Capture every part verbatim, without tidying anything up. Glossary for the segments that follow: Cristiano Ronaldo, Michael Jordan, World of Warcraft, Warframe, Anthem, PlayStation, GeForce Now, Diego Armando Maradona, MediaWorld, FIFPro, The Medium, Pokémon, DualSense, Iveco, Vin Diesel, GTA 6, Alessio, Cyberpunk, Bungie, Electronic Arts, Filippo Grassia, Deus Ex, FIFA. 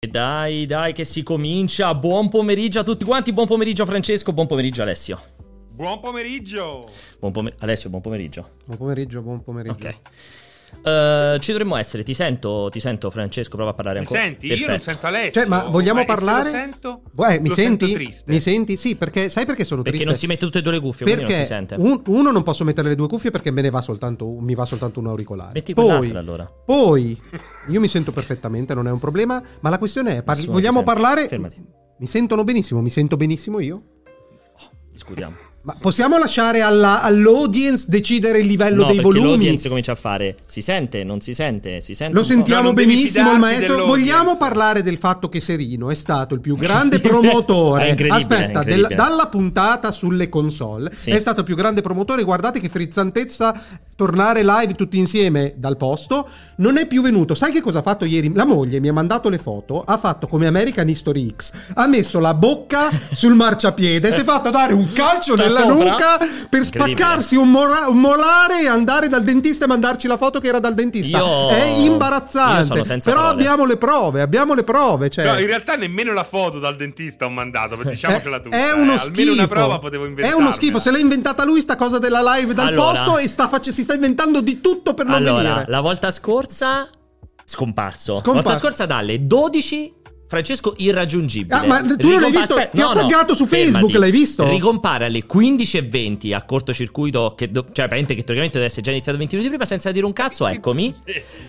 E dai, dai, che si comincia. Buon pomeriggio a tutti quanti. Buon pomeriggio Francesco, buon pomeriggio Alessio. Buon pomeriggio. Buon pomer- Alessio, buon pomeriggio. Buon pomeriggio, buon pomeriggio. Ok. Uh, ci dovremmo essere. Ti sento, ti sento Francesco, prova a parlare ancora. Mi senti? Perfetto. Io non sento Alessio. Cioè, ma vogliamo ma parlare? Se lo sento, Beh, mi lo senti? Sento triste. Mi senti? Sì, perché sai perché sono triste? Perché non si mette tutte e due le cuffie, perché quindi non si sente. Un, uno non posso mettere le due cuffie perché me ne va soltanto mi va soltanto un auricolare. Metti quell'altra allora. Poi io mi sento perfettamente, non è un problema, ma la questione è, parli- vogliamo parlare? Fermati. Mi sentono benissimo, mi sento benissimo io? Oh, discutiamo. Ma possiamo lasciare alla, all'audience decidere il livello no, dei volumi? No, perché l'audience comincia a fare, si sente, non si sente, si sente. Lo sentiamo no, benissimo il maestro. Vogliamo parlare del fatto che Serino è stato il più grande promotore, incredibile, aspetta, incredibile. Del, dalla puntata sulle console, sì. È stato il più grande promotore, guardate che frizzantezza. Tornare live tutti insieme dal posto. Non è più venuto. Sai che cosa ha fatto ieri? La moglie mi ha mandato le foto. Ha fatto come American History X. Ha messo la bocca sul marciapiede. Si è fatto dare un calcio da nella sopra. Nuca per spaccarsi un, mora- un molare e andare dal dentista e mandarci la foto che era dal dentista. Io... È imbarazzante. Però parole. abbiamo le prove. Abbiamo le prove. Cioè... No, in realtà nemmeno la foto dal dentista ho mandato. Diciamocela tutta. È uno eh. schifo. Almeno una prova potevo inventarmela. È uno schifo. Se l'ha inventata lui sta cosa della live dal allora... posto e sta facendo. Sta inventando di tutto per non allora, venire. La volta scorsa scomparso. Scomparso. La volta scorsa dalle dodici Francesco irraggiungibile. Ah, ma tu Ricompa- non l'hai visto? Aspe- Ti no, ho taggato no, su Facebook, fermati. L'hai visto? Ricompare alle quindici e venti a cortocircuito, che do- cioè praticamente che teoricamente deve essere già iniziato venti minuti prima senza dire un cazzo, eccomi.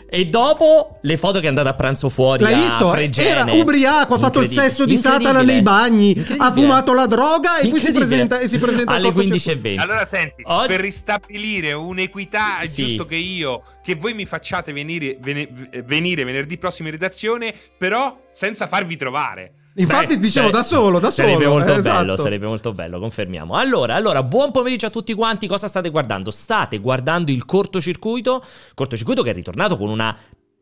E dopo le foto che è andata a pranzo fuori. L'hai visto? Fregene. Era ubriaco, ha fatto il sesso di Satana nei bagni, ha fumato la droga e poi si presenta e si presenta alle quindici e venti. Allora senti, Oggi... per ristabilire un'equità, è sì. giusto che io che voi mi facciate venire, vene, venire venerdì prossimo in redazione, però senza farvi trovare. Infatti Beh, dicevo se, da solo, da sarebbe solo. Molto eh, bello, esatto. Sarebbe molto bello, confermiamo. Allora, allora, buon pomeriggio a tutti quanti. Cosa state guardando? State guardando il cortocircuito, cortocircuito che è ritornato con una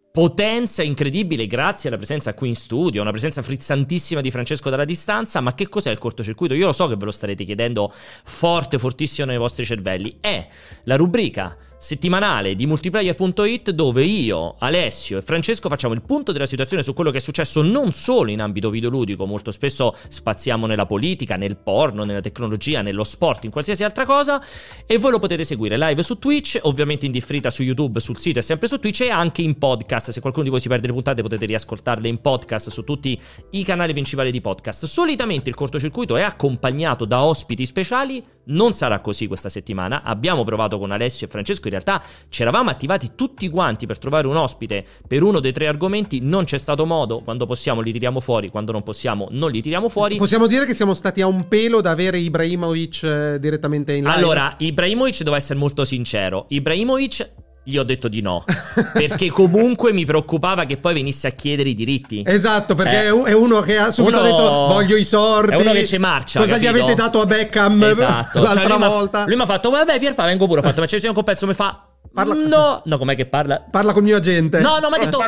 potenza incredibile grazie alla presenza qui in studio, una presenza frizzantissima di Francesco dalla distanza. Ma che cos'è il cortocircuito? Io lo so che ve lo starete chiedendo forte, fortissimo nei vostri cervelli. È la rubrica settimanale di Multiplayer punto it dove io, Alessio e Francesco facciamo il punto della situazione su quello che è successo non solo in ambito videoludico, molto spesso spaziamo nella politica, nel porno, nella tecnologia, nello sport, in qualsiasi altra cosa, e voi lo potete seguire live su Twitch, ovviamente in differita su YouTube, sul sito e sempre su Twitch e anche in podcast. Se qualcuno di voi si perde le puntate potete riascoltarle in podcast su tutti i canali principali di podcast. Solitamente il cortocircuito è accompagnato da ospiti speciali, non sarà così questa settimana, abbiamo provato con Alessio e Francesco. In realtà ci eravamo attivati tutti quanti per trovare un ospite per uno dei tre argomenti, non c'è stato modo, quando possiamo li tiriamo fuori, quando non possiamo non li tiriamo fuori. Possiamo dire che siamo stati a un pelo da avere Ibrahimovic eh, direttamente in live? Allora, Ibrahimovic, devo essere molto sincero, Ibrahimovic gli ho detto di no, perché comunque mi preoccupava che poi venisse a chiedere i diritti. Esatto, perché eh, è uno che ha subito uno... detto voglio i sordi. È uno che c'è marcia, cosa capito? Gli avete dato a Beckham esatto. l'altra cioè, lui volta? Lui mi ha fatto, vabbè Pierpaolo vengo pure, ho fatto, ma c'è un compezzo, mi fa... Parla... No, no, com'è che parla? Parla con il mio agente. No, no, mi ha detto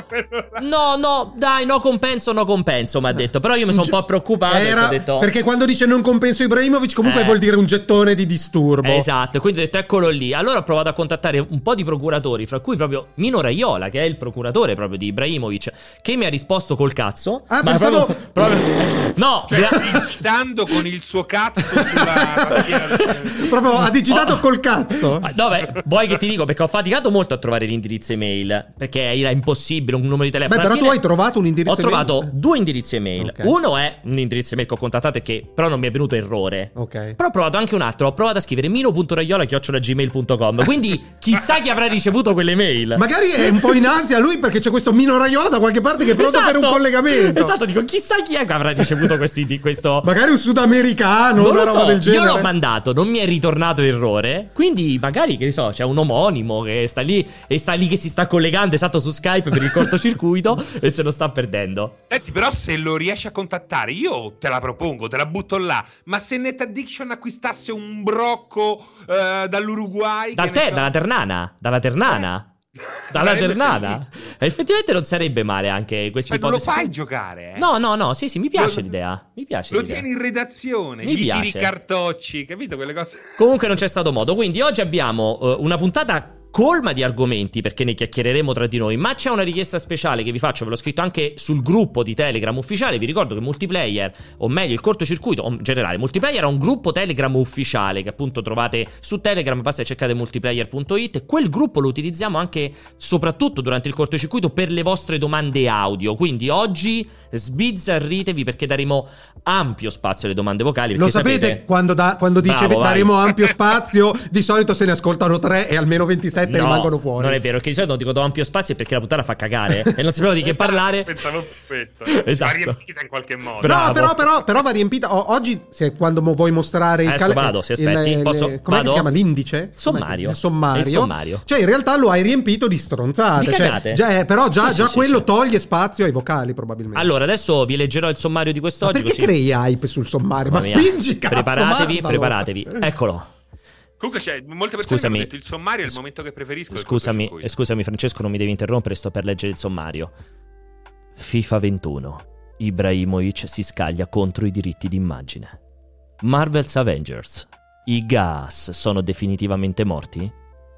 no, no, dai, no compenso, no compenso, mi ha detto. Però io mi sono un po' preoccupato. Era... Ho detto... Perché quando dice non compenso Ibrahimovic comunque eh. vuol dire un gettone di disturbo. Esatto, quindi ho detto eccolo lì. Allora ho provato a contattare un po' di procuratori, fra cui proprio Mino Raiola, che è il procuratore proprio di Ibrahimovic, che mi ha risposto col cazzo. Ah, ma pensavo... proprio... proprio... No, cioè, digitando con il suo cazzo sulla... Proprio ha digitato oh. col cazzo. No, beh, vuoi che ti dico perché ho faticato molto a trovare l'indirizzo email perché era impossibile un numero di telefono. Beh, però fine, tu hai trovato un indirizzo email? Ho trovato email? due indirizzi email. Okay. Uno è un indirizzo email che ho contattato e che però non mi è venuto errore. Okay. Però ho provato anche un altro. Ho provato a scrivere mino punto raiola chiocciola gmail punto com. Quindi chissà chi avrà ricevuto quelle mail. Magari è un po' in ansia lui perché c'è questo Mino Raiola da qualche parte che è pronto esatto. per un collegamento. Esatto, dico chissà chi è che avrà ricevuto questi, di questo. Magari un sudamericano o una roba so. del genere. Io l'ho mandato, non mi è ritornato errore. Quindi magari che ne so, c'è un omonimo che sta lì e sta lì che si sta collegando esatto su Skype per il cortocircuito e se lo sta perdendo. Senti, però se lo riesci a contattare io te la propongo, te la butto là, ma se NetAddiction acquistasse un brocco eh, dall'Uruguay da te, so... dalla Ternana dalla Ternana eh. Dalla Ternana effettivamente non sarebbe male anche questi cioè, non lo fai giocare eh? No no no sì sì mi piace lo, l'idea mi piace lo l'idea. Tieni in redazione mi gli piace. Tiri cartocci capito quelle cose comunque non c'è stato modo quindi oggi abbiamo uh, una puntata colma di argomenti, perché ne chiacchiereremo tra di noi, ma c'è una richiesta speciale che vi faccio, ve l'ho scritto anche sul gruppo di Telegram ufficiale. Vi ricordo che Multiplayer, o meglio il cortocircuito, o in generale Multiplayer, è un gruppo Telegram ufficiale che appunto trovate su Telegram, basta cercate Multiplayer punto it. Quel gruppo lo utilizziamo anche soprattutto durante il cortocircuito per le vostre domande audio, quindi oggi sbizzarritevi perché daremo ampio spazio alle domande vocali, perché lo sapete, sapete... quando, da, quando dice Bravo, daremo vai. ampio spazio di solito se ne ascoltano tre e almeno ventisei no, rimangono fuori. Non è vero, che di solito dico do ampio spazio perché la puttana fa cagare e non sapevo di che esatto, parlare. Pensavo questo. Esatto. Va riempita in qualche modo. Bravo. No, però, però, però va riempita. O- oggi, se quando mo vuoi mostrare il calendar. Vado, se aspetti. Il, Posso? Le, come vado? Si chiama l'indice? Sommario. Il sommario. Il sommario. Cioè, in realtà lo hai riempito di stronzate. Di cagate. Cioè, già, però già, sì, già sì, quello sì, toglie spazio ai vocali, probabilmente. Allora, adesso vi leggerò il sommario di quest'oggi. Ma perché così crei hype sul sommario? Ma, ma spingi, cazzo. Preparatevi, preparatevi. Eccolo. Comunque c'è, cioè, molte persone scusami, hanno detto il sommario è il momento che preferisco. Scusami, scusami Francesco, non mi devi interrompere, sto per leggere il sommario. FIFA ventuno. Ibrahimovic si scaglia contro i diritti d'immagine. Marvel's Avengers. I gas sono definitivamente morti?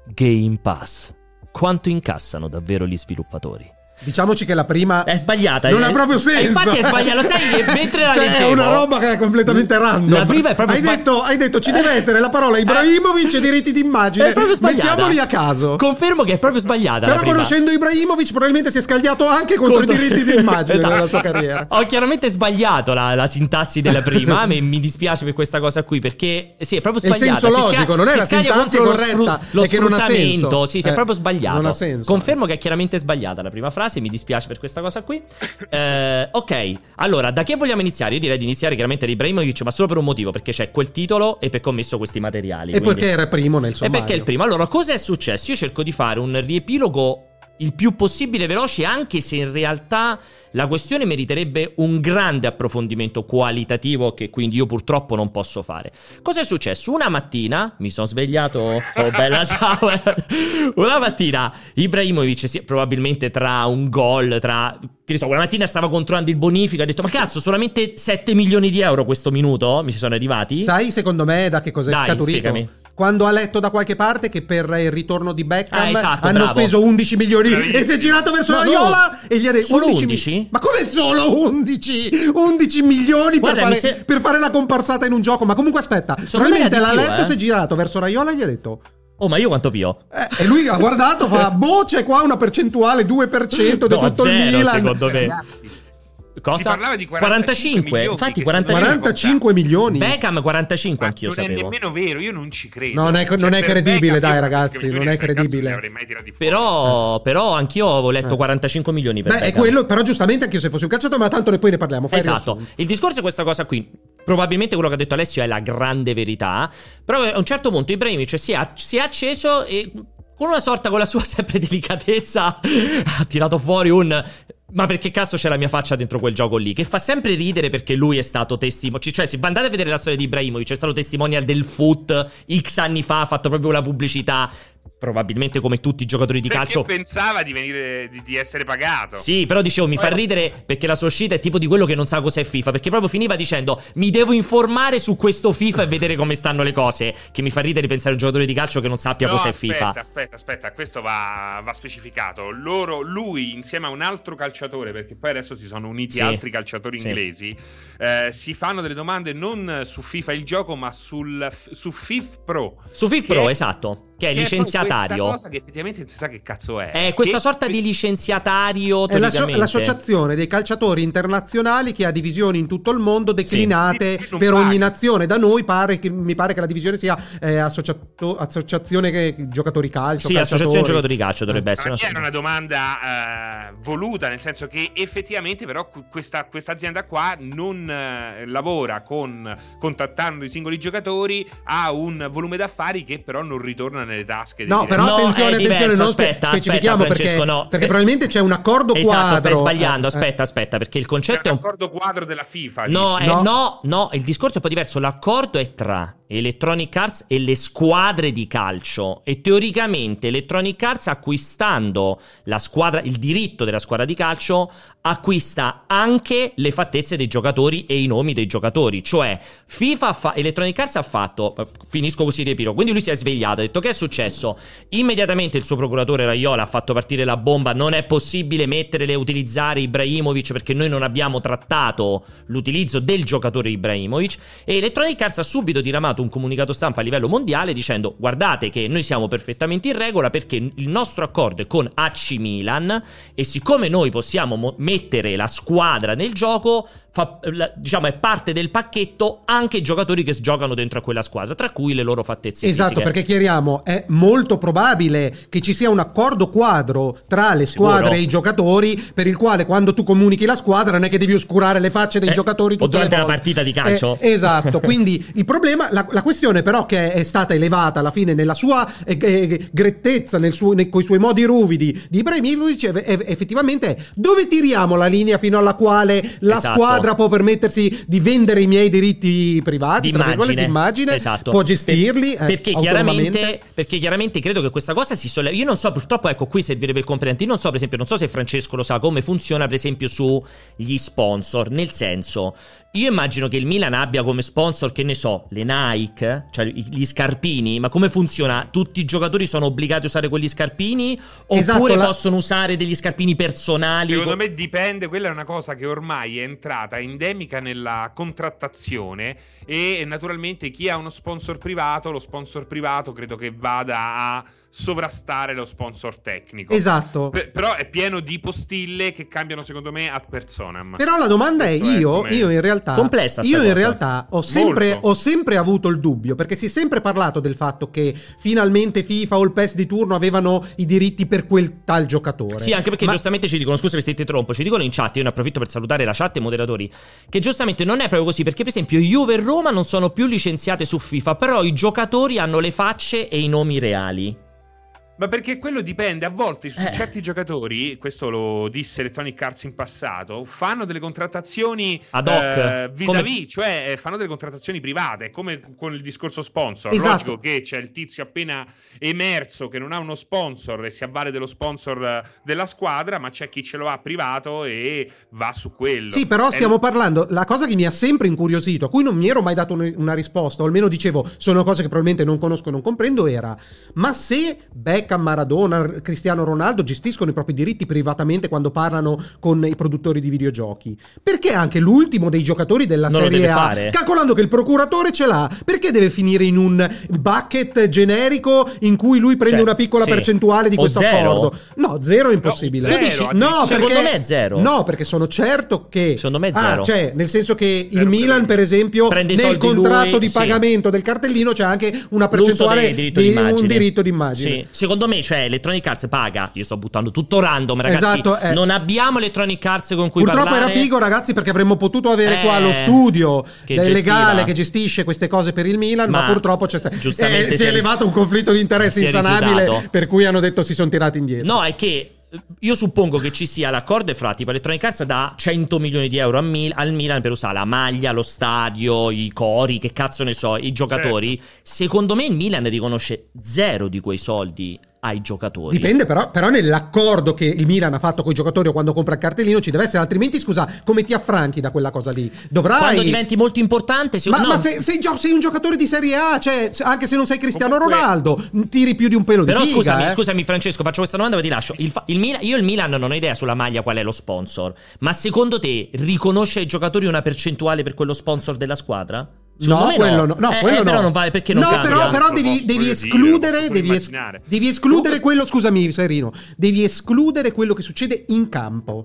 Game Pass. Quanto incassano davvero gli sviluppatori? Diciamoci che la prima è sbagliata, non eh? ha proprio senso. E infatti è sbagliata, sai, mentre la cioè, leggevo, è una roba che è completamente random. La prima è proprio hai, sbag... detto, hai detto ci deve essere la parola Ibrahimovic e diritti d'immagine. È proprio sbagliata. Mettiamoli a caso. Confermo che è proprio sbagliata. Però conoscendo Ibrahimovic probabilmente si è scagliato anche contro, contro... i diritti d'immagine esatto, nella sua carriera. Ho chiaramente sbagliato la, la sintassi della prima. Mi, mi dispiace per questa cosa qui, perché sì, è proprio sbagliata. È senso logico, non è la sintassi corretta, lo sfruttamento. Sì, sì, è proprio sbagliato. Confermo che è chiaramente sbagliata la prima frase. Mi dispiace per questa cosa qui. eh, Ok, allora da che vogliamo iniziare? Io direi di iniziare chiaramente da Ibrahimovic, ma solo per un motivo, perché c'è quel titolo e perché ho messo questi materiali. E quindi... perché era primo nel sommario. E perché è il primo. Allora, cosa è successo? Io cerco di fare un riepilogo il più possibile veloce, anche se in realtà la questione meriterebbe un grande approfondimento qualitativo che quindi io purtroppo non posso fare. Cosa è successo? Una mattina mi sono svegliato, oh bella ciao, una mattina Ibrahimovic si, probabilmente tra un gol, tra, che ne so, una mattina stava controllando il bonifico, ha detto ma cazzo solamente sette milioni di euro questo minuto mi sono arrivati. Sai secondo me da che cosa è Dai, scaturito? Spiegami. Quando ha letto da qualche parte che per il ritorno di Beckham ah, esatto, hanno bravo. speso undici milioni e si è girato verso no, la Raiola no. e gli ha detto undici? Mi- ma come solo undici? undici milioni Guarda, per, fare, se... per fare la comparsata in un gioco. Ma comunque aspetta, Sono probabilmente l'ha più, letto, eh? si è girato verso la Raiola e gli ha detto oh ma io quanto pio? Eh, e lui ha guardato, fa boh c'è qua una percentuale due per cento no, di tutto zero, il Milan secondo me. Cosa? Si parlava di quarantacinque, quarantacinque milioni, infatti quarantacinque milioni. Beckham quarantacinque, anch'io non sapevo. Non è nemmeno vero, io non ci credo. No, non è, cioè, non è credibile, Beckham, dai ragazzi, non è credibile. Non però, eh. però anch'io avevo letto eh. quarantacinque milioni per Beh, Beckham. È quello, però giustamente anche io se fossi un cacciatore, ma tanto ne poi ne parliamo. Fai esatto, riassunto. Il discorso è questa cosa qui. Probabilmente quello che ha detto Alessio è la grande verità, però a un certo punto Ibrahimovic si è, si è acceso e con una sorta, con la sua sempre delicatezza, ha tirato fuori un... ma perché cazzo c'è la mia faccia dentro quel gioco lì? Che fa sempre ridere perché lui è stato testimone. Cioè, se andate a vedere la storia di Ibrahimovic, è stato testimonial del foot X anni fa, ha fatto proprio una pubblicità. Probabilmente come tutti i giocatori di perché calcio pensava di venire di, di essere pagato. Sì, però dicevo mi fa ridere perché la sua uscita è tipo di quello che non sa cos'è FIFA, perché proprio finiva dicendo mi devo informare su questo FIFA e vedere come stanno le cose. Che mi fa ridere pensare a un giocatore di calcio che non sappia no, cos'è aspetta, FIFA. Aspetta, aspetta, questo va, va specificato. Loro, lui insieme a un altro calciatore, perché poi adesso si sono uniti sì. altri calciatori sì. inglesi eh, si fanno delle domande non su FIFA il gioco ma sul, su FIFPro. Su FIFPro, esatto, che è licenziatario. È cosa che effettivamente non si sa che cazzo è. È questa che... sorta di licenziatario. È l'asso- l'associazione dei calciatori internazionali che ha divisioni in tutto il mondo declinate sì. per ogni nazione. Da noi pare che, mi pare che la divisione sia eh, associato- associazione che, giocatori calcio. Sì, calciatori. Associazione giocatori calcio dovrebbe eh. essere. Ma era una domanda eh, voluta, nel senso che effettivamente però questa azienda qua non eh, lavora con contattando i singoli giocatori, ha un volume d'affari che però non ritorna nelle tasche. No, però no, attenzione, diverso, attenzione, non aspetta, specifichiamo aspetta, perché, no, perché se... probabilmente c'è un accordo esatto, quadro. Stai sbagliando, aspetta, aspetta, perché il concetto c'è è un accordo quadro della FIFA. No, no. Eh, no, no, il discorso è un po' diverso, l'accordo è tra Electronic Arts e le squadre di calcio, e teoricamente Electronic Arts, acquistando la squadra, il diritto della squadra di calcio, acquista anche le fattezze dei giocatori e i nomi dei giocatori. Cioè FIFA fa, Electronic Arts ha fatto, finisco così l'epilogo, quindi lui si è svegliato, ha detto che è successo, immediatamente il suo procuratore Raiola ha fatto partire la bomba, non è possibile metterle, utilizzare Ibrahimovic perché noi non abbiamo trattato l'utilizzo del giocatore Ibrahimovic, e Electronic Arts ha subito diramato un comunicato stampa a livello mondiale dicendo: guardate che noi siamo perfettamente in regola perché il nostro accordo è con A C Milan e siccome noi possiamo mo- mettere la squadra nel gioco, fa, diciamo è parte del pacchetto anche i giocatori che giocano dentro a quella squadra, tra cui le loro fattezze esatto, fisiche. Perché chiariamo, è molto probabile che ci sia un accordo quadro tra le squadre Sicuro. E i giocatori, per il quale quando tu comunichi la squadra non è che devi oscurare le facce dei eh, giocatori tutte o durante la partita di calcio eh, esatto, quindi il problema, la, la questione però che è stata elevata alla fine nella sua eh, eh, grettezza, nel suo, nei, coi suoi modi ruvidi di Ibrahimovic, effettivamente è: dove tiriamo la linea fino alla quale la esatto. squadra può permettersi di vendere i miei diritti privati, d'immagine, tra immagine, esatto. può gestirli per, perché, eh, chiaramente, perché chiaramente credo che questa cosa si solleva. Io non so, purtroppo, ecco, qui servirebbe il componente, io non so, per esempio, non so se Francesco lo sa come funziona per esempio sugli sponsor, nel senso, io immagino che il Milan abbia come sponsor, che ne so, le Nike, cioè gli scarpini, ma come funziona? Tutti i giocatori sono obbligati a usare quegli scarpini oppure esatto, la... possono usare degli scarpini personali? Secondo me dipende, quella è una cosa che ormai è entrata endemica nella contrattazione e naturalmente chi ha uno sponsor privato, lo sponsor privato credo che vada a sovrastare lo sponsor tecnico. Esatto. P- però è pieno di postille che cambiano secondo me ad personam. Però la domanda questo è, io, è io in realtà complessa io cosa. in realtà ho sempre, ho sempre avuto il dubbio, perché si è sempre parlato del fatto che finalmente FIFA o il PES di turno avevano i diritti per quel tal giocatore. Sì, anche perché Ma... giustamente ci dicono, scusa se ti interrompo, ci dicono in chat, io ne approfitto per salutare la chat e i moderatori, che giustamente non è proprio così, perché per esempio Juve e Roma non sono più licenziate su FIFA, però i giocatori hanno le facce e i nomi reali. Ma perché quello dipende, a volte su eh. certi giocatori, questo lo disse Electronic Arts in passato, fanno delle contrattazioni ad hoc, eh, vis-à-vis, come... cioè fanno delle contrattazioni private, come con il discorso sponsor. Esatto. Logico che c'è il tizio appena emerso che non ha uno sponsor e si avvale dello sponsor della squadra, ma c'è chi ce lo ha privato e va su quello. Sì, però stiamo è... parlando, la cosa che mi ha sempre incuriosito, a cui non mi ero mai dato una risposta, o almeno dicevo, sono cose che probabilmente non conosco e non comprendo, era: ma se Beckham, Maradona, Cristiano Ronaldo gestiscono i propri diritti privatamente quando parlano con i produttori di videogiochi, perché anche l'ultimo dei giocatori della non Serie A, fare. calcolando che il procuratore ce l'ha, perché deve finire in un bucket generico in cui lui prende cioè, una piccola sì. percentuale di o questo zero. accordo? No, zero è impossibile. No, zero, eh. no, perché, secondo me è zero. No, perché sono certo che secondo me è zero. Ah, cioè, nel senso che zero, il Milan, per esempio, nel contratto lui, di pagamento sì. del cartellino c'è anche una percentuale di un diritto d'immagine. Sì. Secondo Secondo me, cioè, Electronic Arts paga. Io sto buttando tutto random, ragazzi. Esatto, eh. Non abbiamo Electronic Arts con cui Purtroppo parlare. Purtroppo era figo, ragazzi, perché avremmo potuto avere eh, qua lo studio che del legale che gestisce queste cose per il Milan, ma, ma purtroppo c'è sta... eh, si è elevato un conflitto di interessi insanabile, rifiutato. Per cui hanno detto si sono tirati indietro. No, è che io suppongo che ci sia l'accordo, fra tipo Electronic Arts dà cento milioni di euro a Mil- al Milan per usare la maglia, lo stadio, i cori, che cazzo ne so, i giocatori. Certo. Secondo me il Milan riconosce zero di quei soldi ai giocatori. Dipende però, però nell'accordo che il Milan ha fatto con i giocatori o quando compra il cartellino ci deve essere, altrimenti scusa, come ti affranchi da quella cosa lì? Dovrai... Quando diventi molto importante... Se... Ma, no. ma sei, sei, gio- sei un giocatore di Serie A, cioè anche se non sei Cristiano Comunque... Ronaldo, tiri più di un pelo però di figa. Però scusami, eh. scusami Francesco, faccio questa domanda e ti lascio. Il fa- il Milan, io il Milan non ho idea sulla maglia qual è lo sponsor, ma secondo te riconosce ai giocatori una percentuale per quello sponsor della squadra? Secondo no, quello no, no, no, eh, quello eh, no. Però non vale perché non no, cambia. No, però, però devi, devi escludere, dire, devi, es- devi escludere quello, scusami Serino, devi escludere quello che succede in campo.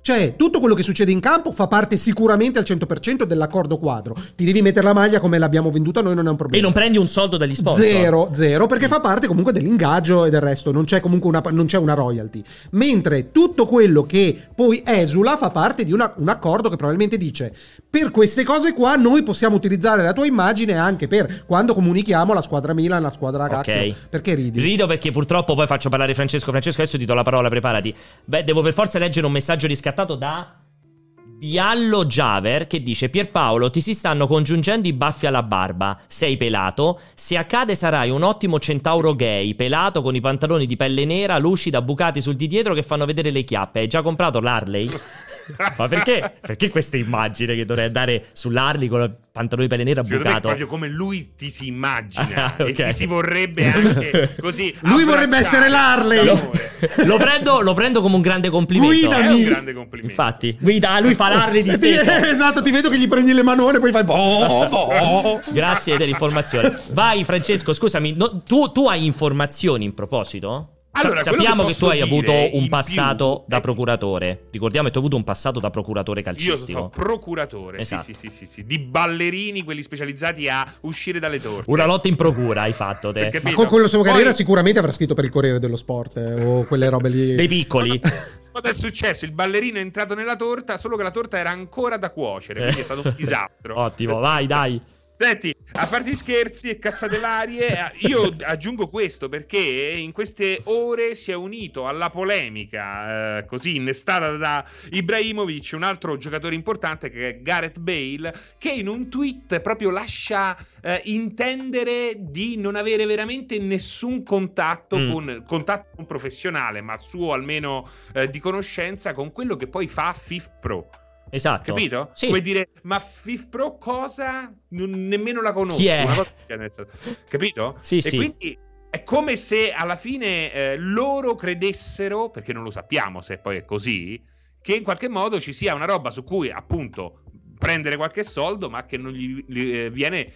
Cioè, tutto quello che succede in campo fa parte sicuramente al cento per cento dell'accordo quadro. Ti devi mettere la maglia come l'abbiamo venduta noi, non è un problema. E non prendi un soldo dagli sponsor. Zero, zero, perché fa parte comunque dell'ingaggio e del resto. Non c'è comunque una, non c'è una royalty. Mentre tutto quello che poi esula fa parte di una, un accordo che probabilmente dice: per queste cose qua noi possiamo utilizzare la tua immagine anche per quando comunichiamo la squadra Milan, la squadra Gacchio. Okay. Perché ridi? Rido perché purtroppo poi faccio parlare Francesco. Francesco, adesso ti do la parola, preparati. Beh, devo per forza leggere un messaggio riscattato da Biallo Javer che dice: Pierpaolo, ti si stanno congiungendo i baffi alla barba, sei pelato, se accade sarai un ottimo centauro gay, pelato con i pantaloni di pelle nera, lucida, bucati sul di dietro che fanno vedere le chiappe, hai già comprato l'Harley? Ma perché? Perché questa immagine che dovrei andare sull'Harley con la pantaloni pelle nera bucato? Secondo me proprio come lui ti si immagina. Ah, okay. E ti si vorrebbe anche così. Lui vorrebbe essere l'Harley. Lo, lo, prendo, lo prendo come un grande complimento. Guidami. È un grande complimento. Infatti, guida, lui fa l'Harley di stesso. Esatto, ti vedo che gli prendi le manone, poi fai boh, boh. Grazie dell'informazione. Vai Francesco, scusami, no, tu, tu hai informazioni in proposito? Allora, sappiamo che, che tu hai avuto un passato più, da procuratore. Ricordiamo che tu hai avuto un passato da procuratore calcistico. Io sono procuratore, esatto. sì, sì, sì, sì, sì, di ballerini, quelli specializzati a uscire dalle torte. Una lotta in procura hai fatto te. Ma con, con la sua carriera poi... sicuramente avrà scritto per il Corriere dello Sport eh, o quelle robe lì. Dei piccoli. Cosa è successo? Il ballerino è entrato nella torta, solo che la torta era ancora da cuocere, quindi è stato un disastro. Ottimo, vai dai. Senti, a parte scherzi e cazzate varie, io aggiungo questo perché in queste ore si è unito alla polemica eh, così innestata da Ibrahimovic, un altro giocatore importante che è Gareth Bale, che in un tweet proprio lascia eh, intendere di non avere veramente nessun contatto mm. con contatto con professionale, ma suo almeno eh, di conoscenza, con quello che poi fa FIFPro. Esatto. Capito? Sì. Puoi dire, ma FIFPro cosa? Non, nemmeno la conosco. Chi è? Una cosa... Capito? Sì, e sì. Quindi è come se alla fine eh, loro credessero, perché non lo sappiamo se poi è così, che in qualche modo ci sia una roba su cui appunto prendere qualche soldo, ma che non gli, gli viene...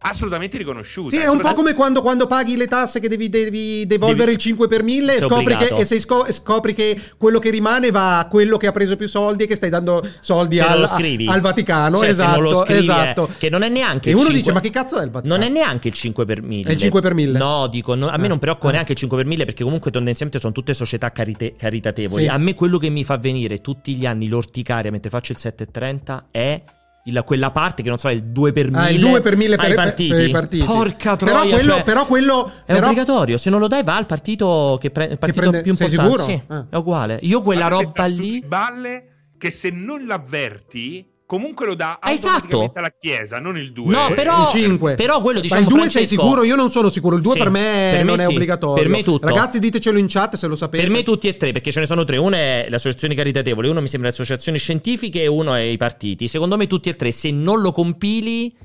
assolutamente riconosciuta. Sì, è un po' come quando, quando paghi le tasse che devi, devi devolvere devi... il cinque per mille e scopri che, e se scopri che quello che rimane va a quello che ha preso più soldi e che stai dando soldi al, al Vaticano. Cioè, esatto, se non lo scrivi, esatto. Che non è neanche e uno cinque... dice ma che cazzo è il Vaticano? Non è neanche il cinque per mille. È il cinque per mille. No, dico, no, a me eh. non preoccupa eh. neanche il cinque per mille perché comunque tendenzialmente sono tutte società carite- caritatevoli. Sì. A me quello che mi fa venire tutti gli anni l'orticaria mentre faccio il sette e trenta è... Il, quella parte che non so è il due per mille ah, il due per mille per, ai partiti. Per, per i partiti porca troia, però quello, cioè, però quello è però... obbligatorio, se non lo dai va al partito che, pre- il partito che prende, più importante, sì, ah. è uguale. Io quella allora, roba lì balle che se non l'avverti comunque lo dà esatto. alla Chiesa, non il due. No, però il cinque. Però quello diciamo ma il due Francesco... sei sicuro? Io non sono sicuro. Il due sì, per me, per me non sì. è obbligatorio. Per me tutto. Ragazzi, ditecelo in chat se lo sapete. Per me tutti e tre, perché ce ne sono tre. Uno è le associazioni caritatevoli, uno mi sembra le associazioni scientifiche e uno è i partiti. Secondo me tutti e tre, se non lo compili,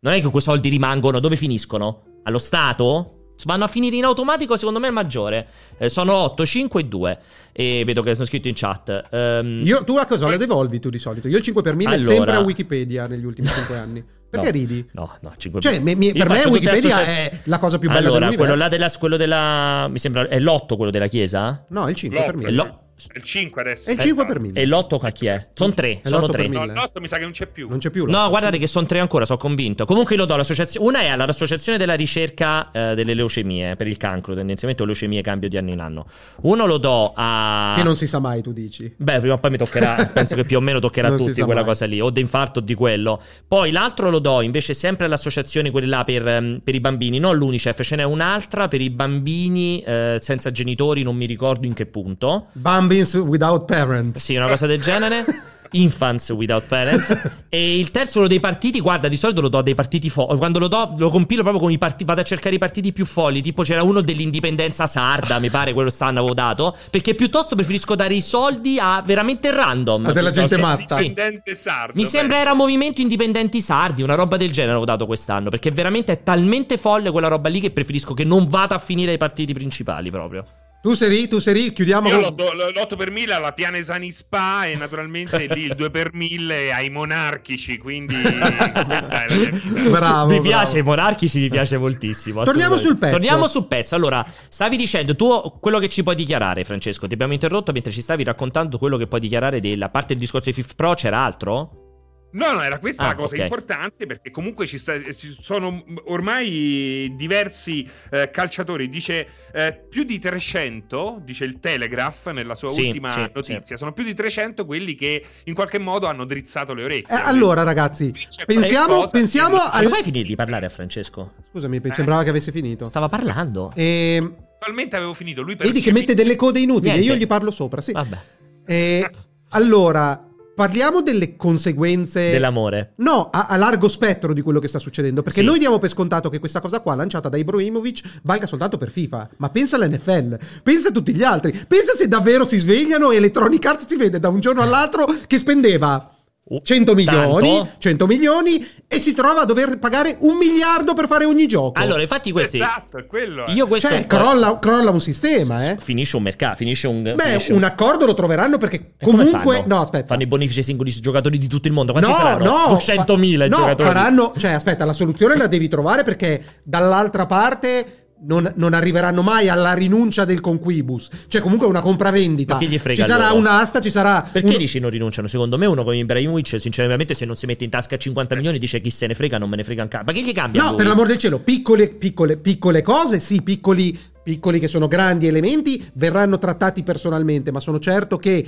non è che quei soldi rimangono. Dove finiscono? Allo Stato? Vanno a finire in automatico, secondo me è il maggiore. Eh, sono otto, cinque e due. E vedo che sono scritto in chat. Um, Io, tu a cosa lo devolvi tu di solito? Io il cinque per mille allora... sempre a Wikipedia negli ultimi cinque anni. Perché no, ridi? No, no, cinque cioè, mi, mi, per me Wikipedia associaz... è la cosa più bella allora, dell'universo. Allora, quello, quello della... mi sembra... è l'otto quello della Chiesa? No, il cinque l'otto per mille. L'otto. Il cinque adesso. È il cinque per mille. E l'otto a chi è? Sono tre. Sono tre. No, l'otto mi sa che non c'è più. Non c'è più l'otto. No, guardate che sono tre ancora, sono convinto. Comunque lo do all'associazione. Una è all'associazione della ricerca eh, delle leucemie per il cancro, tendenzialmente o leucemie cambio di anno in anno. Uno lo do a che non si sa mai, tu dici. Beh, prima o poi mi toccherà, penso che più o meno toccherà a tutti quella mai. Cosa lì, o d'infarto o di quello. Poi l'altro lo do invece sempre all'associazione quella là per, per i bambini, non l'UNICEF, ce n'è un'altra per i bambini eh, senza genitori, non mi ricordo in che punto. Bam Without Parents. Sì, una cosa del genere. Infants Without Parents. E il terzo quello dei partiti. Guarda, di solito lo do a dei partiti folli. Quando lo do, lo compilo proprio con i partiti. Vado a cercare i partiti più folli. Tipo c'era uno dell'indipendenza sarda, mi pare quello stanno avevo dato. Perché piuttosto preferisco dare i soldi a veramente random. A della gente matta. Sì. Sardo, mi beh. sembra era Movimento Indipendenti Sardi, una roba del genere avevo dato quest'anno. Perché veramente è talmente folle quella roba lì che preferisco che non vada a finire ai partiti principali proprio. Tu seri, tu seri, chiudiamo. Io con... l'otto per mille alla Pianesani Spa e naturalmente lì il due per mille ai monarchici, quindi questa è la... Bravo. Mi piace, i monarchichi mi piace moltissimo. Torniamo sul pezzo. Torniamo sul pezzo. Allora, stavi dicendo tu quello che ci puoi dichiarare, Francesco. Ti abbiamo interrotto mentre ci stavi raccontando quello che puoi dichiarare della parte del discorso di FIFPro, c'era altro? No, no, era questa ah, la cosa okay. importante perché comunque ci, sta, ci sono ormai diversi eh, calciatori, dice eh, più di trecento, dice il Telegraph nella sua sì, ultima sì, notizia, sì. sono più di trecento quelli che in qualche modo hanno drizzato le orecchie. Eh, allora ragazzi, pensiamo, pensiamo che... al... Come fai a finire di parlare a Francesco? Scusami, eh? Sembrava che avesse finito. Stava parlando. Ehm... Attualmente avevo finito, lui per vedi che mette delle code inutili, niente. Io gli parlo sopra, sì. Vabbè. Eh, allora... Parliamo delle conseguenze dell'amore. No, a, a largo spettro di quello che sta succedendo. Perché sì. noi diamo per scontato che questa cosa qua, lanciata da Ibrahimovic, valga soltanto per FIFA. Ma pensa all'N F L, pensa a tutti gli altri. Pensa se davvero si svegliano e Electronic Arts si vede da un giorno all'altro che spendeva cento milioni e si trova a dover pagare un miliardo per fare ogni gioco. Allora, infatti, questi esatto, quello è. Io questo cioè, crolla, crolla un sistema, eh. Finisce un mercato, finisce un Beh, finisce un... un accordo lo troveranno, perché e comunque no, aspetta. Fanno i bonifici singoli giocatori di tutto il mondo. Quanti no, saranno? No, centomila fa... giocatori. No, faranno, cioè, aspetta, la soluzione la devi trovare, perché dall'altra parte Non, non arriveranno mai alla rinuncia del conquibus. Cioè, comunque è una compravendita. Ma che gli frega? Ci sarà loro? Un'asta, ci sarà. Perché un... dici non rinunciano? Secondo me, uno come Ibrahimovic, sinceramente, se non si mette in tasca cinquanta milioni, dice chi se ne frega, non me ne frega anche. Ma che gli cambia? No, lui? Per l'amor del cielo, piccole, piccole, piccole cose, sì, piccoli, piccoli che sono grandi elementi, verranno trattati personalmente, ma sono certo che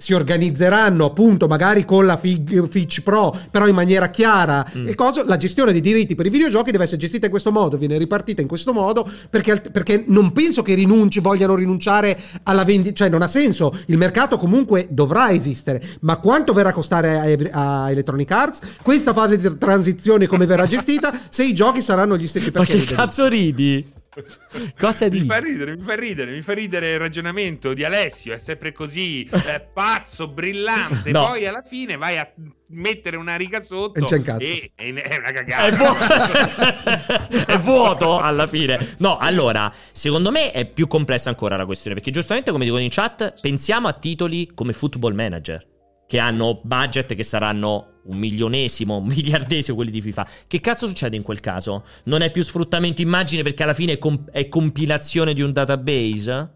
si organizzeranno, appunto, magari con la FIFPro, però in maniera chiara. Mm. Il coso, la gestione dei diritti per i videogiochi deve essere gestita in questo modo, viene ripartita in questo modo, perché, perché non penso che rinunci, vogliano rinunciare alla vendita, cioè non ha senso. Il mercato comunque dovrà esistere, ma quanto verrà a costare a, a Electronic Arts questa fase di transizione, come verrà gestita, se i giochi saranno gli stessi? Perché ma che cazzo ridi? Cosa mi fa ridere, mi fa ridere, mi fa ridere il ragionamento di Alessio, è sempre così eh, pazzo, brillante, no. Poi alla fine vai a mettere una riga sotto e, un e, e è una cagata. È, vu- è vuoto alla fine. No, allora, secondo me è più complessa ancora la questione, perché giustamente, come dicono in chat, pensiamo a titoli come Football Manager, che hanno budget che saranno un milionesimo, un miliardesimo quelli di FIFA. Che cazzo succede in quel caso? Non è più sfruttamento immagine, perché alla fine è, comp- è compilazione di un database?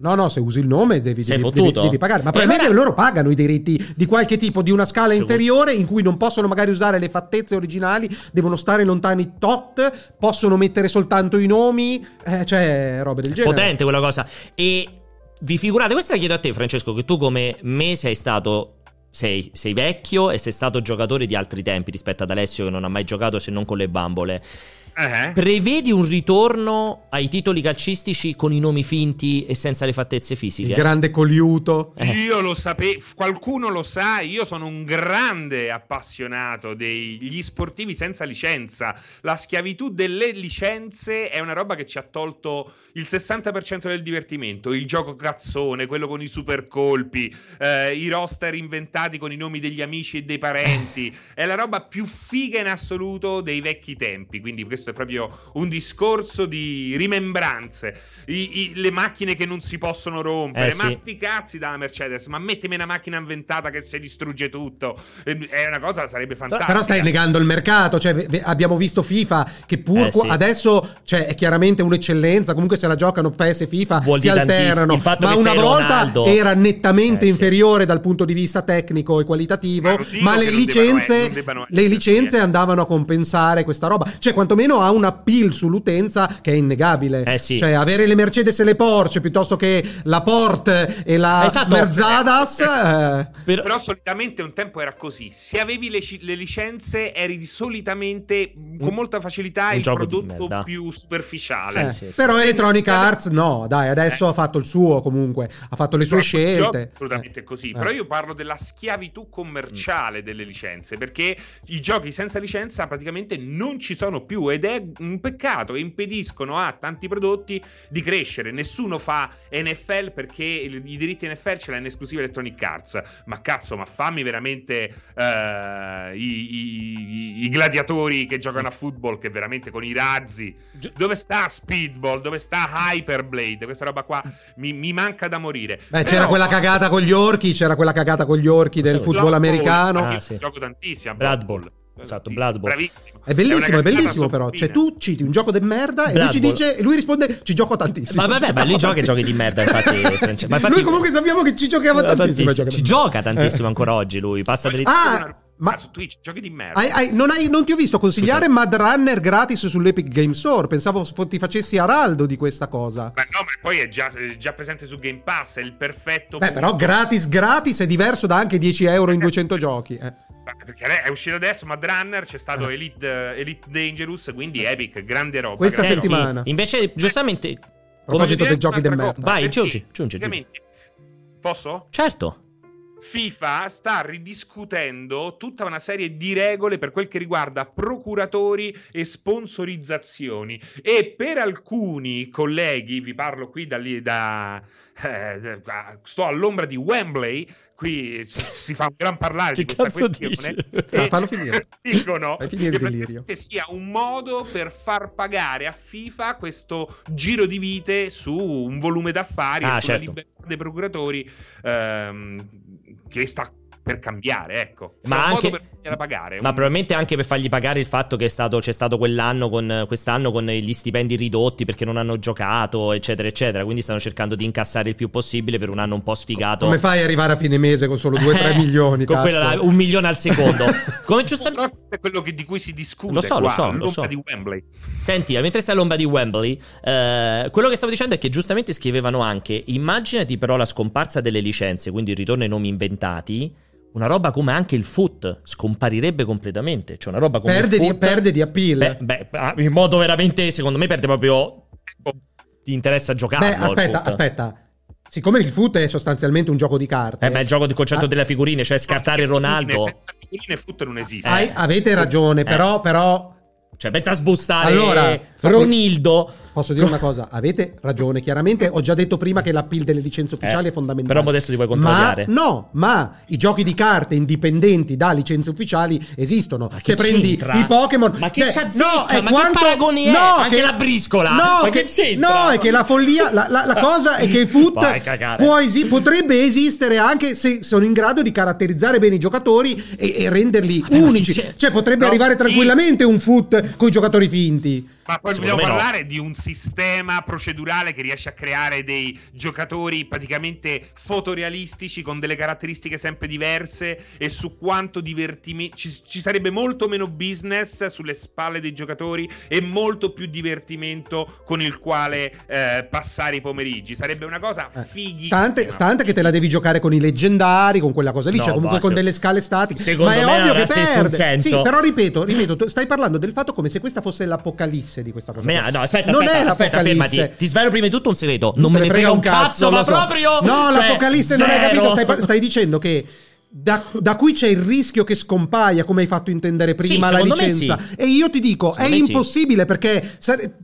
No, no, se usi il nome devi, devi, devi, devi pagare. Ma eh, probabilmente magari... loro pagano i diritti di qualche tipo, di una scala Secondo... inferiore, in cui non possono magari usare le fattezze originali, devono stare lontani tot, possono mettere soltanto i nomi, eh, cioè robe del genere. Potente quella cosa. E vi figurate, questa la chiedo a te, Francesco, che tu come me sei stato... Sei, sei vecchio e sei stato giocatore di altri tempi rispetto ad Alessio, che non ha mai giocato se non con le bambole. Uh-huh. Prevedi un ritorno ai titoli calcistici con i nomi finti e senza le fattezze fisiche? Il grande coliuto. Eh. Io lo sapevo, qualcuno lo sa, io sono un grande appassionato degli sportivi senza licenza. La schiavitù delle licenze è una roba che ci ha tolto il sessanta per cento del divertimento. Il gioco cazzone, quello con i super colpi, eh, i roster inventati con i nomi degli amici e dei parenti, è la roba più figa in assoluto dei vecchi tempi. Quindi questo è proprio un discorso di rimembranze. I, i, le macchine che non si possono rompere, eh, ma sì. sti cazzi dalla Mercedes, ma mettimi una macchina inventata che si distrugge tutto, è una cosa, sarebbe fantastica. Però stai negando il mercato, cioè v- abbiamo visto FIFA, che pur eh, qu- sì. adesso, cioè, è chiaramente un'eccellenza, comunque se la giocano P E S e FIFA, vuol si alternano, ma una volta Ronaldo era nettamente eh, inferiore sì. dal punto di vista tecnico e qualitativo, ma le licenze debbano, eh, le licenze andavano a compensare questa roba, cioè quantomeno ha un appeal sull'utenza che è innegabile, eh, sì. cioè avere le Mercedes e le Porsche piuttosto che la Porsche e la esatto. Merzadas eh. Però, Però solitamente un tempo era così, se avevi le, le licenze eri solitamente con molta facilità un il prodotto più superficiale, sì, sì, sì. Però Electronic Arts no, dai, adesso eh. ha fatto il suo, comunque ha fatto le sue però scelte, assolutamente eh. così, eh. però io parlo della schiavitù commerciale mm. delle licenze, perché i giochi senza licenza praticamente non ci sono più ed è un peccato, impediscono a tanti prodotti di crescere. Nessuno fa N F L perché i diritti N F L ce l'ha in esclusiva Electronic Arts, ma cazzo, ma fammi veramente eh, i, i, i gladiatori che giocano a football, che veramente con i razzi, dove sta Speedball, dove sta Hyperblade, questa roba qua mi, mi manca da morire. Beh, però... c'era quella cagata con gli orchi, c'era quella cagata con gli orchi del Blood football Ball, americano. Ah, sì. Gioco tantissimo. Blood Bowl. Esatto, Blood Bowl. Bravissimo. È bellissimo, è bellissimo però. Cioè tu citi un gioco di merda Blood e lui ci dice e lui risponde "Ci gioco tantissimo". Ma vabbè, ci ma lì gioca giochi di merda, infatti, ma infatti. Lui comunque sappiamo che ci giocava no, tantissimo, tantissimo. Ci gioca tantissimo ancora oggi lui, passa per ah! Ma su Twitch giochi di merda. Hai, hai, non, hai, non ti ho visto consigliare Scusa. Mad Runner gratis sull'Epic Game Store. Pensavo ti facessi araldo di questa cosa. Ma no, ma poi è già, è già presente su Game Pass. È il perfetto. Beh, punto. Però gratis gratis è diverso da anche dieci euro in duecento giochi. Eh. Perché è uscito adesso Mad Runner, c'è stato eh. Elite, Elite Dangerous. Quindi Epic, grande roba. Questa grande settimana. Roba. Invece, giustamente. Eh. A proposito dei giochi di merda. Vai, giungi. Posso? Certo. FIFA sta ridiscutendo tutta una serie di regole per quel che riguarda procuratori e sponsorizzazioni, e per alcuni colleghi, vi parlo qui da lì, da eh, sto all'ombra di Wembley, qui si fa un gran parlare che di questa questione, e fallo finire. Dicono finire che, che sia un modo per far pagare a FIFA questo giro di vite su un volume d'affari, ah, e sulla certo. libertà dei procuratori ehm, che sta per cambiare, ecco. C'è ma anche modo per pagare. Ma un... probabilmente anche per fargli pagare il fatto che è stato, c'è stato quell'anno con quest'anno con gli stipendi ridotti perché non hanno giocato, eccetera, eccetera. Quindi stanno cercando di incassare il più possibile per un anno un po' sfigato. Come fai ad arrivare a fine mese con solo due tre milioni? Con quella, un milione al secondo. Come giustamente è quello che, di cui si discute. Lo so, qua, lo so, lo so. Di Wembley. Senti, mentre stai all'ombra di Wembley, eh, quello che stavo dicendo è che giustamente scrivevano anche: immaginati però la scomparsa delle licenze, quindi il ritorno ai nomi inventati. Una roba come anche il foot scomparirebbe completamente. Cioè, una roba come perde il foot, di, perde di appeal. Beh, beh, in modo veramente, secondo me, perde proprio. Ti interessa giocare. Beh, aspetta, aspetta. Siccome il foot è sostanzialmente un gioco di carte. Eh, ma il gioco del concetto ah, delle figurine, cioè scartare Ronaldo. Senza figurine, foot non esiste. Eh, eh, avete ragione, eh. però, però. Cioè, pensa a sbustare allora, Ronildo. Posso dire una cosa? Avete ragione, chiaramente. Ho già detto prima che l'appeal delle licenze ufficiali eh, è fondamentale. Però adesso ti puoi contrariare. Ma, no, ma i giochi di carte indipendenti da licenze ufficiali esistono. Ma che se prendi i Pokémon. Ma che cioè, no, è ma quanto... che paragoni è? No, anche che... la briscola. No, ma che c'entra? No, è che la follia. La, la, la cosa è che il foot può esi... potrebbe esistere anche se sono in grado di caratterizzare bene i giocatori e, e renderli ma unici. Ma cioè, potrebbe no, arrivare tranquillamente un foot con i giocatori finti. Ma poi secondo vogliamo parlare no. di un sistema procedurale che riesce a creare dei giocatori praticamente fotorealistici con delle caratteristiche sempre diverse, e su quanto divertimento ci, ci sarebbe molto meno business sulle spalle dei giocatori e molto più divertimento con il quale eh, passare i pomeriggi. Sarebbe una cosa fighissima. Stante, stante che te la devi giocare con i leggendari, con quella cosa lì, no, cioè comunque con se... delle scale statiche. Secondo ma è me ovvio che perde. Sì, però ripeto, ripeto, stai parlando del fatto come se questa fosse l'apocalisse di questa cosa. Me, no, aspetta, non aspetta, è aspetta, fermati. Ti svelo prima di tutto un segreto. Non, non me ne frega, frega un cazzo, cazzo ma so. proprio. No, cioè, l'apocalisse zero. Non hai capito. Stai, stai dicendo che da, da qui c'è il rischio che scompaia, come hai fatto intendere prima, sì, la licenza. Sì. E io ti dico, secondo è impossibile, sì. perché,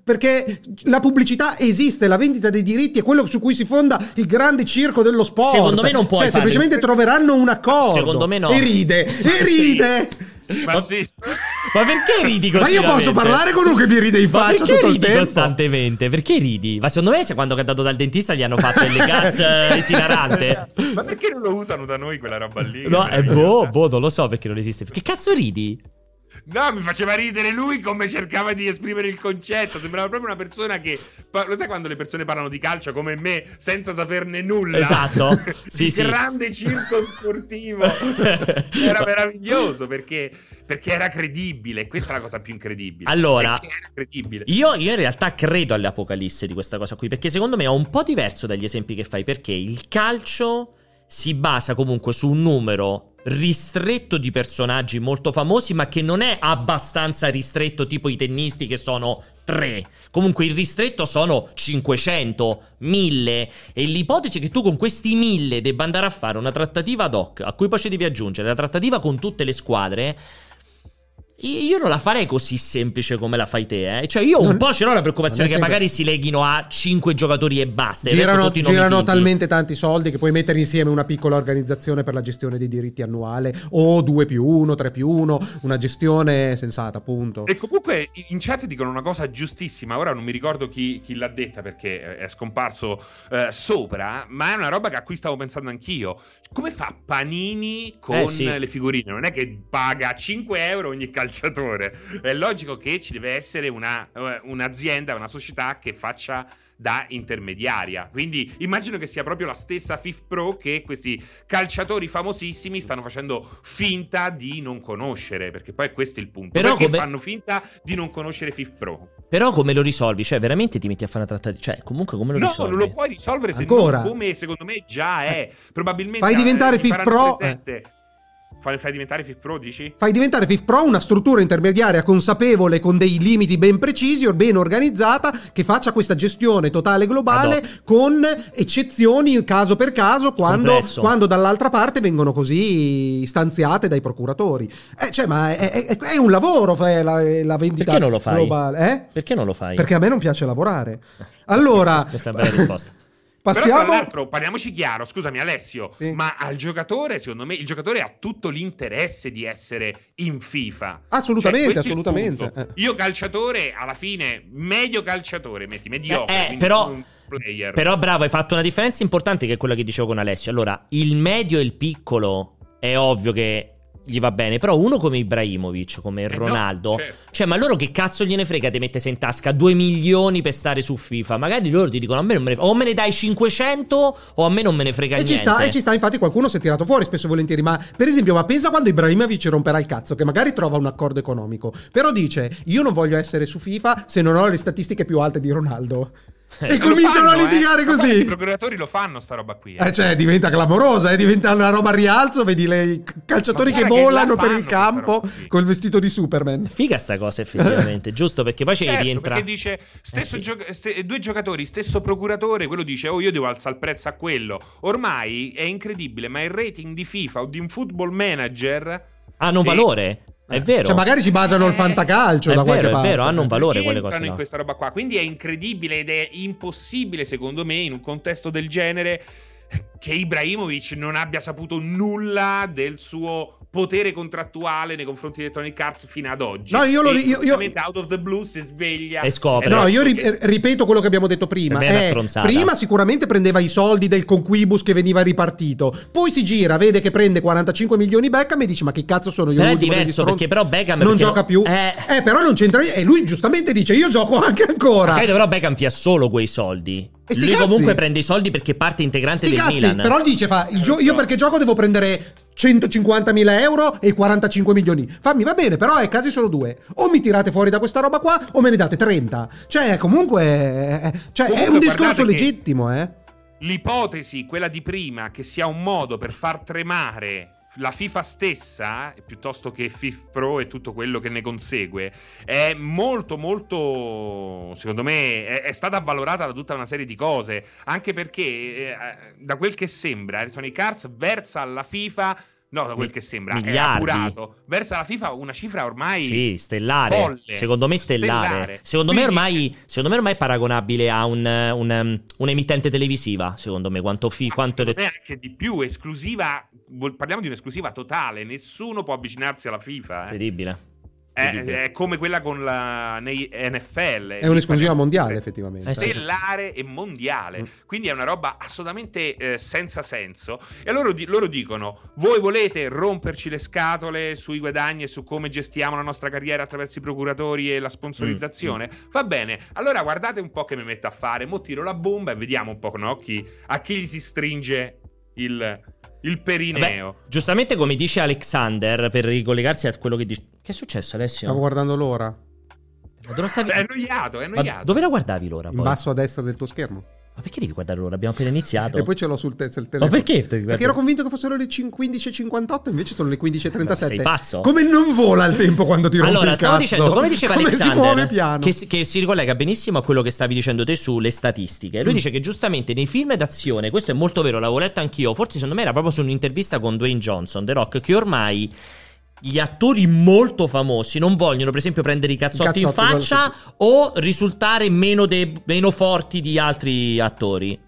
perché la pubblicità esiste, la vendita dei diritti è quello su cui si fonda il grande circo dello sport. Secondo me non puoi cioè, fare. Semplicemente troveranno un accordo. Secondo me no. E ride, e ride. Ma, sì. ma perché ridi continuamente? Ma io posso parlare con uno che mi ride in faccia tutto il tempo? Perché ridi costantemente? Perché ridi? Ma secondo me se quando è andato dal dentista gli hanno fatto il gas esilarante. Ma perché non lo usano da noi quella roba lì? No, eh, boh, boh, non lo so perché non esiste. Che cazzo ridi? No, mi faceva ridere lui come cercava di esprimere il concetto. Sembrava proprio una persona che... Lo sai quando le persone parlano di calcio come me, senza saperne nulla? Esatto. Sì, il sì. grande circo sportivo. Era meraviglioso perché... perché era credibile. Questa è la cosa più incredibile. Allora, era credibile. Io, io in realtà credo all'apocalisse di questa cosa qui, perché secondo me è un po' diverso dagli esempi che fai, perché il calcio si basa comunque su un numero ristretto di personaggi molto famosi, ma che non è abbastanza ristretto, tipo i tennisti che sono tre. Comunque il ristretto sono cinquecento, mille, e l'ipotesi che tu con questi mille debba andare a fare una trattativa ad hoc, a cui poi ci devi aggiungere la trattativa con tutte le squadre, io non la farei così semplice come la fai te, eh. Cioè io un non, po' ce l'ho la preoccupazione che sempre. Magari si leghino a cinque giocatori e basta. Girano, tutti girano talmente tanti soldi che puoi mettere insieme una piccola organizzazione per la gestione dei diritti annuale, o due più uno, tre più uno, una gestione sensata, appunto. E comunque in chat dicono una cosa giustissima, ora non mi ricordo chi, chi l'ha detta perché è scomparso eh, sopra, ma è una roba a cui stavo pensando anch'io. Come fa Panini con eh, sì. le figurine? Non è che paga cinque euro ogni calcio. È logico che ci deve essere una, un'azienda, una società che faccia da intermediaria, quindi immagino che sia proprio la stessa FIFPro che questi calciatori famosissimi stanno facendo finta di non conoscere, perché poi questo è il punto, però perché come... fanno finta di non conoscere FIFPro. Però come lo risolvi? Cioè veramente ti metti a fare una trattativa? Cioè comunque come lo no, risolvi? No, non lo puoi risolvere se ancora? Non come secondo me già è, probabilmente fai diventare FIFPro. Fai, fai diventare FIFPro, dici? Fai diventare FIFPro una struttura intermediaria consapevole, con dei limiti ben precisi, o ben organizzata, che faccia questa gestione totale globale, con eccezioni caso per caso, quando, quando dall'altra parte vengono così stanziate dai procuratori. Eh, cioè, ma è, è, è un lavoro, è la, è la vendita globale. Perché non lo fai? Globale, eh? Perché non lo fai? Perché a me non piace lavorare. Allora, questa è una bella risposta. Passiamo... Però tra l'altro, parliamoci chiaro, scusami Alessio, sì. ma al giocatore, secondo me, il giocatore ha tutto l'interesse di essere in FIFA. Assolutamente, cioè, assolutamente. Eh. Io calciatore, alla fine, medio calciatore, metti, mediocre, eh, eh, però... un player. Però bravo, hai fatto una differenza importante, che è quella che dicevo con Alessio. Allora, il medio e il piccolo è ovvio che gli va bene, però uno come Ibrahimovic, come eh Ronaldo, no, certo. cioè, ma loro che cazzo gliene frega te mettesi in tasca due milioni per stare su FIFA? Magari loro ti dicono: a me non me ne frega, o me ne dai cinquecento o a me non me ne frega e niente. Ci sta, e ci sta, infatti qualcuno si è tirato fuori spesso e volentieri, ma per esempio, ma pensa quando Ibrahimovic romperà il cazzo, che magari trova un accordo economico, però dice: io non voglio essere su FIFA se non ho le statistiche più alte di Ronaldo. Eh, e cominciano fanno, a litigare eh. così. I procuratori lo fanno sta roba qui. Eh. Eh, cioè diventa clamorosa, eh, diventa una roba a rialzo, vedi i calciatori che volano che per il campo col vestito di Superman. Figa sta cosa effettivamente, giusto, perché poi certo, ci rientra. Perché dice stesso eh sì. gio- st- due giocatori, stesso procuratore, quello dice: "Oh, io devo alzare il prezzo a quello". Ormai è incredibile, ma il rating di FIFA o di un Football Manager hanno un è... valore. È vero. Cioè, magari ci basano eh, il fantacalcio da vero, qualche parte. È vero, hanno un valore quelle cose. Entrano in questa roba qua. Quindi è incredibile ed è impossibile, secondo me, in un contesto del genere, che Ibrahimovic non abbia saputo nulla del suo potere contrattuale nei confronti di Electronic Arts fino ad oggi. No, io lo io, io, out of the blue si sveglia e scopre. No, io ri- ripeto quello che abbiamo detto prima. Eh, prima sicuramente prendeva i soldi del conquibus che veniva ripartito. Poi si gira, vede che prende quarantacinque milioni Beckham e dice: ma che cazzo sono io? Non è diverso, perché però Beckham non gioca più. Eh... eh, però non c'entra. E lui giustamente dice: io gioco anche ancora. Ok, però Beckham ha solo quei soldi. E lui comunque cazzi. prende i soldi perché parte integrante sti del cazzi. Milan. Però dice: fa, gio- io perché gioco devo prendere centocinquantamila euro e quarantacinque milioni. Fammi, va bene, però è casi solo due. O mi tirate fuori da questa roba qua o me ne date trenta. Cioè, comunque, cioè, comunque è un discorso legittimo, eh. L'ipotesi, quella di prima, che sia un modo per far tremare la FIFA stessa, piuttosto che FIFPro e tutto quello che ne consegue, è molto molto, secondo me, è, è stata avvalorata da tutta una serie di cose, anche perché eh, da quel che sembra Electronic Arts versa alla FIFA, no, da quel che sembra, miliardi. È appurato, versa alla FIFA una cifra ormai sì, stellare, folle. Secondo me stellare, stellare. Secondo, quindi... me ormai, secondo me ormai è paragonabile a un, un, un emittente televisiva, secondo me, quanto fi, quanto secondo me anche di più, esclusiva, parliamo di un'esclusiva totale, nessuno può avvicinarsi alla FIFA, eh. Incredibile. È, è come quella con la nei N F L, è un'esclusiva mondiale, effettivamente stellare e mondiale, mm. quindi è una roba assolutamente eh, senza senso. E loro, di, loro dicono: voi volete romperci le scatole sui guadagni e su come gestiamo la nostra carriera attraverso i procuratori e la sponsorizzazione, mm. va bene, allora guardate un po' che mi metto a fare, mo tiro la bomba e vediamo un po', no, chi, a chi gli si stringe il il perineo. Vabbè, giustamente come dice Alexander, per ricollegarsi a quello che dice. Che è successo, Alessio? Stavo guardando l'ora. Ma dove stavi... È annoiato, è annoiato. Ma dove la guardavi l'ora? Poi? In basso a destra del tuo schermo. Ma perché devi guardare l'ora? Abbiamo appena iniziato. E poi ce l'ho sul te- telefono. Ma perché? Perché ero convinto che fossero le quindici e cinquantotto, invece sono le quindici e trentasette. Sei pazzo? Come non vola il tempo quando ti rompi allora, il cazzo? Allora, stavo dicendo, come diceva come Alexander, si muove piano. Che, che si ricollega benissimo a quello che stavi dicendo te sulle statistiche. Lui mm. dice che giustamente nei film d'azione, questo è molto vero, l'avevo letto anch'io, forse secondo me era proprio su un'intervista con Dwayne Johnson, The Rock, che ormai... gli attori molto famosi non vogliono, per esempio, prendere i cazzotti, cazzotti in faccia o risultare meno, de- meno forti di altri attori.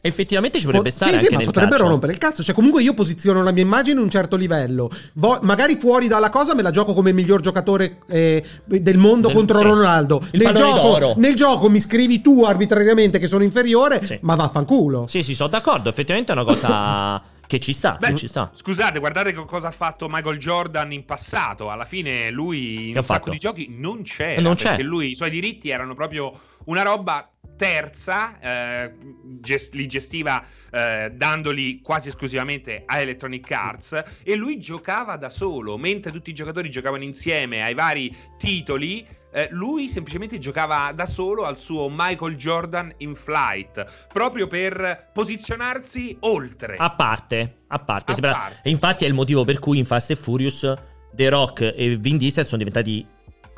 Effettivamente ci potrebbe stare, sì, anche sì, ma nel potrebbero calcio. Rompere il cazzo. Cioè, comunque io posiziono la mia immagine in un certo livello. Vo- magari fuori dalla cosa me la gioco come miglior giocatore eh, del mondo del, contro sì. Ronaldo. Il nel gioco, nel gioco mi scrivi tu arbitrariamente che sono inferiore, sì. ma vaffanculo. Sì, sì, sono d'accordo. Effettivamente è una cosa... che ci sta, beh, ci sta. Scusate, guardate che cosa ha fatto Michael Jordan in passato. Alla fine lui in che un sacco di giochi non c'era, non c'è. Perché lui, i suoi diritti erano proprio una roba terza, eh, gest- li gestiva eh, dandoli quasi esclusivamente a Electronic Arts, e lui giocava da solo, mentre tutti i giocatori giocavano insieme ai vari titoli. eh, lui semplicemente giocava da solo al suo Michael Jordan in Flight, proprio per posizionarsi oltre. A parte, a parte. A sembra... parte. Infatti è il motivo per cui in Fast and Furious The Rock e Vin Diesel sono diventati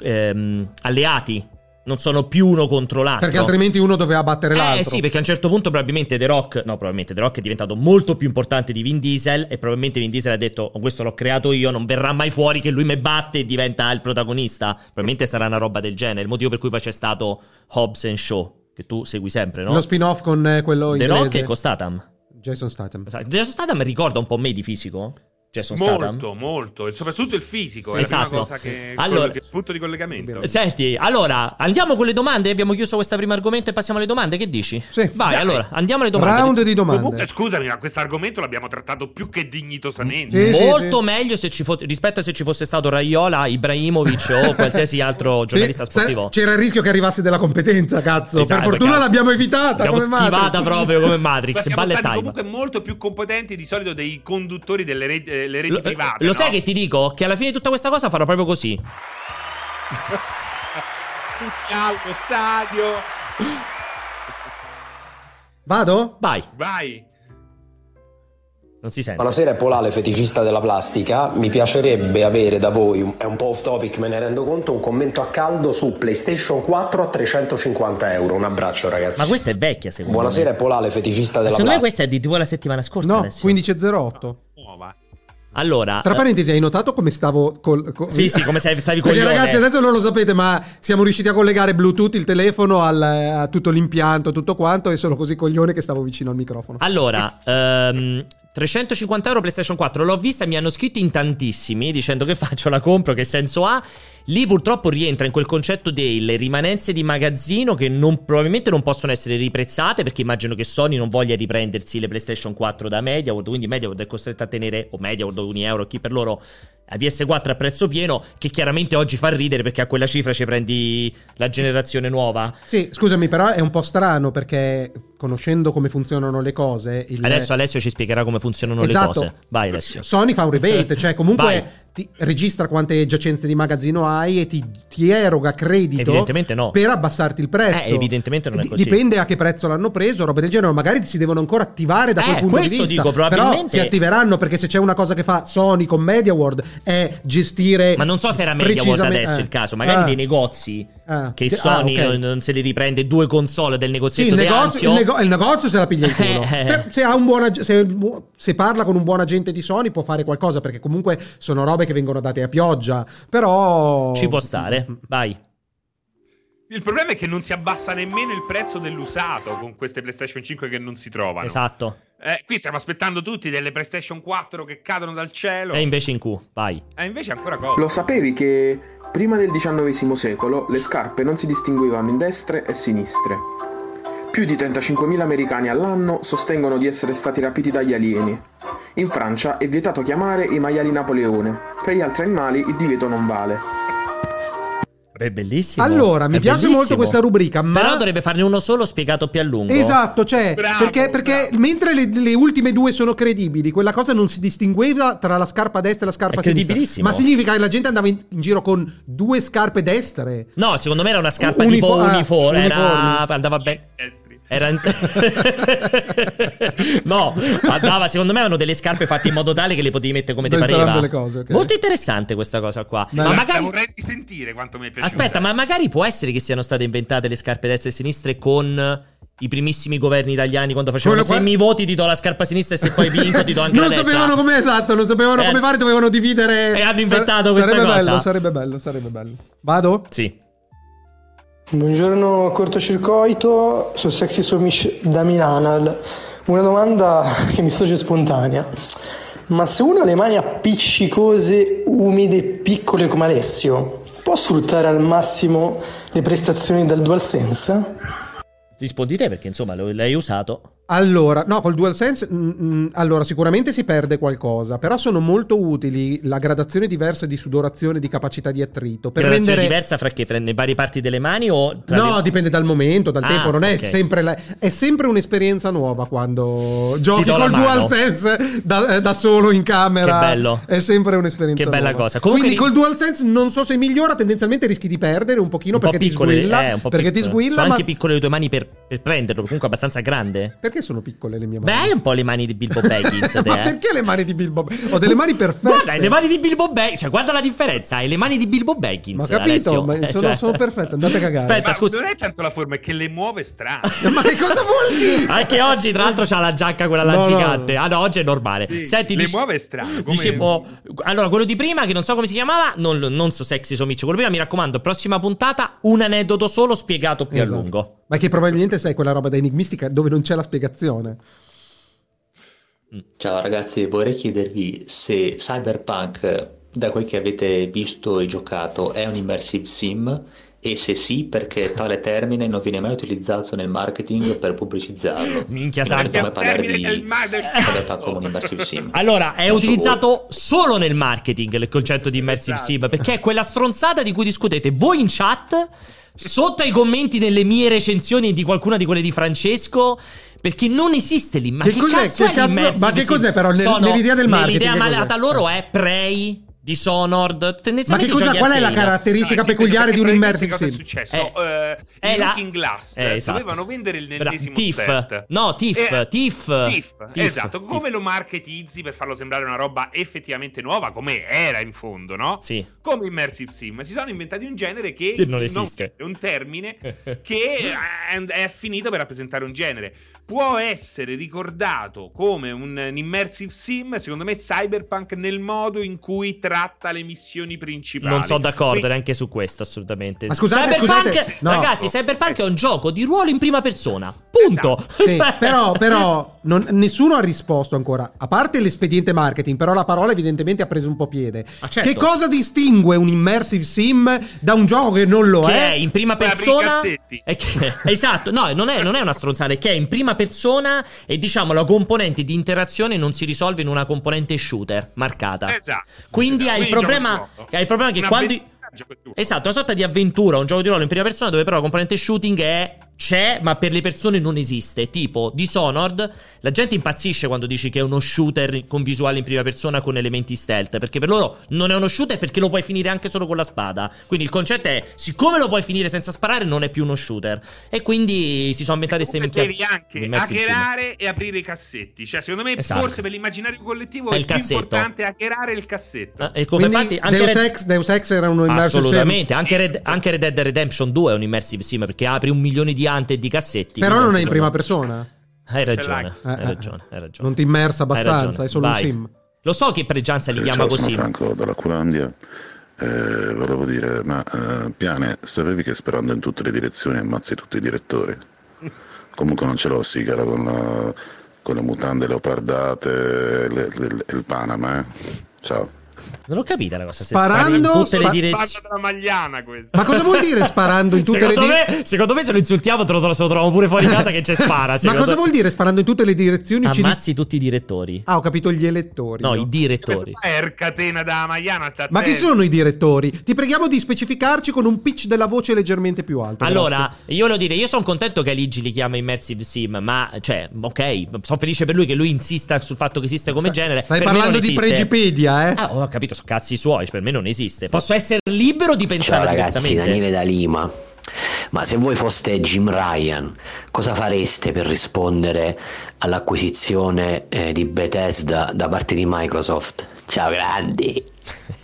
ehm, alleati. Non sono più uno contro l'altro, perché altrimenti uno doveva battere eh, l'altro. Eh sì, perché a un certo punto probabilmente The Rock No, probabilmente The Rock è diventato molto più importante di Vin Diesel, e probabilmente Vin Diesel ha detto: oh, questo l'ho creato io, non verrà mai fuori che lui mi batte e diventa il protagonista. Probabilmente sarà una roba del genere. Il motivo per cui poi c'è stato Hobbs and Shaw, che tu segui sempre, no? Lo spin-off con eh, quello inglese, The Rock e con Statham. Jason Statham Jason Statham ricorda un po' me di fisico, Jason molto, Statham. molto, e soprattutto il fisico. Esatto. È una cosa che, allora, che punto di collegamento. Senti, allora andiamo con le domande. Abbiamo chiuso questo primo argomento e passiamo alle domande. Che dici? Sì. Vai, yeah, allora andiamo alle domande. Round di domande. Comunque, scusami, ma questo argomento l'abbiamo trattato più che dignitosamente. Sì, molto sì, meglio se ci fo- rispetto a se ci fosse stato Raiola, Ibrahimovic o qualsiasi altro giornalista sì, sportivo. C'era il rischio che arrivasse della competenza, cazzo. Esatto, per fortuna cazzo. l'abbiamo evitata. L'abbiamo come schivata Matrix. proprio come Matrix. Ma siamo stati time. comunque molto più competenti di solito dei conduttori delle reti. Le reti lo, private, lo no? sai che ti dico? Che alla fine di tutta questa cosa farò proprio così. Tutti allo stadio. Vado? Vai. Vai. Non si sente. Buonasera, è Polale, feticista della plastica. Mi piacerebbe avere da voi, è un po' off topic, me ne rendo conto, un commento a caldo su PlayStation quattro a trecentocinquanta euro. Un abbraccio, ragazzi. Ma questa è vecchia, secondo Buonasera, me. Buonasera, è Polale, feticista della plastica. Secondo me questa è di tipo la settimana scorsa. No, adesso. quindici zero otto. Nuova. Allora, tra parentesi, hai notato come stavo col, col... Sì, sì, come stavi coglione. Perché ragazzi, adesso non lo sapete, ma siamo riusciti a collegare Bluetooth il telefono al, a tutto l'impianto, tutto quanto, e sono così coglione che stavo vicino al microfono. Allora, ehm, trecentocinquanta euro PlayStation quattro, l'ho vista e mi hanno scritto in tantissimi dicendo che faccio, la compro, che senso ha. Lì purtroppo rientra in quel concetto delle rimanenze di magazzino che non, probabilmente non possono essere riprezzate, perché immagino che Sony non voglia riprendersi le PlayStation quattro da MediaWorld, quindi MediaWorld è costretta a tenere, o MediaWorld o Unieuro, chi per loro, la P S quattro a prezzo pieno, che chiaramente oggi fa ridere perché a quella cifra ci prendi la generazione nuova. Sì, scusami, però è un po' strano perché conoscendo come funzionano le cose... Il... Adesso Alessio ci spiegherà come funzionano esatto. le cose. Vai Alessio. Sony fa un rebate, cioè comunque ti registra quante giacenze di magazzino hai e ti, ti eroga credito evidentemente no. per abbassarti il prezzo. Eh, evidentemente non è così. Dipende a che prezzo l'hanno preso, roba del genere, magari si devono ancora attivare da eh, quel punto questo di vista. Dico, probabilmente... Però si attiveranno, perché se c'è una cosa che fa Sony con MediaWorld... è gestire, ma non so se era MediaWorld adesso eh, il caso, magari eh, dei negozi eh, che Sony ah, okay. non se li riprende due console del negozietto. Sì, il, negozio, il, nego- il negozio se la piglia il culo. Per, se, ha un buon ag- se, se parla con un buon agente di Sony può fare qualcosa, perché comunque sono robe che vengono date a pioggia, però ci può stare. Vai. Il problema è che non si abbassa nemmeno il prezzo dell'usato con queste PlayStation cinque che non si trovano. Esatto. Eh, qui stiamo aspettando tutti delle PlayStation quattro che cadono dal cielo. E invece in Q, vai. E invece ancora cosa? Lo sapevi che prima del diciannovesimo secolo le scarpe non si distinguevano in destre e sinistre? Più di trentacinquemila americani all'anno sostengono di essere stati rapiti dagli alieni. In Francia è vietato chiamare i maiali Napoleone. Per gli altri animali il divieto non vale. È bellissimo. Allora, mi è piace bellissimo. molto questa rubrica, ma... Però dovrebbe farne uno solo spiegato più a lungo. Esatto, cioè, bravo, perché, perché bravo. mentre le, le ultime due sono credibili, quella cosa non si distingueva tra la scarpa destra e la scarpa sinistra. Ma significa che la gente andava in, in giro con due scarpe destre? No, secondo me era una scarpa Unifo- tipo ah, uniforme, era andava bene. Era... no, andava, secondo me erano delle scarpe fatte in modo tale che le potevi mettere come ti pareva. Cose, okay. Molto interessante questa cosa qua. Ma, ma magari vorrei sentire quanto mi è piaciuto. Aspetta, ma magari può essere che siano state inventate le scarpe destre e sinistre con i primissimi governi italiani, quando facevano se qua... mi voti ti do la scarpa sinistra e se poi vinco ti do anche non la destra. Non sapevano come esatto, non sapevano eh, come fare, dovevano dividere. E hanno inventato Sare- questa sarebbe cosa. Bello, sarebbe bello, sarebbe bello. Vado? Sì. Buongiorno cortocircuito, sono Sexy Somish da Milanal. Una domanda che mi sorge spontanea. Ma se uno ha le mani appiccicose, umide, piccole come Alessio, può sfruttare al massimo le prestazioni del DualSense? Rispondi te, perché insomma l'hai usato. Allora, no, col DualSense, mh, mh, allora sicuramente si perde qualcosa, però sono molto utili la gradazione diversa di sudorazione, di capacità di attrito. Per gradazione rendere... diversa fra che? Fra le varie parti delle mani o... Tra no, le... dipende dal momento, dal ah, tempo, non okay. è sempre la... è sempre un'esperienza nuova quando giochi col DualSense da, da solo in camera. Che bello. È sempre un'esperienza nuova. Che bella nuova. Cosa. Comunque quindi ri... col DualSense non so se migliora, tendenzialmente rischi di perdere un pochino un perché, po piccole, ti sguilla, eh, un po perché ti sguilla. Sono ma... anche piccole le tue mani per, per prenderlo, comunque abbastanza grande. Perché sono piccole le mie mani? Beh, è un po' le mani di Bilbo Baggins. Ma te, eh? Perché le mani di Bilbo Baggins? Ho delle mani perfette. Guarda, le mani di Bilbo Baggins. Cioè, guarda la differenza. Hai le mani di Bilbo Baggins. Ma capito, ma sono, cioè... sono perfette. Andate a cagare. Aspetta, ma scusa. Non è tanto la forma, è che le muove strane. Ma che cosa vuol dire? Anche oggi, tra l'altro, c'ha la giacca quella là no, gigante. Ah, no, oggi è normale. Sì, senti, le dici, muove strane. Come... Dici, oh, allora, quello di prima, che non so come si chiamava, non, non so sexy somiccio. Quello prima, mi raccomando, prossima puntata, un aneddoto solo spiegato più esatto. a lungo. Ma che probabilmente sai quella roba da enigmistica dove non c'è la spiegazione. Ciao ragazzi, vorrei chiedervi se Cyberpunk, da quel che avete visto e giocato, è un immersive sim e se sì perché tale termine non viene mai utilizzato nel marketing per pubblicizzarlo. Minchia, esatto, come pagarvi del ma- del Cyberpunk come un immersive sim. Allora, è non utilizzato so solo nel marketing il concetto di immersive esatto. sim, perché è quella stronzata di cui discutete voi in chat, sotto ai commenti delle mie recensioni, di qualcuna di quelle di Francesco, perché non esiste lì. Ma che, che cos'è, cazzo che è cazzo, ma che cos'è però nel, sono, nell'idea del marketing? L'idea malata loro è Prey, Dishonored, tendenzialmente. Ma che cosa, qual è la caratteristica no, peculiare di un immersive sim? Cosa è successo? Eh, eh, eh, Looking Glass eh, esatto. dovevano vendere il nellesimo Tiff. No, Tiff, eh, Tiff. Tiff. Esatto, come Tiff. Lo marketizzi per farlo sembrare una roba effettivamente nuova, come era in fondo, no? Sì. Come immersive sim, si sono inventati un genere che, che non esiste, non, è un termine che è finito per rappresentare un genere. Può essere ricordato come un, un immersive sim, secondo me, Cyberpunk nel modo in cui tratta le missioni principali. Non sono d'accordo quindi... neanche su questo, assolutamente. Ma scusate, Cyberpunk, scusate. No. Ragazzi, Cyberpunk è un gioco di ruolo in prima persona. Punto. Esatto. Sì, però però non, nessuno ha risposto ancora, a parte l'espediente marketing, però la parola evidentemente ha preso un po' piede. Ah, certo. Che cosa distingue un immersive sim da un gioco che non lo che è? Che è in prima persona. È che, esatto, no, non è, non è una stronzata, è che è in prima persona e diciamo la componente di interazione non si risolve in una componente shooter marcata. Esatto. Quindi Quindi hai il problema, hai il problema che quando... Esatto, una sorta di avventura, un gioco di ruolo in prima persona dove però la componente shooting è... c'è, ma per le persone non esiste. Tipo Dishonored, la gente impazzisce quando dici che è uno shooter con visuale in prima persona con elementi stealth, perché per loro non è uno shooter perché lo puoi finire anche solo con la spada. Quindi il concetto è, siccome lo puoi finire senza sparare, non è più uno shooter. E quindi si sono inventate queste minchia. Devi anche hackerare e aprire i cassetti. Cioè secondo me esatto. forse per l'immaginario collettivo è, è il più cassetto. Importante hackerare il cassetto ah, e come infatti, anche Deus, Red... Ex, Deus Ex era uno immersive assolutamente. Sim. Anche Red, anche Red Dead Redemption due è un immersive sim perché apri un milione di e di cassetti. Però non è in prima persona. Hai ragione, hai ragione, hai ragione, hai ragione. Non ti immersa abbastanza, è solo Vai. Un sim. Lo so che Pregianza li eh, chiama ciao, così. Sono Franco dalla Culandia. Eh, volevo dire, ma eh, Piane, sapevi che sperando in tutte le direzioni ammazzi tutti i direttori? Comunque non ce l'ho, sigara con la, con le mutande leopardate e le, le, le, il Panama, eh. Ciao. Non l'ho capita la cosa. Sparando in tutte spa- le direzioni della magliana questa. Ma cosa vuol dire sparando in tutte secondo le direzioni? Secondo me se lo insultiamo te lo, se lo troviamo pure fuori casa che c'è spara. Ma cosa te... vuol dire sparando in tutte le direzioni? Ammazzi ci... tutti i direttori. Ah, ho capito, gli elettori. No, no? I direttori. Per catena da magliana. Ma chi sono i direttori? Ti preghiamo di specificarci con un pitch della voce leggermente più alto. Allora, grazie. Io volevo dire, io sono contento che Aligi li chiama immersive sim, ma cioè, ok, sono felice per lui che lui insista sul fatto che esiste come Sta, genere. Stai per parlando di Pregipedia, eh? Ah, ho capito, sono cazzi suoi, per me non esiste. Posso essere libero di pensare ciao ragazzi, diversamente. Daniele da Lima. Ma se voi foste Jim Ryan, cosa fareste per rispondere all'acquisizione eh, di Bethesda da parte di Microsoft? Ciao grandi.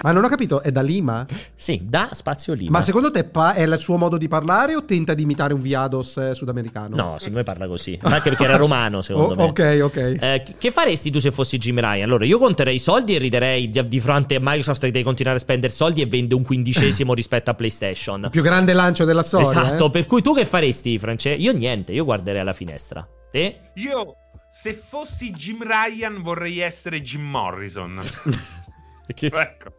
Ma non ho capito, è da Lima? Sì, da spazio Lima. Ma secondo te pa- è il suo modo di parlare o tenta di imitare un viados eh, sudamericano? No, secondo me parla così, ma anche perché era romano secondo oh, me. Ok, ok eh, Che faresti tu se fossi Jim Ryan? Allora io conterei i soldi e riderei di, di fronte a Microsoft che deve continuare a spendere soldi e vende un quindicesimo rispetto a PlayStation. Il più grande lancio della storia. Esatto, eh? Per cui tu che faresti, Francesco? Io niente, io guarderei alla finestra. Te? Io, se fossi Jim Ryan vorrei essere Jim Morrison. Perché... Ecco.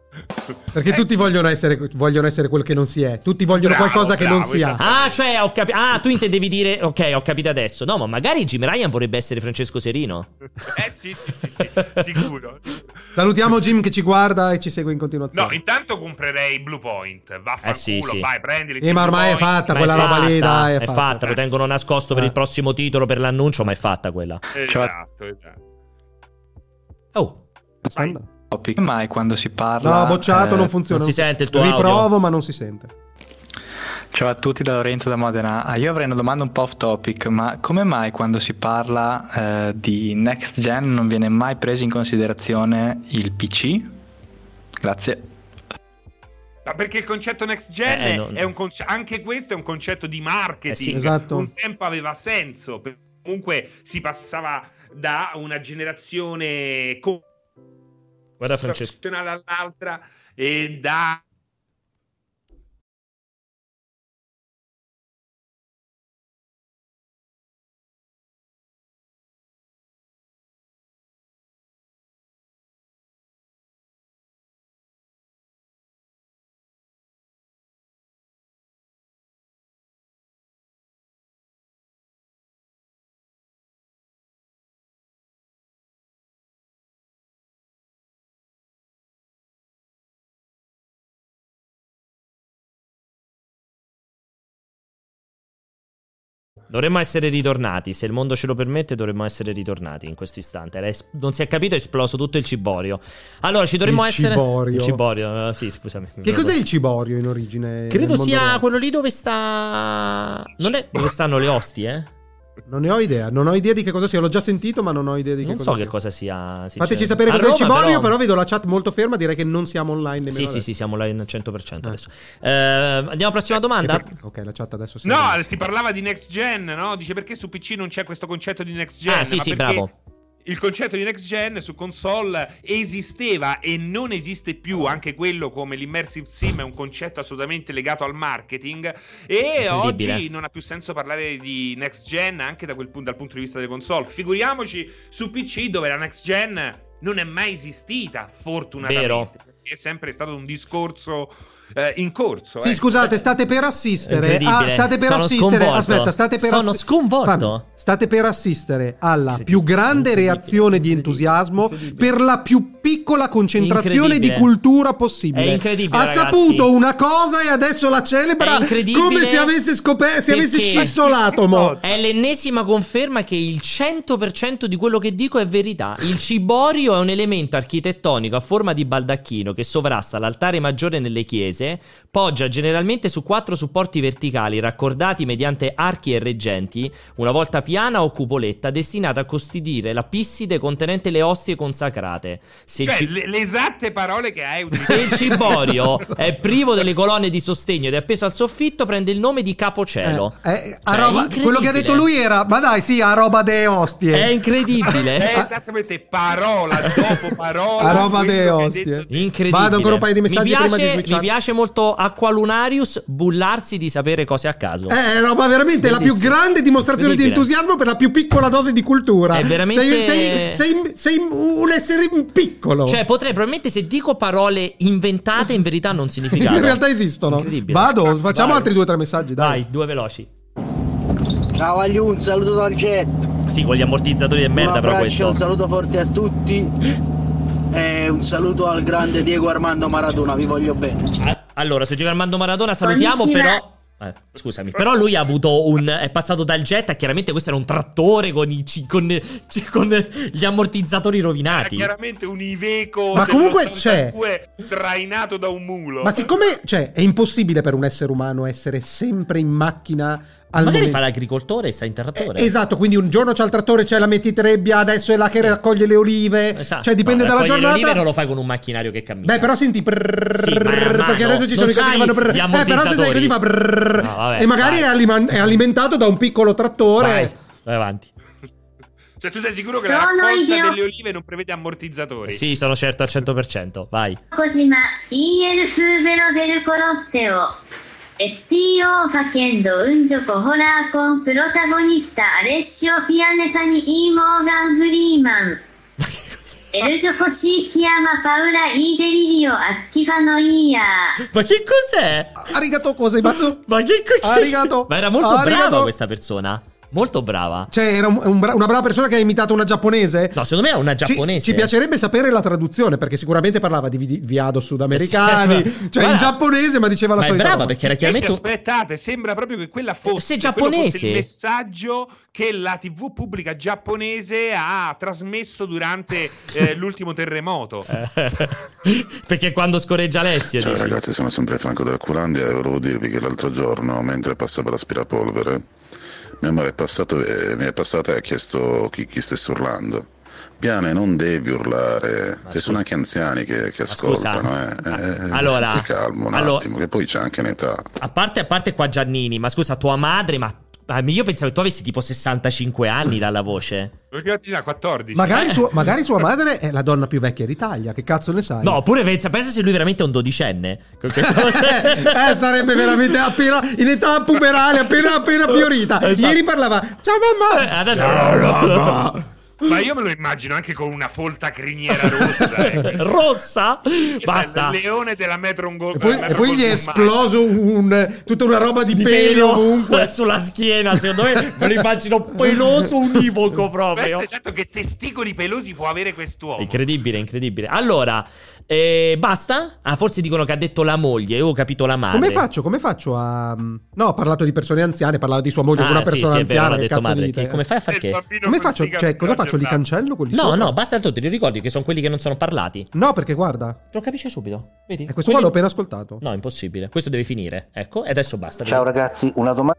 Perché eh, tutti sì. vogliono essere vogliono essere quello che non si è. Tutti vogliono bravo, qualcosa bravo, che non si ha. Ah, cioè, ho capito. Ah, tu intendevi dire, ok, ho capito adesso. No, ma magari Jim Ryan vorrebbe essere Francesco Serino. Eh sì, sì, sì, sì, sì. Sicuro. Salutiamo Jim che ci guarda e ci segue in continuazione. No, intanto comprerei Blue Point. Vaffanculo, eh sì, sì. vai, prendili. Eh, ma ormai è fatta ma quella è fatta, roba lì, dai, è, è fatta. fatta. Lo tengono nascosto eh. per il prossimo titolo, per l'annuncio, ma è fatta quella. Esatto, esatto. Oh. Vai. Topic. Mai quando si parla. No, bocciato, eh, non funziona. Non si sente il tuo riprovo, audio. Ma non si sente. Ciao a tutti da Lorenzo da Modena. Ah, io avrei una domanda un po' off topic, ma come mai quando si parla eh, di next gen non viene mai preso in considerazione il P C? Grazie. Ma perché il concetto next gen eh, non... è un conce- anche questo è un concetto di marketing. Eh sì, esatto. Un tempo aveva senso, comunque si passava da una generazione co- Guarda Francesco all'altra e da dovremmo essere ritornati, se il mondo ce lo permette dovremmo essere ritornati in questo istante. Non si è capito, è esploso tutto il ciborio. Allora ci dovremmo il essere ciborio. Il ciborio, sì, scusami. Che cos'è il ciborio in origine? Credo sia reale. Quello lì dove sta non è... dove stanno le ostie, eh? Non ne ho idea, non ho idea di che cosa sia. L'ho già sentito, ma non ho idea di che non cosa so sia. Non so che cosa sia. Sì, fateci sapere cosa è il ciborio, però... però vedo la chat molto ferma. Direi che non siamo online nemmeno. Sì, adesso. sì, sì, siamo online al cento per cento ah. adesso. Eh, andiamo alla prossima domanda. Per... Ok, la chat adesso. No, arriva. Si parlava di next gen, no? Dice perché su P C non c'è questo concetto di next gen. Ah, sì, ma sì, bravo. Il concetto di next gen su console esisteva e non esiste più, anche quello come l'immersive sim è un concetto assolutamente legato al marketing e oggi non ha più senso parlare di next gen anche da quel, dal punto di vista delle console, figuriamoci su P C dove la next gen non è mai esistita fortunatamente. Vero. È sempre stato un discorso eh, in corso. Sì, eh. Scusate, state per assistere. Ah, state per Sono assistere. Sconvolto. Aspetta, state per Sono assi- sconvolto. State per assistere alla più grande reazione di entusiasmo per la più piccola concentrazione di cultura possibile. È incredibile. Ha ragazzi. saputo una cosa e adesso la celebra come se avesse scoperto, se avesse scisso l'atomo. È l'ennesima conferma che il cento per cento di quello che dico è verità. Il ciborio è un elemento architettonico a forma di baldacchino che sovrasta l'altare maggiore nelle chiese, poggia generalmente su quattro supporti verticali raccordati mediante archi e reggenti, una volta piana o cupoletta, destinata a custodire la pisside contenente le ostie consacrate. Se cioè, ci... le, le esatte parole che hai utilizzato. Se il ciborio è privo delle colonne di sostegno ed è appeso al soffitto, prende il nome di capocello. Eh, eh, cioè, roba, quello che ha detto lui era, ma dai, sì, a roba de ostie. È incredibile. È esattamente parola dopo parola. A roba de ostie. Incredibile. Vado ancora un paio di messaggi. Mi piace, prima di mi piace molto Aqualunarius bullarsi di sapere cose a caso. Eh, roba veramente bellissimo. La più grande dimostrazione di entusiasmo per la più piccola dose di cultura. È veramente. Sei, sei, sei, sei un essere piccolo. Cioè, potrei probabilmente se dico parole inventate in verità non significano. In realtà esistono. Vado, facciamo Vai. altri due o tre messaggi. Dai, Vai, due veloci. Ciao agli un saluto dal jet. Sì, con gli ammortizzatori di merda, però questo. Un saluto forte a tutti. Eh, un saluto al grande Diego Armando Maradona, vi voglio bene. Allora, su Diego Armando Maradona salutiamo, Amicina. però... Eh, scusami, però lui ha avuto un... è passato dal jet a chiaramente questo era un trattore con, i, con, con gli ammortizzatori rovinati. Era chiaramente un Iveco. Ma comunque c'è trainato da un mulo. Ma siccome cioè, è impossibile per un essere umano essere sempre in macchina... Al magari momento. Fa l'agricoltore e sta in trattore. Eh, esatto, quindi un giorno c'ha il trattore, c'è la mettitrebbia, adesso è là che sì. raccoglie le olive. Esatto. Cioè dipende no, dalla giornata. Le olive non lo fai con un macchinario che cammina. Beh, però senti prrr, sì, prrr, perché adesso ci sono i cose che vanno prrr. Eh, però se sai così fa prrr, no, vabbè, e magari è, alima- è alimentato da un piccolo trattore. Vai, vai avanti. Cioè tu sei sicuro che sono la raccolta io. delle olive non prevede ammortizzatori? Sì, sono certo al cento per cento. Vai. Così ma io supero del Colosseo. E stiamo facendo un gioco horror con protagonista Alessio Pianesa ni Morgan Freeman. Elogio così chiama paura i delirio a schifanoia. Ma che cos'è? Arigato gozaimasu. Ma che cos'è? Arigato. Ma era molto Arigato. brava questa persona. Molto brava. Cioè era un, un bra- una brava persona che ha imitato una giapponese. No, secondo me è una giapponese. Ci, ci piacerebbe sapere la traduzione, perché sicuramente parlava di vi- viado sudamericani, sì, cioè in giapponese, ma diceva la solita. Ma è brava roba, perché era chiaramente... Aspettate, sembra proprio che quella fosse, eh, giapponese. Fosse il messaggio che la tivù pubblica giapponese ha trasmesso durante eh, l'ultimo terremoto. Perché quando scorreggia Alessio. Ciao dice... ragazzi, sono sempre Franco della Culandia e volevo dirvi che l'altro giorno, mentre passava l'aspirapolvere, mia madre è passato, eh, mi è passata e ha chiesto chi, chi stesse urlando. Piano, non devi urlare. Ci sono anche anziani che, che ascoltano. Eh. Eh, allora, stai calmo un allora, attimo, che poi c'è anche un'età. A parte, a parte qua Giannini, ma scusa, tua madre, ma io pensavo che tu avessi tipo sessantacinque anni dalla voce. quattordici Magari, eh. suo, magari sua madre è la donna più vecchia d'Italia. Che cazzo ne sai? No, oppure pensa, pensa se lui veramente è un dodicenne. eh, sarebbe veramente appena in età puberale, appena appena fiorita. Esatto. Ieri parlava. Ciao mamma. Eh, adesso... Ciao mamma. Ma io me lo immagino anche con una folta criniera rossa. Eh. Rossa? Basta. Il leone della Metro Gold. E poi, eh, e poi gli è esploso un, tutta una roba di, di pelo, pelo ovunque. Sulla schiena, secondo me me lo immagino peloso, univoco proprio. Penso esatto che testicoli pelosi può avere quest'uomo. Incredibile, incredibile. Allora, eh, basta? Ah, forse dicono che ha detto la moglie, io ho capito la madre. Come faccio? Come faccio a... No, ho parlato di persone anziane, parlava di sua moglie, ah, con una sì, persona sì, anziana. Vero, che cazzo madre, che, come fai a far che? Come faccio? Cioè, cosa faccio? Li cancello quelli no sopra? No, basta il tutto, ti ricordi che sono quelli che non sono parlati. No, perché guarda, lo capisci subito, vedi? E questo quelli... qua l'ho appena ascoltato. No, impossibile, questo deve finire, ecco, e adesso basta. Ciao vedi. Ragazzi, una domanda.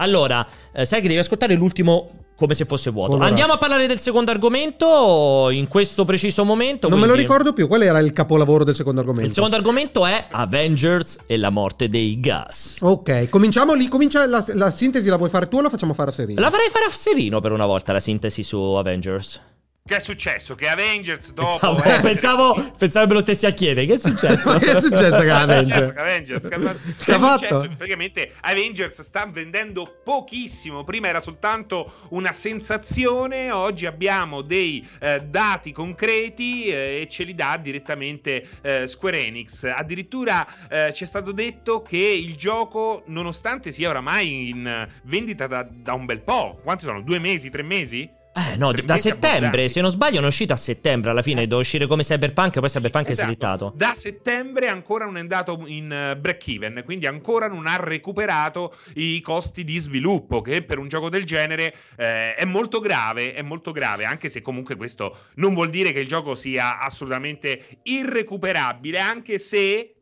Allora, eh, sai che devi ascoltare l'ultimo come se fosse vuoto. Allora, andiamo a parlare del secondo argomento in questo preciso momento. Non quindi... me lo ricordo più, qual era il capolavoro del secondo argomento? Il secondo argomento è Avengers e la morte dei gas. Ok, cominciamo lì, comincia la, la sintesi, la vuoi fare tu o la facciamo fare a Serino? La farei fare a Serino per una volta la sintesi su Avengers. Che è successo? Che Avengers dopo... Pensavo, eh, pensavo, eh, pensavo che me lo stessi a chiedere. Che è successo? Che è successo con Avengers? Avengers? Che, che è fatto? Successo? Praticamente Avengers sta vendendo pochissimo. Prima era soltanto una sensazione. Oggi abbiamo dei eh, dati concreti eh, e ce li dà direttamente eh, Square Enix. Addirittura eh, ci è stato detto che il gioco, nonostante sia oramai in vendita da, da un bel po'. Quanti sono? Due mesi? Tre mesi? Eh no, da settembre, se non sbaglio, non è uscito a settembre alla fine, eh. Deve uscire come Cyberpunk, poi Cyberpunk esatto. È slittato. Da settembre ancora non è andato in break-even, quindi ancora non ha recuperato i costi di sviluppo, che per un gioco del genere eh, è molto grave, è molto grave, anche se comunque questo non vuol dire che il gioco sia assolutamente irrecuperabile, anche se...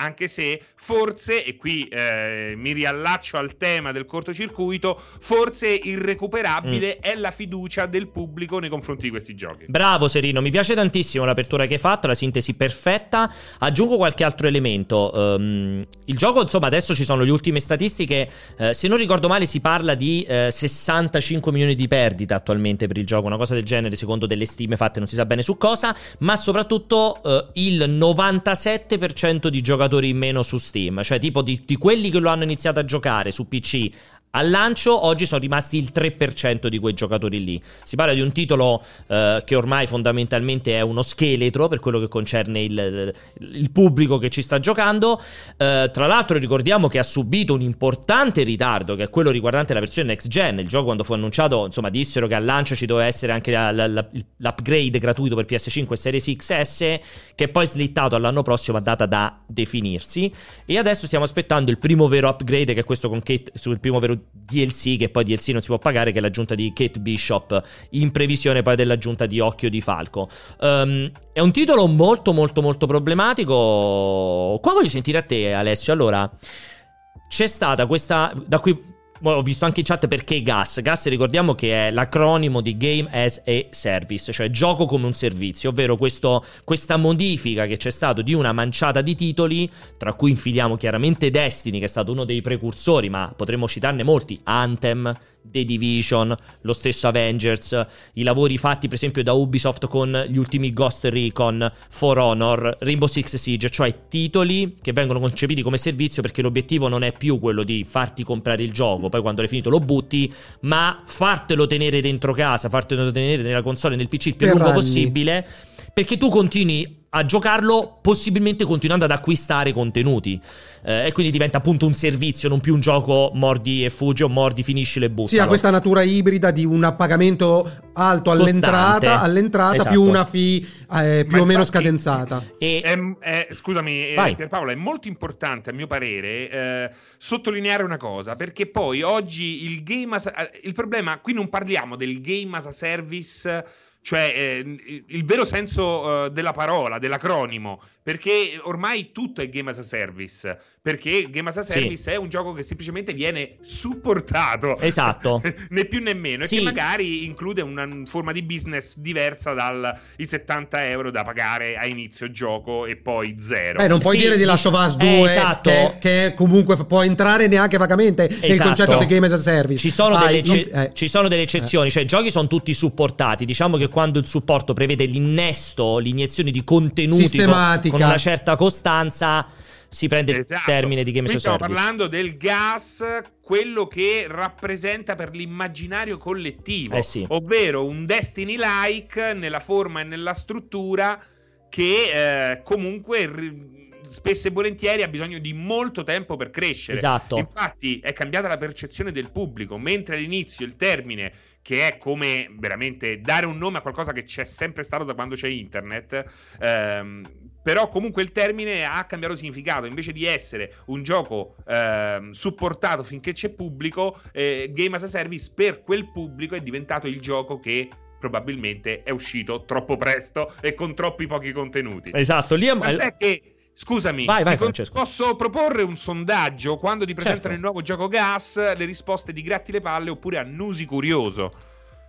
Anche se forse, e qui eh, mi riallaccio al tema del cortocircuito, forse irrecuperabile mm. è la fiducia del pubblico nei confronti di questi giochi. Bravo Serino, mi piace tantissimo l'apertura che hai fatto, la sintesi perfetta. Aggiungo qualche altro elemento. Um, il gioco, insomma, adesso ci sono le ultime statistiche. Uh, se non ricordo male si parla di uh, sessantacinque milioni di perdita attualmente per il gioco, una cosa del genere, secondo delle stime fatte non si sa bene su cosa, ma soprattutto uh, il novantasette per cento di giocatori in meno su Steam, cioè tipo di, di quelli che lo hanno iniziato a giocare su P C al lancio, oggi sono rimasti il tre per cento di quei giocatori lì. Si parla di un titolo eh, che ormai fondamentalmente è uno scheletro per quello che concerne il, il pubblico che ci sta giocando. Eh, tra l'altro ricordiamo che ha subito un importante ritardo, che è quello riguardante la versione next gen. Il gioco quando fu annunciato, insomma, dissero che al lancio ci doveva essere anche la, la, la, l'upgrade gratuito per P S cinque e Series X S, che è poi slittato all'anno prossimo a data da definirsi, e adesso stiamo aspettando il primo vero upgrade, che è questo con Kate, sul primo vero D L C, che poi D L C non si può pagare, che è l'aggiunta di Kate Bishop, in previsione poi dell'aggiunta di Occhio di Falco. Um, è un titolo molto molto molto problematico. Qua voglio sentire a te, Alessio. Allora, c'è stata questa, da qui ho visto anche in chat perché Gas. Gas, ricordiamo che è l'acronimo di Game as a Service, cioè gioco come un servizio, ovvero questo, questa modifica che c'è stato di una manciata di titoli, tra cui infiliamo chiaramente Destiny, che è stato uno dei precursori, ma potremmo citarne molti, Anthem, The Division, lo stesso Avengers, i lavori fatti per esempio da Ubisoft con gli ultimi Ghost Recon, For Honor, Rainbow Six Siege, cioè titoli che vengono concepiti come servizio, perché l'obiettivo non è più quello di farti comprare il gioco, poi quando l'hai finito lo butti, ma fartelo tenere dentro casa, fartelo tenere nella console e nel P C il più per lungo anni. possibile, perché tu continui a giocarlo, possibilmente continuando ad acquistare contenuti, eh, e quindi diventa appunto un servizio, non più un gioco mordi e fuggi o mordi, finisci le buttalo. Sì, ha questa natura ibrida di un appagamento alto all'entrata, costante, all'entrata, esatto, più una fee eh, più Ma o meno infatti, scadenzata. E... È, è, scusami, eh, Pierpaolo, è molto importante a mio parere eh, sottolineare una cosa, perché poi oggi il game as, il problema qui non parliamo del game as a service, cioè eh, il vero senso eh, della parola, dell'acronimo, perché ormai tutto è Game as a Service, perché Game as a Service sì. è un gioco che semplicemente viene supportato, esatto, né più né meno, sì. e che magari include una forma di business diversa dai settanta euro da pagare a inizio gioco e poi zero. Beh, non puoi sì. dire di Last of Us due, eh, esatto. che, che comunque può entrare neanche vagamente esatto. nel concetto di Game as a Service. Ci sono, ah, delle, non... ecce- eh. ci sono delle eccezioni, eh. cioè i giochi sono tutti supportati, diciamo che quando il supporto prevede l'innesto, l'iniezione di contenuti con, con una certa costanza, si prende esatto. il termine di Game as a Service. Stiamo parlando del gas, quello che rappresenta per l'immaginario collettivo, eh sì. ovvero un Destiny-like nella forma e nella struttura che eh, comunque... Ri- spesso e volentieri ha bisogno di molto tempo per crescere. Esatto. Infatti è cambiata la percezione del pubblico, mentre all'inizio il termine, che è come veramente dare un nome a qualcosa che c'è sempre stato da quando c'è internet, ehm, però comunque il termine ha cambiato significato, invece di essere un gioco ehm, supportato finché c'è pubblico, eh, Game as a Service per quel pubblico è diventato il gioco che probabilmente è uscito troppo presto e con troppi pochi contenuti. Esatto. Lì am- è che Scusami, vai, vai, posso proporre un sondaggio? Quando ti presentano certo. il nuovo gioco Gas, le risposte di gratti le palle oppure annusi curioso?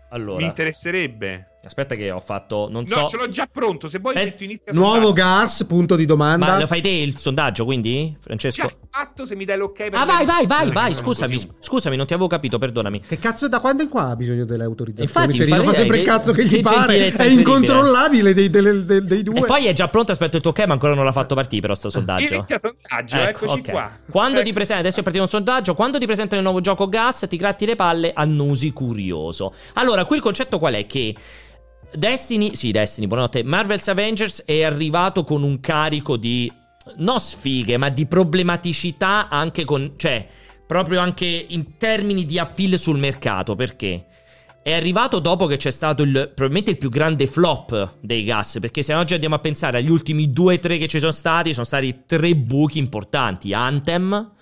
Allora, mi interesserebbe. Aspetta che ho fatto, non no, so. No, ce l'ho già pronto, se vuoi metto inizio a nuovo sondaggio. Gas, punto di domanda. Ma lo fai te il sondaggio, quindi, Francesco? Già fatto, se mi dai l'ok per Ah, vai, vai, vai, vai, scusami, così. scusami, non ti avevo capito, perdonami. Che cazzo, da quando in qua ha bisogno delle autorizzazioni? Infatti, Serino fa sempre il cazzo che, che gli pare, è incontrollabile dei, dei, dei, dei due. E poi è già pronto, aspetto il tuo ok, ma ancora non l'ha fatto partire però sto sondaggio. Inizia sondaggio, ecco, eccoci okay. qua. Quando ecco. ti presenta, adesso è partito un sondaggio, quando ti presenta il nuovo gioco Gas, ti gratti le palle, annusi curioso. Allora, qui il concetto qual è? Che Destiny, sì Destiny, buonanotte, Marvel's Avengers è arrivato con un carico di, non sfighe, ma di problematicità anche con, cioè, proprio anche in termini di appeal sul mercato, perché è arrivato dopo che c'è stato il, probabilmente il più grande flop dei Gas, perché se oggi andiamo a pensare agli ultimi due tre che ci sono stati, sono stati tre buchi importanti, Anthem...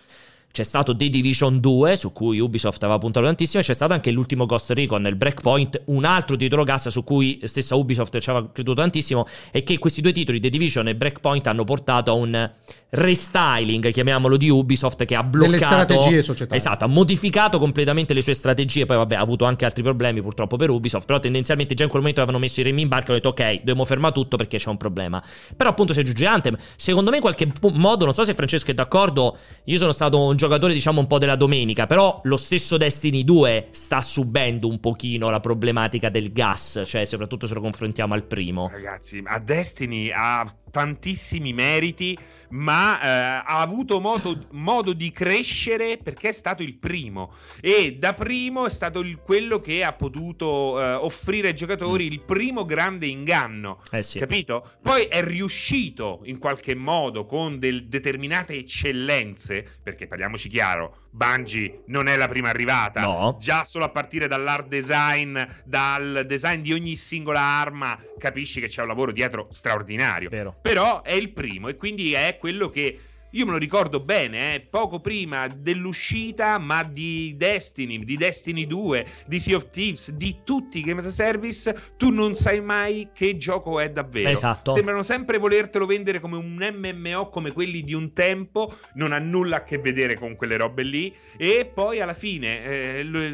C'è stato The Division due, su cui Ubisoft aveva puntato tantissimo, e c'è stato anche l'ultimo Ghost Recon, il Breakpoint, un altro titolo Gas su cui stessa Ubisoft ci aveva creduto tantissimo, e che questi due titoli, The Division e Breakpoint, hanno portato a un restyling, chiamiamolo, di Ubisoft, che ha bloccato... delle strategie societarie. Esatto, ha modificato completamente le sue strategie, poi vabbè, ha avuto anche altri problemi purtroppo per Ubisoft, però tendenzialmente già in quel momento avevano messo i remi in barca e hanno detto ok, dobbiamo fermare tutto perché c'è un problema. Però appunto si aggiunge Anthem, secondo me in qualche modo, non so se Francesco è d'accordo, io sono stato un giocatore diciamo un po' della domenica, però lo stesso Destiny due sta subendo un pochino la problematica del gas, cioè soprattutto se lo confrontiamo al primo. Ragazzi, a Destiny ha tantissimi meriti, ma eh, ha avuto modo, modo di crescere perché è stato il primo, e da primo è stato il, quello che ha potuto eh, offrire ai giocatori il primo grande inganno, eh sì. capito? Poi è riuscito in qualche modo con del, determinate eccellenze, perché parliamoci chiaro, Bungie non è la prima arrivata, no. Già solo a partire dall'art design, dal design di ogni singola arma, capisci che c'è un lavoro dietro straordinario. Vero. Però è il primo, e quindi è quello che io me lo ricordo bene, eh, poco prima dell'uscita, ma di Destiny, di Destiny due, di Sea of Thieves, di tutti i Game as a Service, tu non sai mai che gioco è davvero. Esatto. Sembrano sempre volertelo vendere come un M M O, come quelli di un tempo, non ha nulla a che vedere con quelle robe lì, e poi alla fine, eh,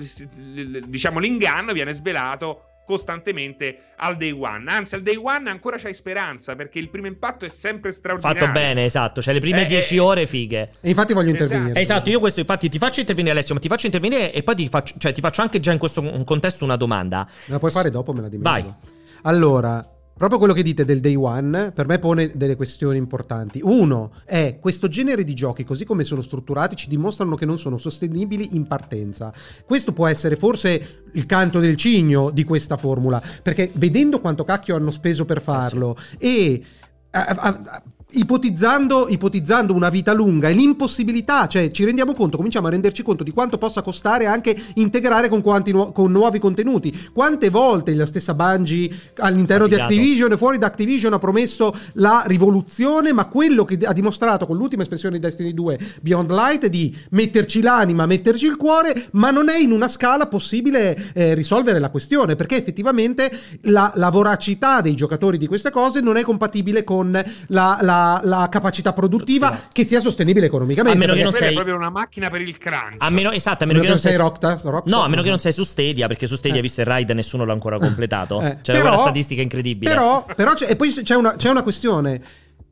diciamo, l'inganno viene svelato costantemente al day one. Anzi, al day one ancora c'hai speranza, perché il primo impatto è sempre straordinario. Fatto bene, esatto, cioè le prime dieci eh, ore fighe. E infatti voglio intervenire. Esatto, io questo infatti ti faccio intervenire, Alessio, ma ti faccio intervenire e poi ti faccio, cioè ti faccio anche già in questo contesto una domanda. Me la puoi fare dopo, me la dimentico. Vai. Allora, proprio quello che dite del day one per me pone delle questioni importanti. Uno è questo genere di giochi, così come sono strutturati, ci dimostrano che non sono sostenibili in partenza. Questo può essere forse il canto del cigno di questa formula, perché vedendo quanto cacchio hanno speso per farlo, eh sì. e a, a, a, Ipotizzando, ipotizzando una vita lunga e l'impossibilità, cioè ci rendiamo conto, cominciamo a renderci conto di quanto possa costare anche integrare con, quanti nu- con nuovi contenuti. Quante volte la stessa Bungie all'interno Faticato. di Activision e fuori da Activision ha promesso la rivoluzione, ma quello che ha dimostrato con l'ultima espansione di Destiny due Beyond Light è di metterci l'anima, metterci il cuore, ma non è in una scala possibile eh, risolvere la questione, perché effettivamente la, la voracità dei giocatori di queste cose non è compatibile con la, la la capacità produttiva sì. che sia sostenibile economicamente. A meno che non sei... è proprio una macchina per il crunch. A meno, esatto, a meno, a meno che, che non sei, sei... Rockstar, Rockstar, no, a meno no. che non sei su Stadia, perché su Stadia eh. visto il raid nessuno l'ha ancora completato. Eh. C'è però, una statistica incredibile. Però, però c'è, e poi c'è una, c'è una questione.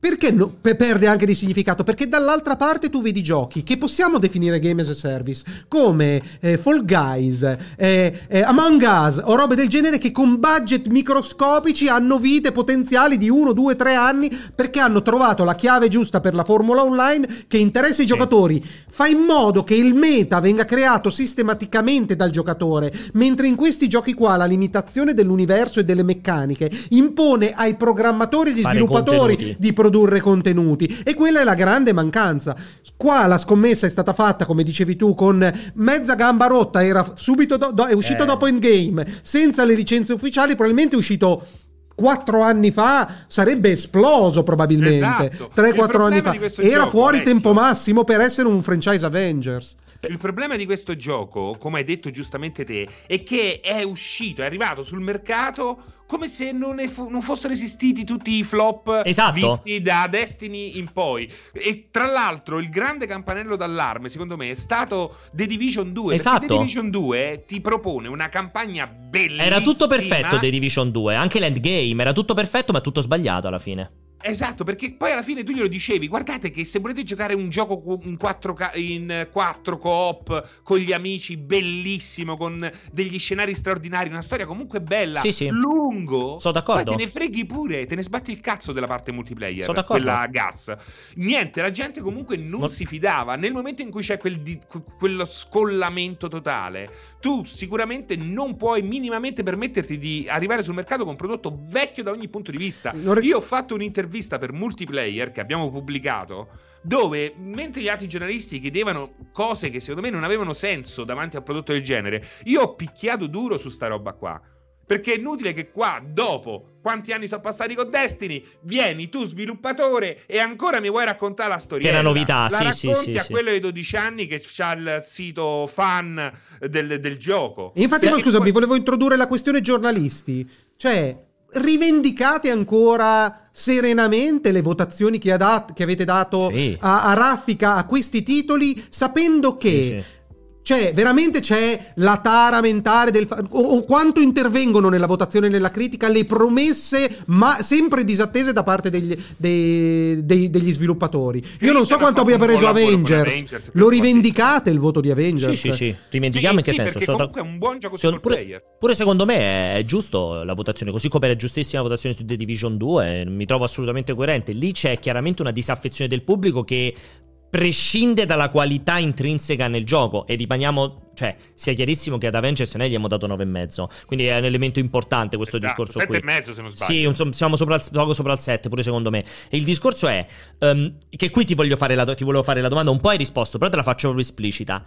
Perché no, pe- perde anche di significato? Perché dall'altra parte tu vedi giochi che possiamo definire game as a service, come eh, Fall Guys, eh, eh, Among Us o robe del genere, che con budget microscopici hanno vite potenziali di uno, due, tre anni, perché hanno trovato la chiave giusta per la formula online che interessa i giocatori. Fa in modo che il meta venga creato sistematicamente dal giocatore, mentre in questi giochi qua la limitazione dell'universo e delle meccaniche impone ai programmatori e agli sviluppatori contenuti. di produrre produrre contenuti, e quella è la grande mancanza. Qua la scommessa è stata fatta, come dicevi tu, con mezza gamba rotta, era subito do- do- è uscito eh. dopo Endgame, senza le licenze ufficiali, probabilmente è uscito quattro anni fa, sarebbe esploso probabilmente, esatto. tre quattro anni fa, era gioco, fuori Alessio. tempo massimo per essere un franchise Avengers. Il problema di questo gioco, come hai detto giustamente te, è che è uscito, è arrivato sul mercato come se non, è fu- non fossero esistiti tutti i flop esatto. visti da Destiny in poi. E tra l'altro il grande campanello d'allarme, secondo me, è stato The Division due. Esatto. Perché The Division due ti propone una campagna bellissima. Era tutto perfetto The Division due, anche l'endgame, era tutto perfetto ma tutto sbagliato alla fine. Esatto, perché poi alla fine tu glielo dicevi: guardate che se volete giocare un gioco in quattro, ca- in quattro co-op con gli amici, bellissimo, con degli scenari straordinari, una storia comunque bella, sì, sì. lungo, sono d'accordo, ma te ne freghi pure, te ne sbatti il cazzo della parte multiplayer, sono d'accordo, quella gas. Niente, la gente comunque non, non si fidava. Nel momento in cui c'è quel di- quello scollamento totale, tu sicuramente non puoi minimamente permetterti di arrivare sul mercato con un prodotto vecchio da ogni punto di vista. Ri- Io ho fatto un'intervista vista per Multiplayer che abbiamo pubblicato, dove mentre gli altri giornalisti chiedevano cose che secondo me non avevano senso davanti a un prodotto del genere, io ho picchiato duro su sta roba qua, perché è inutile che qua dopo quanti anni sono passati con Destiny vieni tu sviluppatore e ancora mi vuoi raccontare la storia, che è una novità, la sì, racconti sì, a sì. quello dei dodici anni che c'ha il sito fan del, del gioco. E infatti sì, no, scusami, poi... volevo introdurre la questione giornalisti, cioè rivendicate ancora serenamente le votazioni che, ha dat- che avete dato sì. a-, a raffica a questi titoli, sapendo che sì, sì. Cioè, veramente c'è la tara mentale del fa- o-, o quanto intervengono nella votazione e nella critica le promesse, ma sempre disattese da parte degli, dei, dei, degli sviluppatori. Io e non so quanto abbia preso Avengers. Avengers lo rivendicate il voto di Avengers? Sì, sì, sì. Rivendichiamo sì, in che sì, senso? Perché sono comunque da... è un buon gioco sul pure, player. Pure secondo me è giusto la votazione, così come è giustissima la votazione su The Division due. Mi trovo assolutamente coerente. Lì c'è chiaramente una disaffezione del pubblico che prescinde dalla qualità intrinseca nel gioco, e ripaniamo, cioè sia chiarissimo che ad Avengers noi gli abbiamo dato nove e mezzo, quindi è un elemento importante questo esatto, discorso qui. sette e mezzo se non sbaglio. Sì, siamo sopra il, poco sopra il sette pure secondo me. E il discorso è um, che qui ti voglio fare la do- ti volevo fare la domanda, un po' hai risposto, però te la faccio proprio esplicita.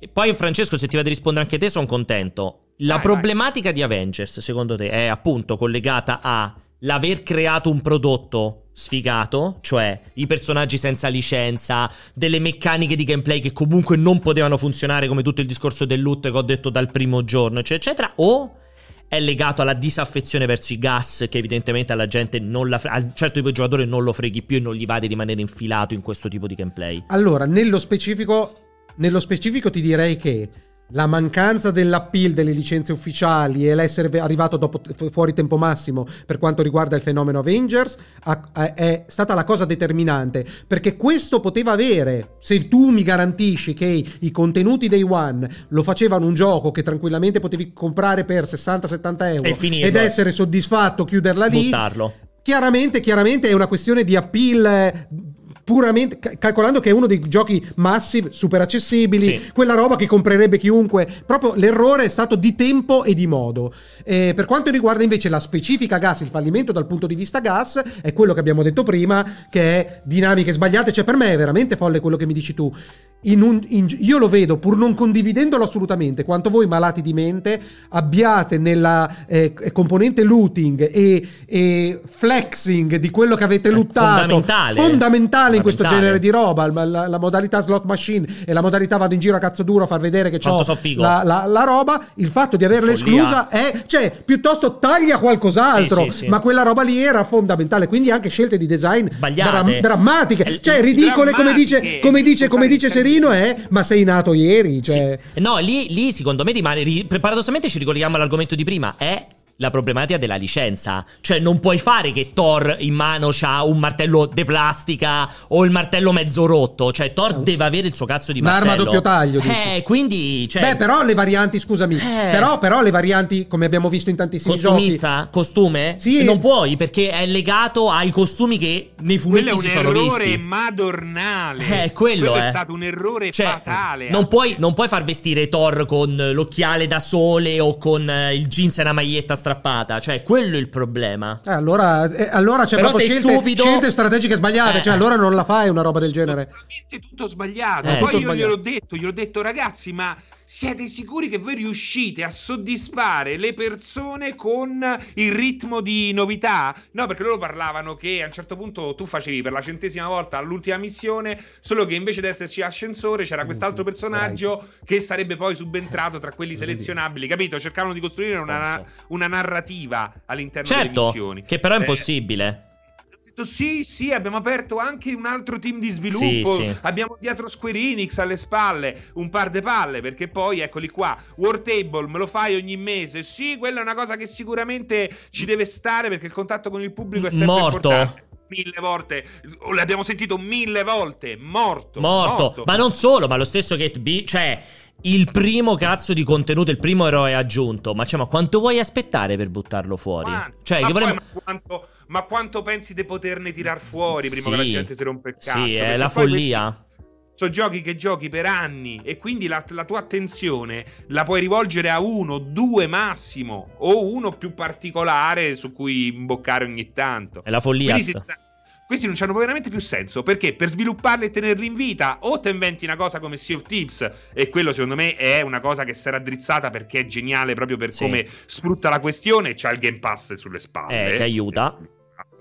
E poi Francesco, se ti va di rispondere anche te, sono contento. La vai, problematica vai. di Avengers, secondo te, è appunto collegata a l'aver creato un prodotto sfigato, cioè i personaggi senza licenza, delle meccaniche di gameplay che comunque non potevano funzionare, come tutto il discorso del loot che ho detto dal primo giorno, cioè, eccetera, o è legato alla disaffezione verso i gas, che evidentemente alla gente non la fre- a un certo tipo di giocatore non lo freghi più e non gli va di rimanere infilato in questo tipo di gameplay? Allora, nello specifico, nello specifico ti direi che la mancanza dell'appeal delle licenze ufficiali e l'essere arrivato dopo, fuori tempo massimo per quanto riguarda il fenomeno Avengers è stata la cosa determinante, perché questo poteva avere, se tu mi garantisci che i contenuti Day One lo facevano un gioco che tranquillamente potevi comprare per sessanta settanta euro ed essere soddisfatto, chiuderla lì, buttarlo. Chiaramente, chiaramente è una questione di appeal, puramente calcolando che è uno dei giochi massive, super accessibili, sì, quella roba che comprerebbe chiunque. Proprio l'errore è stato di tempo e di modo. E per quanto riguarda invece la specifica G A S, il fallimento dal punto di vista G A S è quello che abbiamo detto prima, che è dinamiche sbagliate. Cioè, per me è veramente folle quello che mi dici tu. In un, in, io lo vedo, pur non condividendolo assolutamente, quanto voi malati di mente abbiate nella eh, componente looting e, e flexing di quello che avete lootato, fondamentale, fondamentale, fondamentale in questo genere di roba, la, la, la modalità slot machine e la modalità vado in giro a cazzo duro a far vedere che c'ho so la, la, la roba. Il fatto di averla esclusa è, cioè, piuttosto taglia qualcos'altro, sì, sì, sì, ma quella roba lì era fondamentale. Quindi anche scelte di design dra- drammatiche L- cioè ridicole, come dice, come dice, come dice Serino, è ma sei nato ieri, cioè... Sì. No, lì, lì secondo me rimane ri, paradossalmente ci ricolleghiamo all'argomento di prima, è la problematica della licenza. Cioè non puoi fare che Thor in mano c'ha un martello de plastica o il martello mezzo rotto. Cioè Thor no, deve avere il suo cazzo di martello, un'arma a doppio taglio, dici. Eh, quindi cioè... Beh, però le varianti, scusami, eh... però, però le varianti, come abbiamo visto in tantissimi costumista, giochi, costume? Sì. Non puoi, perché è legato ai costumi che nei fumetti si sono visti. Quello è un errore madornale. Eh, quello, quello è eh. stato un errore, cioè, fatale. Non puoi, non puoi far vestire Thor con l'occhiale da sole o con il jeans e una maglietta strappata. Cioè, quello è il problema. Eh, allora, eh, allora c'è proprio scelte, stupido... scelte strategiche sbagliate. Eh. Cioè, allora non la fai una roba del genere. Totalmente tutto sbagliato. Eh, Poi tutto io sbagliato. gliel'ho detto, gliel'ho detto, ragazzi, ma siete sicuri che voi riuscite a soddisfare le persone con il ritmo di novità? No, perché loro parlavano che a un certo punto tu facevi per la centesima volta all'ultima missione, solo che invece di esserci ascensore c'era quest'altro personaggio right. che sarebbe poi subentrato tra quelli selezionabili, capito? Cercavano di costruire una, una narrativa all'interno certo, delle missioni. Che però è impossibile. Eh, Sì, sì, abbiamo aperto anche un altro team di sviluppo, sì, sì. Abbiamo dietro Square Enix alle spalle un par de palle, perché poi eccoli qua, War Table me lo fai ogni mese. Sì, quella è una cosa che sicuramente ci deve stare, perché il contatto con il pubblico è sempre morto. importante. Mille volte, l'abbiamo sentito mille volte, morto, morto. Morto. Ma non solo, ma lo stesso Get B, cioè... Il primo cazzo di contenuto, il primo eroe aggiunto. Ma, cioè, ma quanto vuoi aspettare per buttarlo fuori? Ma, cioè, ma, che vorremmo... poi, ma, quanto, ma quanto pensi di poterne tirar fuori prima sì, che la gente ti rompe il cazzo? Sì, è la follia. Sono giochi che giochi per anni e quindi la, la tua attenzione la puoi rivolgere a uno, due massimo, o uno più particolare su cui imboccare ogni tanto. È la follia. Questi non hanno veramente più senso, perché per svilupparli e tenerli in vita o ti inventi una cosa come Sea of Tips, e quello secondo me è una cosa che sarà drizzata perché è geniale proprio per sì. come sfrutta la questione, c'ha il Game Pass sulle spalle. Eh, che aiuta.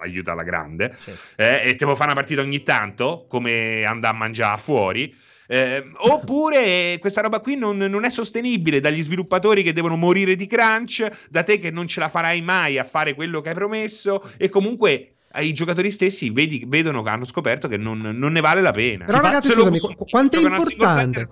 Aiuta alla grande. Sì. Eh, e te può fare una partita ogni tanto, come andare a mangiare fuori. Eh, oppure questa roba qui non, non è sostenibile dagli sviluppatori che devono morire di crunch, da te che non ce la farai mai a fare quello che hai promesso, e comunque... ai giocatori stessi vedi, vedono hanno scoperto che non, non ne vale la pena. Però ragazzi, scusami, lo... quanto è importante,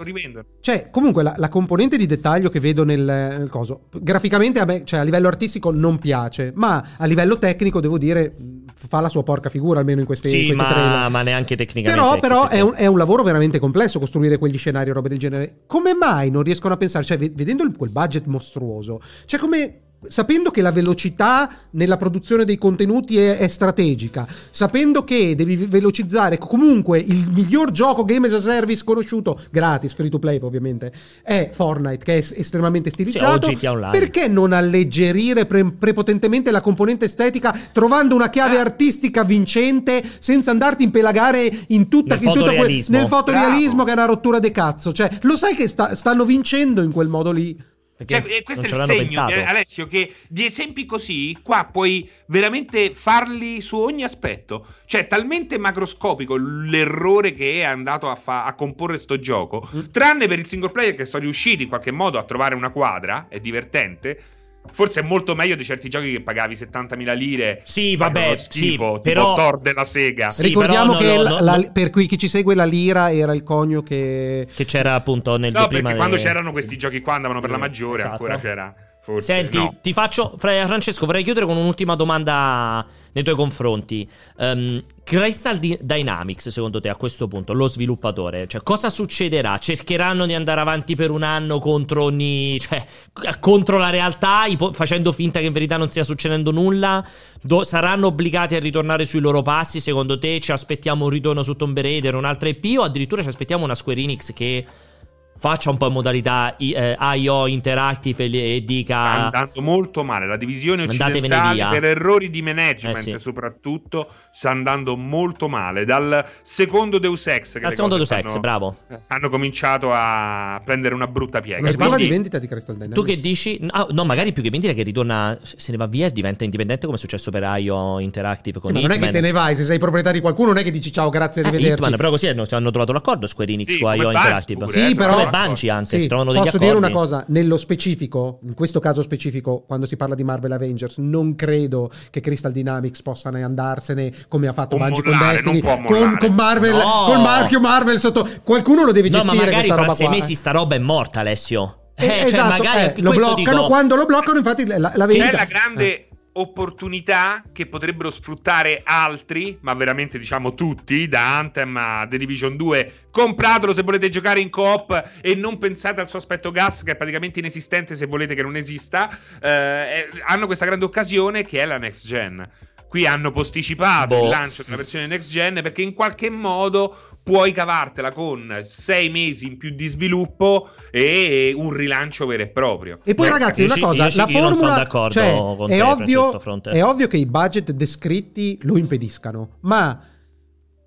cioè comunque la, la componente di dettaglio che vedo nel, nel coso graficamente a me, cioè a livello artistico non piace, ma a livello tecnico devo dire fa la sua porca figura, almeno in queste, sì, in queste ma, trailer. Ma neanche tecnicamente, però, però è, un, è un lavoro veramente complesso costruire quegli scenari e robe del genere. Come mai non riescono a pensare, cioè vedendo il, quel budget mostruoso, cioè come sapendo che la velocità nella produzione dei contenuti è, è strategica, sapendo che devi velocizzare comunque il miglior gioco game as a service conosciuto, gratis, free to play ovviamente, è Fortnite, che è estremamente stilizzato, sì, perché non alleggerire pre- prepotentemente la componente estetica, trovando una chiave ah. artistica vincente senza andarti a impelagare in tutta, nel, in fotorealismo. Tutta que- nel fotorealismo Bravo. Che è una rottura de cazzo, cioè lo sai che sta- stanno vincendo in quel modo lì. Cioè, questo è il segno, pensato. Alessio, che di esempi così qua puoi veramente farli su ogni aspetto. Cioè talmente macroscopico l'errore che è andato a, fa- a comporre sto gioco, mm. tranne per il single player che sono riusciti in qualche modo a trovare una quadra, è divertente. Forse è molto meglio di certi giochi che pagavi settantamila lire. Sì, vabbè, schifo, sì, però... tipo Thor della Sega. Sì, ricordiamo però, no, che no, la, no, la, no. per cui chi ci segue, la lira era il conio che che c'era appunto nel no, perché prima quando le... c'erano questi giochi qua andavano per la maggiore, esatto. Ancora c'era. Forse, Senti, no. ti faccio, Francesco, vorrei chiudere con un'ultima domanda nei tuoi confronti. Um, Crystal Dynamics, secondo te, a questo punto, lo sviluppatore, cioè cosa succederà? Cercheranno di andare avanti per un anno contro ogni, cioè contro la realtà, ipo- facendo finta che in verità non stia succedendo nulla? Do- saranno obbligati a ritornare sui loro passi? Secondo te ci aspettiamo un ritorno su Tomb Raider, un'altra E P, o addirittura ci aspettiamo una Square Enix che faccia un po' in modalità eh, I O Interactive e, e dica sta andando molto male la divisione occidentale per errori di management, eh sì. soprattutto sta andando molto male dal secondo Deus Ex, che al secondo Deus Ex, bravo, hanno cominciato a prendere una brutta piega. Non si parla di vendita di Crystal Dynamics. Tu che dici? Ah, no, magari più che vendita che ritorna, se ne va via e diventa indipendente, come è successo per I O Interactive con, ma non Hitman. È che te ne vai, se sei proprietario di qualcuno non è che dici ciao, grazie, arrivederci. Eh, Hitman, però così hanno, hanno trovato l'accordo Square Enix sì, con I O Interactive pure, sì, eh, però Banci anche, sì, trovano degli posso accordi. Dire una cosa, nello specifico, in questo caso specifico, quando si parla di Marvel Avengers, non credo che Crystal Dynamics possa ne andarsene come ha fatto Bungie con Destiny, con, con Marvel, no. col marchio Marvel sotto. Qualcuno lo deve gestire. No, ma magari fra sei mesi sta roba è morta, Alessio. Eh, eh, cioè, esatto, magari eh, lo bloccano. Dico... Quando lo bloccano, infatti, la, la vendita. C'è la grande eh. opportunità che potrebbero sfruttare altri, ma veramente diciamo tutti, da Anthem a The Division due. Compratelo se volete giocare in coop e non pensate al suo aspetto gas, che è praticamente inesistente, se volete che non esista. Eh, hanno questa grande occasione che è la next gen. Qui hanno posticipato boh. il lancio di una versione next gen perché in qualche modo puoi cavartela con sei mesi in più di sviluppo e un rilancio vero e proprio. E poi, ragazzi, una cosa: io, io, la io formula, non sono d'accordo cioè, con te, è ovvio, è ovvio che i budget descritti lo impediscano, ma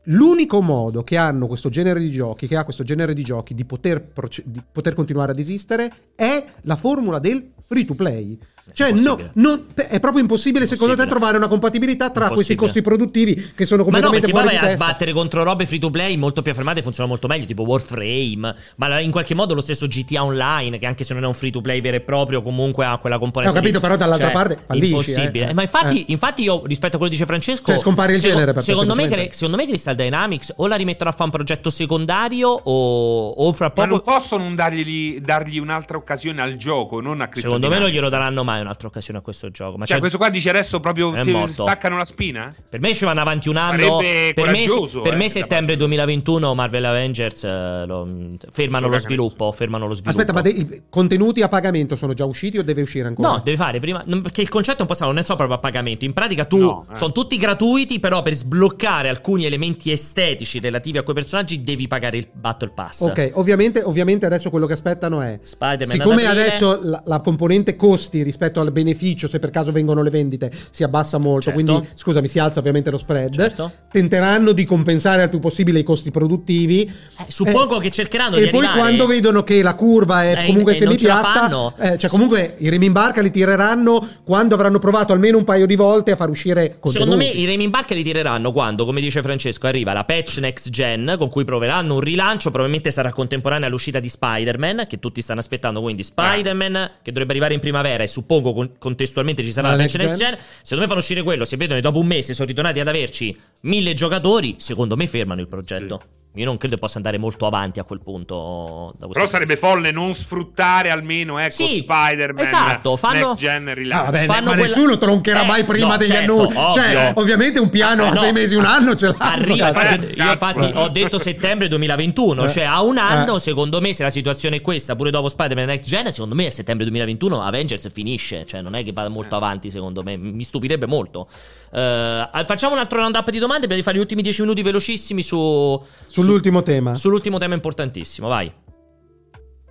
l'unico modo che hanno questo genere di giochi, che ha questo genere di giochi, di poter, proce- di poter continuare ad esistere è la formula del free to play. Cioè no, no, è proprio impossibile secondo te trovare una compatibilità tra questi costi produttivi che sono completamente fuori di testa. Ma no, perché poi vai a sbattere contro robe free to play molto più affermate, funziona molto meglio, tipo Warframe, ma in qualche modo lo stesso G T A Online, che anche se non è un free to play vero e proprio comunque ha quella componente. No, ho capito, però dall'altra cioè, parte fallisci, impossibile. Eh. Ma infatti, eh. infatti io rispetto a quello che dice Francesco, cioè scompare il seco- genere per secondo me cre- secondo me Crystal Dynamics o la rimetterà a fare un progetto secondario o, o fra poco. Ma non possono non dargli, dargli un'altra occasione al gioco, non a Crystal Dynamics. Secondo me non glielo daranno mai un'altra occasione a questo gioco, ma cioè, cioè questo qua dice adesso proprio ti morto. Staccano la spina. Per me ci vanno avanti un anno. Sarebbe per me, per eh, me settembre duemilaventuno Marvel Avengers eh, lo, fermano lo sviluppo fermano lo sviluppo aspetta, ma dei contenuti a pagamento sono già usciti o deve uscire ancora? No, deve fare prima, perché il concetto è un po' strano, non è so proprio a pagamento, in pratica tu no, eh. sono tutti gratuiti, però per sbloccare alcuni elementi estetici relativi a quei personaggi devi pagare il Battle Pass. Ok, ovviamente ovviamente adesso quello che aspettano è Spider-Man, siccome adesso la, la componente costi rispetto al beneficio, se per caso vengono le vendite, si abbassa molto, certo. Quindi scusami, si alza ovviamente lo spread, certo. Tenteranno di compensare al più possibile i costi produttivi, eh, suppongo eh, che cercheranno e di poi animare. Quando vedono che la curva è eh, comunque semipiatta, eh, cioè comunque i remi in barca li tireranno quando avranno provato almeno un paio di volte a far uscire contenuti. Secondo me i remi in barca li tireranno quando, come dice Francesco, arriva la patch next gen con cui proveranno un rilancio, probabilmente sarà contemporanea all'uscita di Spider-Man che tutti stanno aspettando, quindi Spider-Man eh. che dovrebbe arrivare in primavera e suppongo con- contestualmente ci sarà la, la next gen. gen Secondo me fanno uscire quello, se vedono che dopo un mese sono ritornati ad averci mille giocatori, secondo me fermano il progetto, sì. Io non credo possa andare molto avanti a quel punto da però sarebbe folle non sfruttare almeno ecco sì, Spider-Man esatto, fanno... next gen rilancio. Ah, vabbè, fanno ma quella... nessuno troncherà eh, mai prima no, degli certo, annunci ovvio. Cioè ovviamente un piano a no, sei mesi un anno ce l'hanno arriva, infatti, eh, io infatti ho detto settembre duemilaventuno eh, cioè a un anno eh. secondo me se la situazione è questa pure dopo Spider-Man next gen, secondo me a settembre duemilaventuno Avengers finisce, cioè non è che vada molto eh. avanti, secondo me mi stupirebbe molto. Uh, facciamo un altro round up di domande prima di fare gli ultimi dieci minuti velocissimi su, sull'ultimo su, tema sull'ultimo tema importantissimo, vai.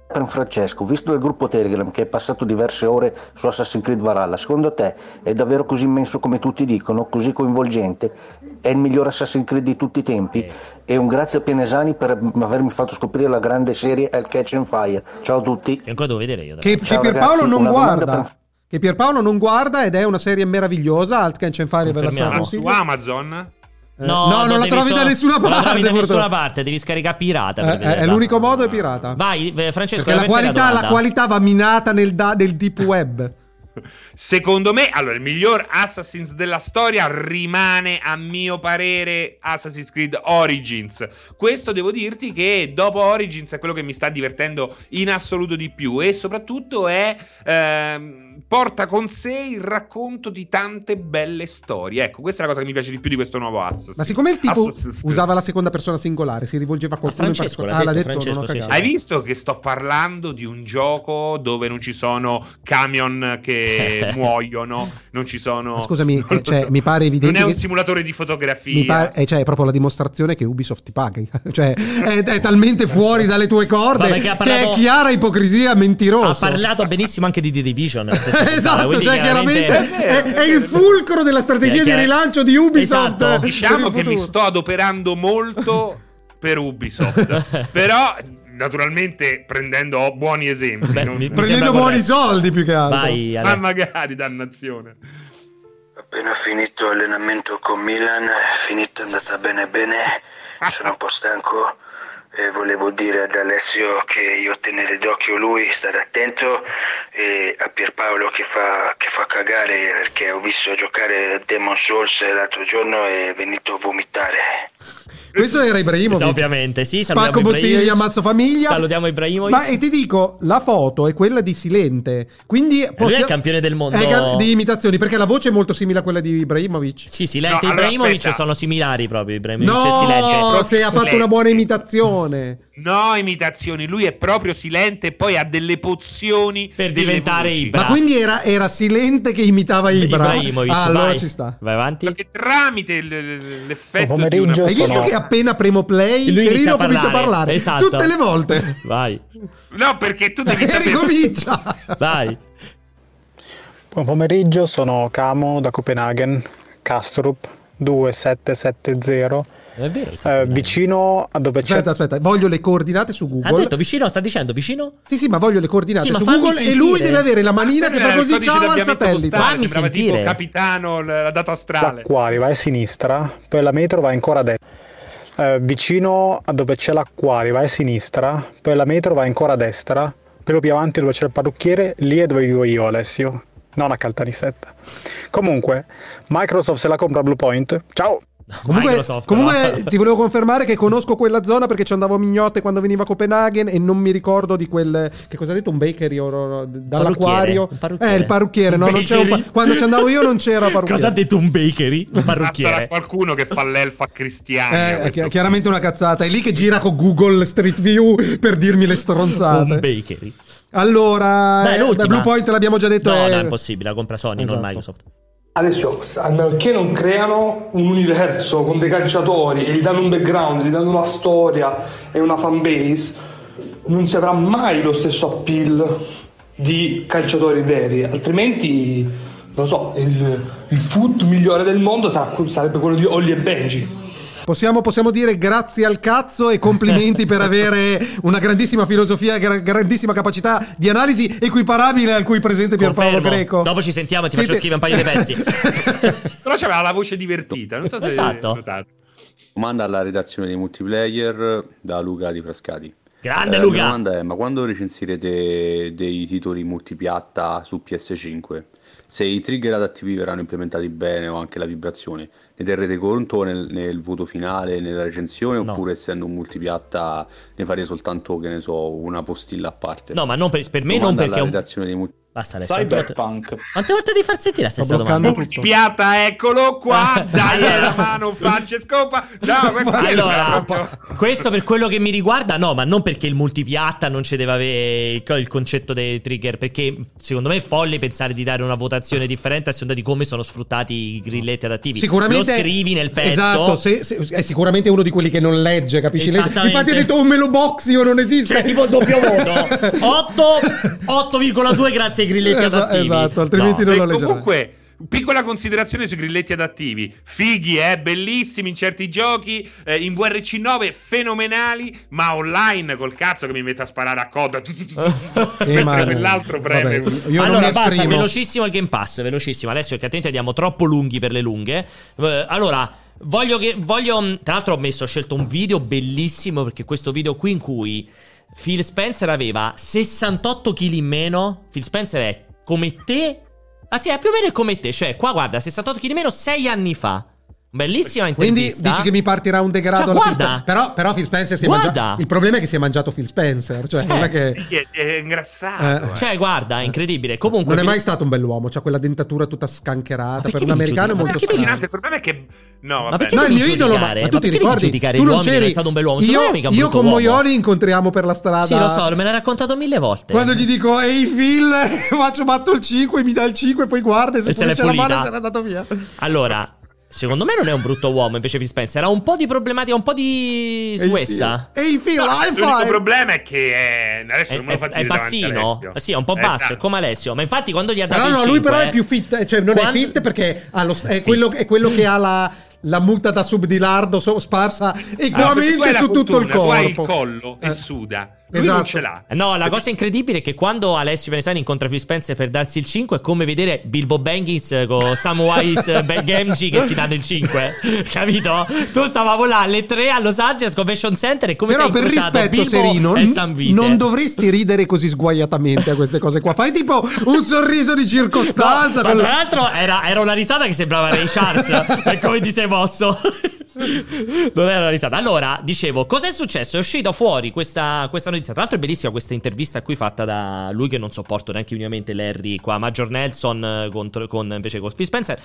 Per Francesco, visto il gruppo Telegram che è passato diverse ore su Assassin's Creed Valhalla, secondo te è davvero così immenso come tutti dicono, così coinvolgente? È il miglior Assassin's Creed di tutti i tempi? Okay. E un grazie a Pianesani per avermi fatto scoprire la grande serie I L Catch and Fire. Ciao a tutti. Che ancora devo vedere io. Che, Ciao, che Pierpaolo ragazzi, non guarda. Che Pierpaolo non guarda ed è una serie meravigliosa. Alt Catch and Fire ve la so consiglio. Su Amazon? Eh, no, no, non la trovi so, da nessuna parte. Non la trovi da nessuna parte, devi scaricare pirata. Per eh, vederla. È l'unico modo, è pirata. Vai, Francesco. Perché la qualità, la, la qualità va minata nel, da, nel deep web. Secondo me, allora, il miglior Assassin's della storia rimane, a mio parere, Assassin's Creed Origins. Questo devo dirti che dopo Origins è quello che mi sta divertendo in assoluto di più, e soprattutto è ehm, porta con sé il racconto di tante belle storie. Ecco, questa è la cosa che mi piace di più di questo nuovo Assassin's. Ma siccome il tipo usava la seconda persona singolare, si rivolgeva a qualcuno in particolare. Ah, l'ha detto, non ho cagato. Hai visto che sto parlando di un gioco dove non ci sono camion che muoiono, non ci sono... Ma scusami, non cioè, so. mi pare evidente non è un che... simulatore di fotografia. Mi pare, eh, cioè, è proprio la dimostrazione che Ubisoft ti paga. Cioè, è, è talmente fuori dalle tue corde che, parlato... che è chiara ipocrisia, mentirosa. Ha parlato benissimo anche di The Division. Esatto, cioè chiaramente, chiaramente è, è, è il fulcro della strategia di rilancio di Ubisoft. Esatto. Diciamo che mi sto adoperando molto per Ubisoft, però... naturalmente prendendo buoni esempi. Beh, non... mi, mi prendendo buoni soldi più che altro. Vai, ma magari, dannazione. Appena finito allenamento con Milan, è finita, è andata bene bene, sono un po' stanco e volevo dire ad Alessio che io tenere d'occhio lui, stare attento, e a Pierpaolo che fa, che fa cagare, perché ho visto giocare Demon Souls l'altro giorno e è venuto a vomitare. Questo era Ibrahimovic, ovviamente, sì, spacco bottiglia, ammazzo famiglia. Salutiamo Ibrahimovic. Ma e ti dico, la foto è quella di Silente, quindi possiamo... lui è il campione del mondo ca- di imitazioni, perché la voce è molto simile a quella di Ibrahimovic. Sì, Silente e no, Ibrahimovic allora, sono similari proprio. Ibrahimovic no, e Silente. No, se ha fatto una buona imitazione. No, imitazioni, lui è proprio Silente e poi ha delle pozioni per diventare Ibra. Ma quindi era, era Silente che imitava Ibra. Ibrahimovic, ah, allora vai, ci sta. Vai avanti. Perché tramite l'effetto di una... Hai visto sono... che appena premo play lui Serino comincia a parlare, esatto, tutte le volte. Vai. No, perché tu devi sapere. Ricomincia. Vai. Buon pomeriggio, sono Camo da Copenaghen, Kastrup due sette sette zero. È vero, eh, vicino a dove c'è. Aspetta, aspetta, voglio le coordinate su Google. Ha detto vicino, sta dicendo vicino? Sì, sì, ma voglio le coordinate sì, su Google sentire. E lui deve avere la manina che fa così, ciao al satellite. Fammi sentire. Tipo capitano, la data astrale. Da quali vai a sinistra, poi la metro va ancora a destra. Eh, vicino a dove c'è l'acquario vai a sinistra, poi la metro va ancora a destra, però più avanti dove c'è il parrucchiere, lì è dove vivo io, Alessio, non a Caltanissetta. Comunque, Microsoft se la compra Blue Point. Ciao. Comunque, comunque no? Ti volevo confermare che conosco quella zona perché ci andavo a mignotte quando veniva a Copenaghen e non mi ricordo di quel che cosa ha detto un bakery or, or, dall'acquario parrucchiere, parrucchiere. Eh il parrucchiere no, non c'era un pa- quando ci andavo io non c'era parrucchiere. Cosa ha detto un bakery? Un parrucchiere. Ah, sarà qualcuno che fa l'elfa cristiana, eh, chi- chiaramente una cazzata, è lì che gira con Google Street View per dirmi le stronzate. Un bakery. Allora dai, eh, Blue Point l'abbiamo già detto. No, è... no, è impossibile, la compra Sony, esatto, non Microsoft. Adesso, almeno che non creano un universo con dei calciatori e gli danno un background, gli danno una storia e una fanbase, non si avrà mai lo stesso appeal di calciatori veri, altrimenti, non so, il, il foot migliore del mondo sarà, sarebbe quello di Ollie e Benji. Possiamo, possiamo dire grazie al cazzo e complimenti per avere una grandissima filosofia, gra- grandissima capacità di analisi equiparabile al cui presente Pierpaolo. Confermo. Greco. Dopo ci sentiamo e ti Siete... faccio scrivere un paio di pezzi. Però c'aveva la voce divertita, non so se esatto. Hai notato. Domanda alla redazione dei Multiplayer da Luca di Frascati. Grande eh, Luca! La domanda è, ma quando recensirete dei titoli multipiatta su P S cinque? Se i trigger adattivi verranno implementati bene o anche la vibrazione, ne terrete conto nel, nel voto finale, nella recensione, no? Oppure essendo un multipiatta ne farei soltanto, che ne so, una postilla a parte? No, ma non per, per me, domanda non perché redazione dei multi... Basta adesso. Cyberpunk. Quante volte devi far sentire la stessa domanda? Multipiatta, eccolo qua. Dai la mano, Francesco. No, allora, questo per quello che mi riguarda, no, ma non perché il multipiatta non ci deve avere il, il concetto dei trigger, perché secondo me è folle pensare di dare una votazione differente a seconda di come sono sfruttati i grilletti adattivi. Sicuramente lo scrivi nel pezzo. Esatto, se, se, è sicuramente uno di quelli che non legge, capisci? Infatti ha detto o me lo boxi o non esiste. Cioè tipo doppio voto. otto virgola due grazie grilletti adattivi, esatto, altrimenti no, non lo leggerai. Comunque, piccola considerazione sui grilletti adattivi: fighi, eh, bellissimi in certi giochi, eh, in V R C nove fenomenali, ma online col cazzo che mi mette a sparare a coda. Eh, ma quell'altro breve. Vabbè, io allora non basta, esprimo. Velocissimo il Game Pass, velocissimo. Adesso che attenti, andiamo troppo lunghi per le lunghe. Eh, allora voglio che voglio tra l'altro ho messo ho scelto un video bellissimo, perché questo video qui in cui Phil Spencer aveva sessantotto chili in meno. Phil Spencer è come te Ah sì, è più o meno come te. Cioè, qua guarda, sessantotto chili di meno sei anni fa. Bellissima intervista. Quindi dici che mi partirà un degrado, cioè, alla guarda. Però, però Phil Spencer si è mangiato. Il problema è che si è mangiato Phil Spencer. Cioè, cioè non è che è, è ingrassato. Eh. Eh. Cioè, guarda, è incredibile. Comunque non è mai stato un bell'uomo. C'ha quella dentatura tutta scancherata. Per un americano è molto strano. Il problema è che no, vabbè. Ma perché no, il mio idolo. Ma tu ma ti ricordi? Tu non c'eri. È stato un bell'uomo. Io, io, mica un io con uomo. Moioli incontriamo per la strada. Sì, lo so, me l'ha raccontato mille volte. Quando gli dico ehi Phil, faccio batto il cinque, mi dà il cinque, poi guarda se c'è la mano, se n'è andato via. Allora, secondo me non è un brutto uomo, invece Phil Spencer ha un po' di problematica, un po' di suessa. Ehi Phil, no, l'unico problema è che è, adesso è, non me lo fate dire, è bassino, sì, è un po' basso, è come Alessio. Ma infatti quando gli ha dato no, il no, cinque, lui però è più fit, cioè non quando... è fit perché ha lo, è, fit. Quello, è quello che ha la, la muta da subdilardo so, sparsa equamente ah, su tutto fortuna, il corpo. Hai il collo eh. e suda. Lui esatto. non ce l'ha. No, la cosa incredibile è che quando Alessio Veneziani incontra Phil Spencer per darsi il cinque è come vedere Bilbo Baggins con Samwise Gamgee che si danno il cinque. Capito? Tu stavamo là alle tre a Los Angeles Convention Center e come però sei incrociato Bilbo Serino, e Samwise. Non dovresti ridere così sguaiatamente a queste cose qua. Fai tipo un sorriso di circostanza. No, ma quello... tra l'altro era, era una risata che sembrava Ray Charles per come ti sei mosso. Non era una risata. Allora, dicevo, cos'è successo? È uscita fuori questa, questa notizia. Tra l'altro è bellissima questa intervista qui fatta da lui che non sopporto neanche minimamente, Larry qua, Major Nelson contro, con invece con Phil Spencer.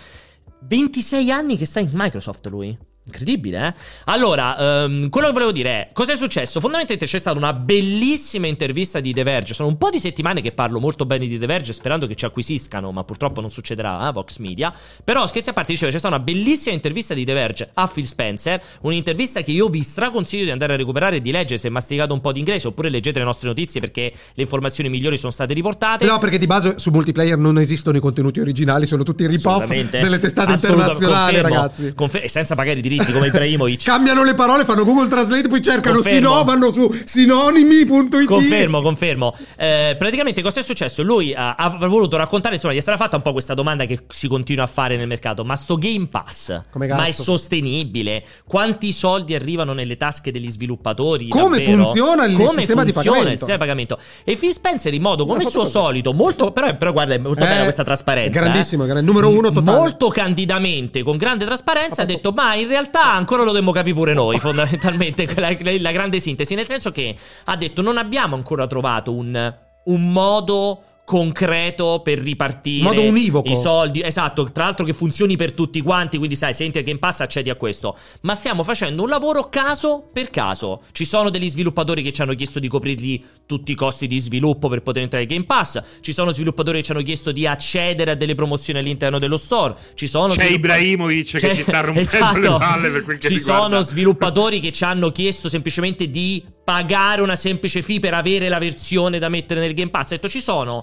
ventisei anni che sta in Microsoft lui. Incredibile, eh? Allora, um, quello che volevo dire è, cos'è successo? Fondamentalmente c'è stata una bellissima intervista di The Verge. Sono un po' di settimane che parlo molto bene di The Verge, sperando che ci acquisiscano, ma purtroppo non succederà, eh, Vox Media. Però, scherzi a parte, dicevo, c'è stata una bellissima intervista di The Verge a Phil Spencer. Un'intervista che io vi straconsiglio di andare a recuperare e di leggere se masticate un po' di inglese, oppure leggete le nostre notizie perché le informazioni migliori sono state riportate. No, perché di base su Multiplayer non esistono i contenuti originali, sono tutti i rip-off delle testate internazionali, confermo, ragazzi. Confer- senza pagare di come Ibrahimovic. Cambiano le parole, fanno Google Translate, poi cercano confermo. Sino, vanno su sinonimi punto it. Confermo, confermo. Eh, praticamente cosa è successo? Lui ha, ha voluto raccontare, insomma, gli è stata fatta un po' questa domanda che si continua a fare nel mercato. Ma sto Game Pass, come ma è sostenibile? Quanti soldi arrivano nelle tasche degli sviluppatori? Come davvero? Funziona il come sistema funziona di il sistema di pagamento? E Phil Spencer in modo come il suo cosa. Solito, molto però, però guarda, è molto eh, bella questa trasparenza. Grandissimo, eh. numero uno totale. Molto candidamente, con grande trasparenza, ha detto, ma in realtà In realtà ancora lo dobbiamo capire pure noi, fondamentalmente, la, la grande sintesi, nel senso che ha detto non abbiamo ancora trovato un, un modo concreto per ripartire, modo univoco, i soldi, esatto, tra l'altro che funzioni per tutti quanti, quindi sai, se entri al Game Pass accedi a questo, ma stiamo facendo un lavoro caso per caso. Ci sono degli sviluppatori che ci hanno chiesto di coprirgli tutti i costi di sviluppo per poter entrare al Game Pass, ci sono sviluppatori che ci hanno chiesto di accedere a delle promozioni all'interno dello store, ci sono c'è sviluppatori... Ibrahimovic c'è... che ci sta rompendo esatto. le palle per quel che ci riguarda. Sono sviluppatori che ci hanno chiesto semplicemente di pagare una semplice fee per avere la versione da mettere nel Game Pass. Ho detto, ci sono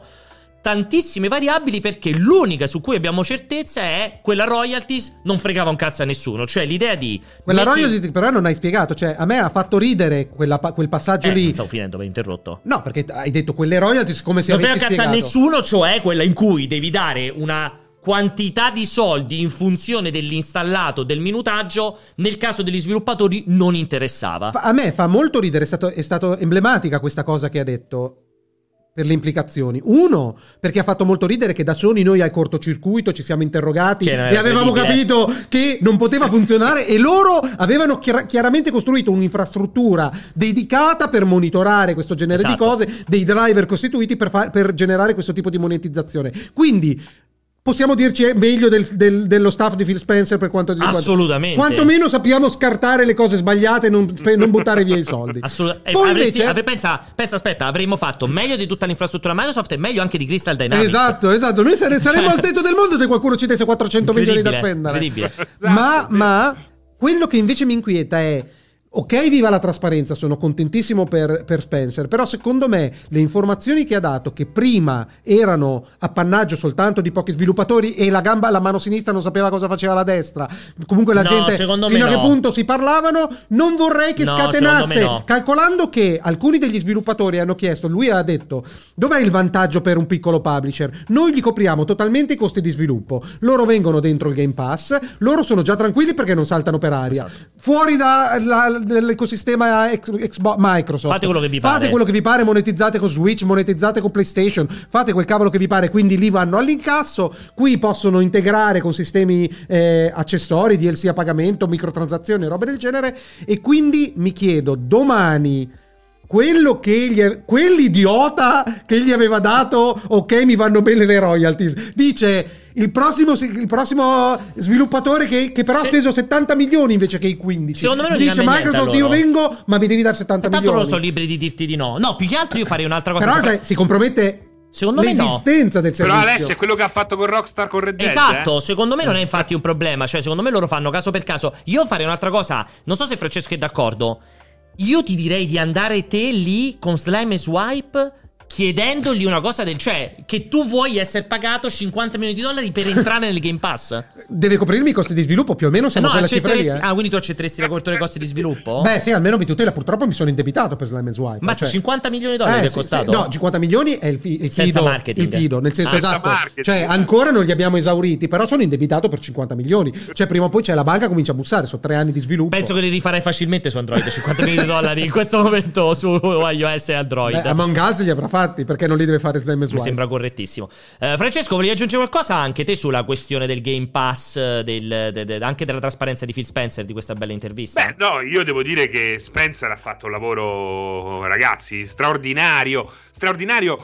tantissime variabili, perché l'unica su cui abbiamo certezza è quella royalties non fregava un cazzo a nessuno, cioè l'idea di quella metti... royalties però non hai spiegato, cioè a me ha fatto ridere quella, quel passaggio eh, lì. Non stavo finendo, mi hai interrotto. No, perché hai detto quelle royalties come se non avessi spiegato. Non frega cazzo a nessuno, cioè quella in cui devi dare una quantità di soldi in funzione dell'installato, del minutaggio, nel caso degli sviluppatori non interessava. A me fa molto ridere, è stato, è stato emblematica questa cosa che ha detto per le implicazioni. Uno, perché ha fatto molto ridere che da Sony noi al cortocircuito ci siamo interrogati e avevamo capito che non poteva funzionare e loro avevano chiar- chiaramente costruito un'infrastruttura dedicata per monitorare questo genere esatto. di cose, dei driver costituiti per, fa- per generare questo tipo di monetizzazione. Quindi possiamo dirci è meglio del, del, dello staff di Phil Spencer per quanto riguarda. Assolutamente. Quanto meno sappiamo scartare le cose sbagliate e non, non buttare via i soldi. Assolutamente. Invece... Avre, pensa, pensa, aspetta, avremmo fatto meglio di tutta l'infrastruttura Microsoft e meglio anche di Crystal Dynamics. Esatto, esatto. Noi sare, saremmo al tetto del mondo se qualcuno ci desse quattrocento milioni da spendere. Incredibile. Esatto, ma, sì. ma quello che invece mi inquieta è. Ok, viva la trasparenza, sono contentissimo per, per Spencer, però secondo me le informazioni che ha dato, che prima erano appannaggio soltanto di pochi sviluppatori e la gamba, la mano sinistra non sapeva cosa faceva la destra, comunque la no, gente fino a che no. punto si parlavano, non vorrei che no, scatenasse, no. calcolando che alcuni degli sviluppatori hanno chiesto, lui ha detto, dov'è il vantaggio per un piccolo publisher? Noi gli copriamo totalmente i costi di sviluppo, loro vengono dentro il Game Pass, loro sono già tranquilli perché non saltano per aria, esatto. fuori da... La, dell'ecosistema Xbox, Microsoft. Fate quello che vi pare. Fate quello che vi pare, monetizzate con Switch, monetizzate con PlayStation, fate quel cavolo che vi pare, quindi lì vanno all'incasso, qui possono integrare con sistemi eh, accessori, D L C a pagamento, microtransazioni, robe del genere, e quindi mi chiedo domani quello che gli, quell'idiota che gli aveva dato ok mi vanno bene le royalties dice il prossimo, il prossimo sviluppatore che, che però ha Se... speso settanta milioni invece che i quindici, secondo me non dice Microsoft niente, io vengo ma mi devi dare settanta milioni, tanto loro sono liberi di dirti di no. No, più che altro io farei un'altra cosa, però si compromette secondo l'esistenza me no. del servizio. Però Alessio è quello che ha fatto con Rockstar con Red Dead. Esatto, eh? Secondo me non è infatti un problema, cioè secondo me loro fanno caso per caso. Io farei un'altra cosa, non so se Francesco è d'accordo. Io ti direi di andare te lì con Slime e Swipe chiedendogli una cosa del, cioè che tu vuoi essere pagato cinquanta milioni di dollari per entrare nel Game Pass. Deve coprirmi i costi di sviluppo, più o meno siamo no, quella cifra lì, eh. Ah, quindi tu accetteresti la copertura dei costi di sviluppo? Beh sì, almeno mi tutela, purtroppo mi sono indebitato per Slime and Swipe. Ma cioè... cinquanta milioni di dollari eh, ti è costato? Sì, no, cinquanta milioni è il, fi- il senza fido, marketing. Il fido, nel senso ah, esatto, cioè ancora non li abbiamo esauriti, però sono indebitato per cinquanta milioni, cioè prima o poi c'è la banca comincia a bussare, sono tre anni di sviluppo. Penso che li rifarei facilmente su Android, cinquanta milioni di dollari in questo momento su iOS e Android. Beh, Among Us li avrà fatti. Infatti, perché non li deve fare Slime Swipe? Mi sembra correttissimo. Eh, Francesco, volevi aggiungere qualcosa anche te sulla questione del Game Pass, del, de, de, anche della trasparenza di Phil Spencer, di questa bella intervista? Beh, no, io devo dire che Spencer ha fatto un lavoro, ragazzi, straordinario. Straordinario.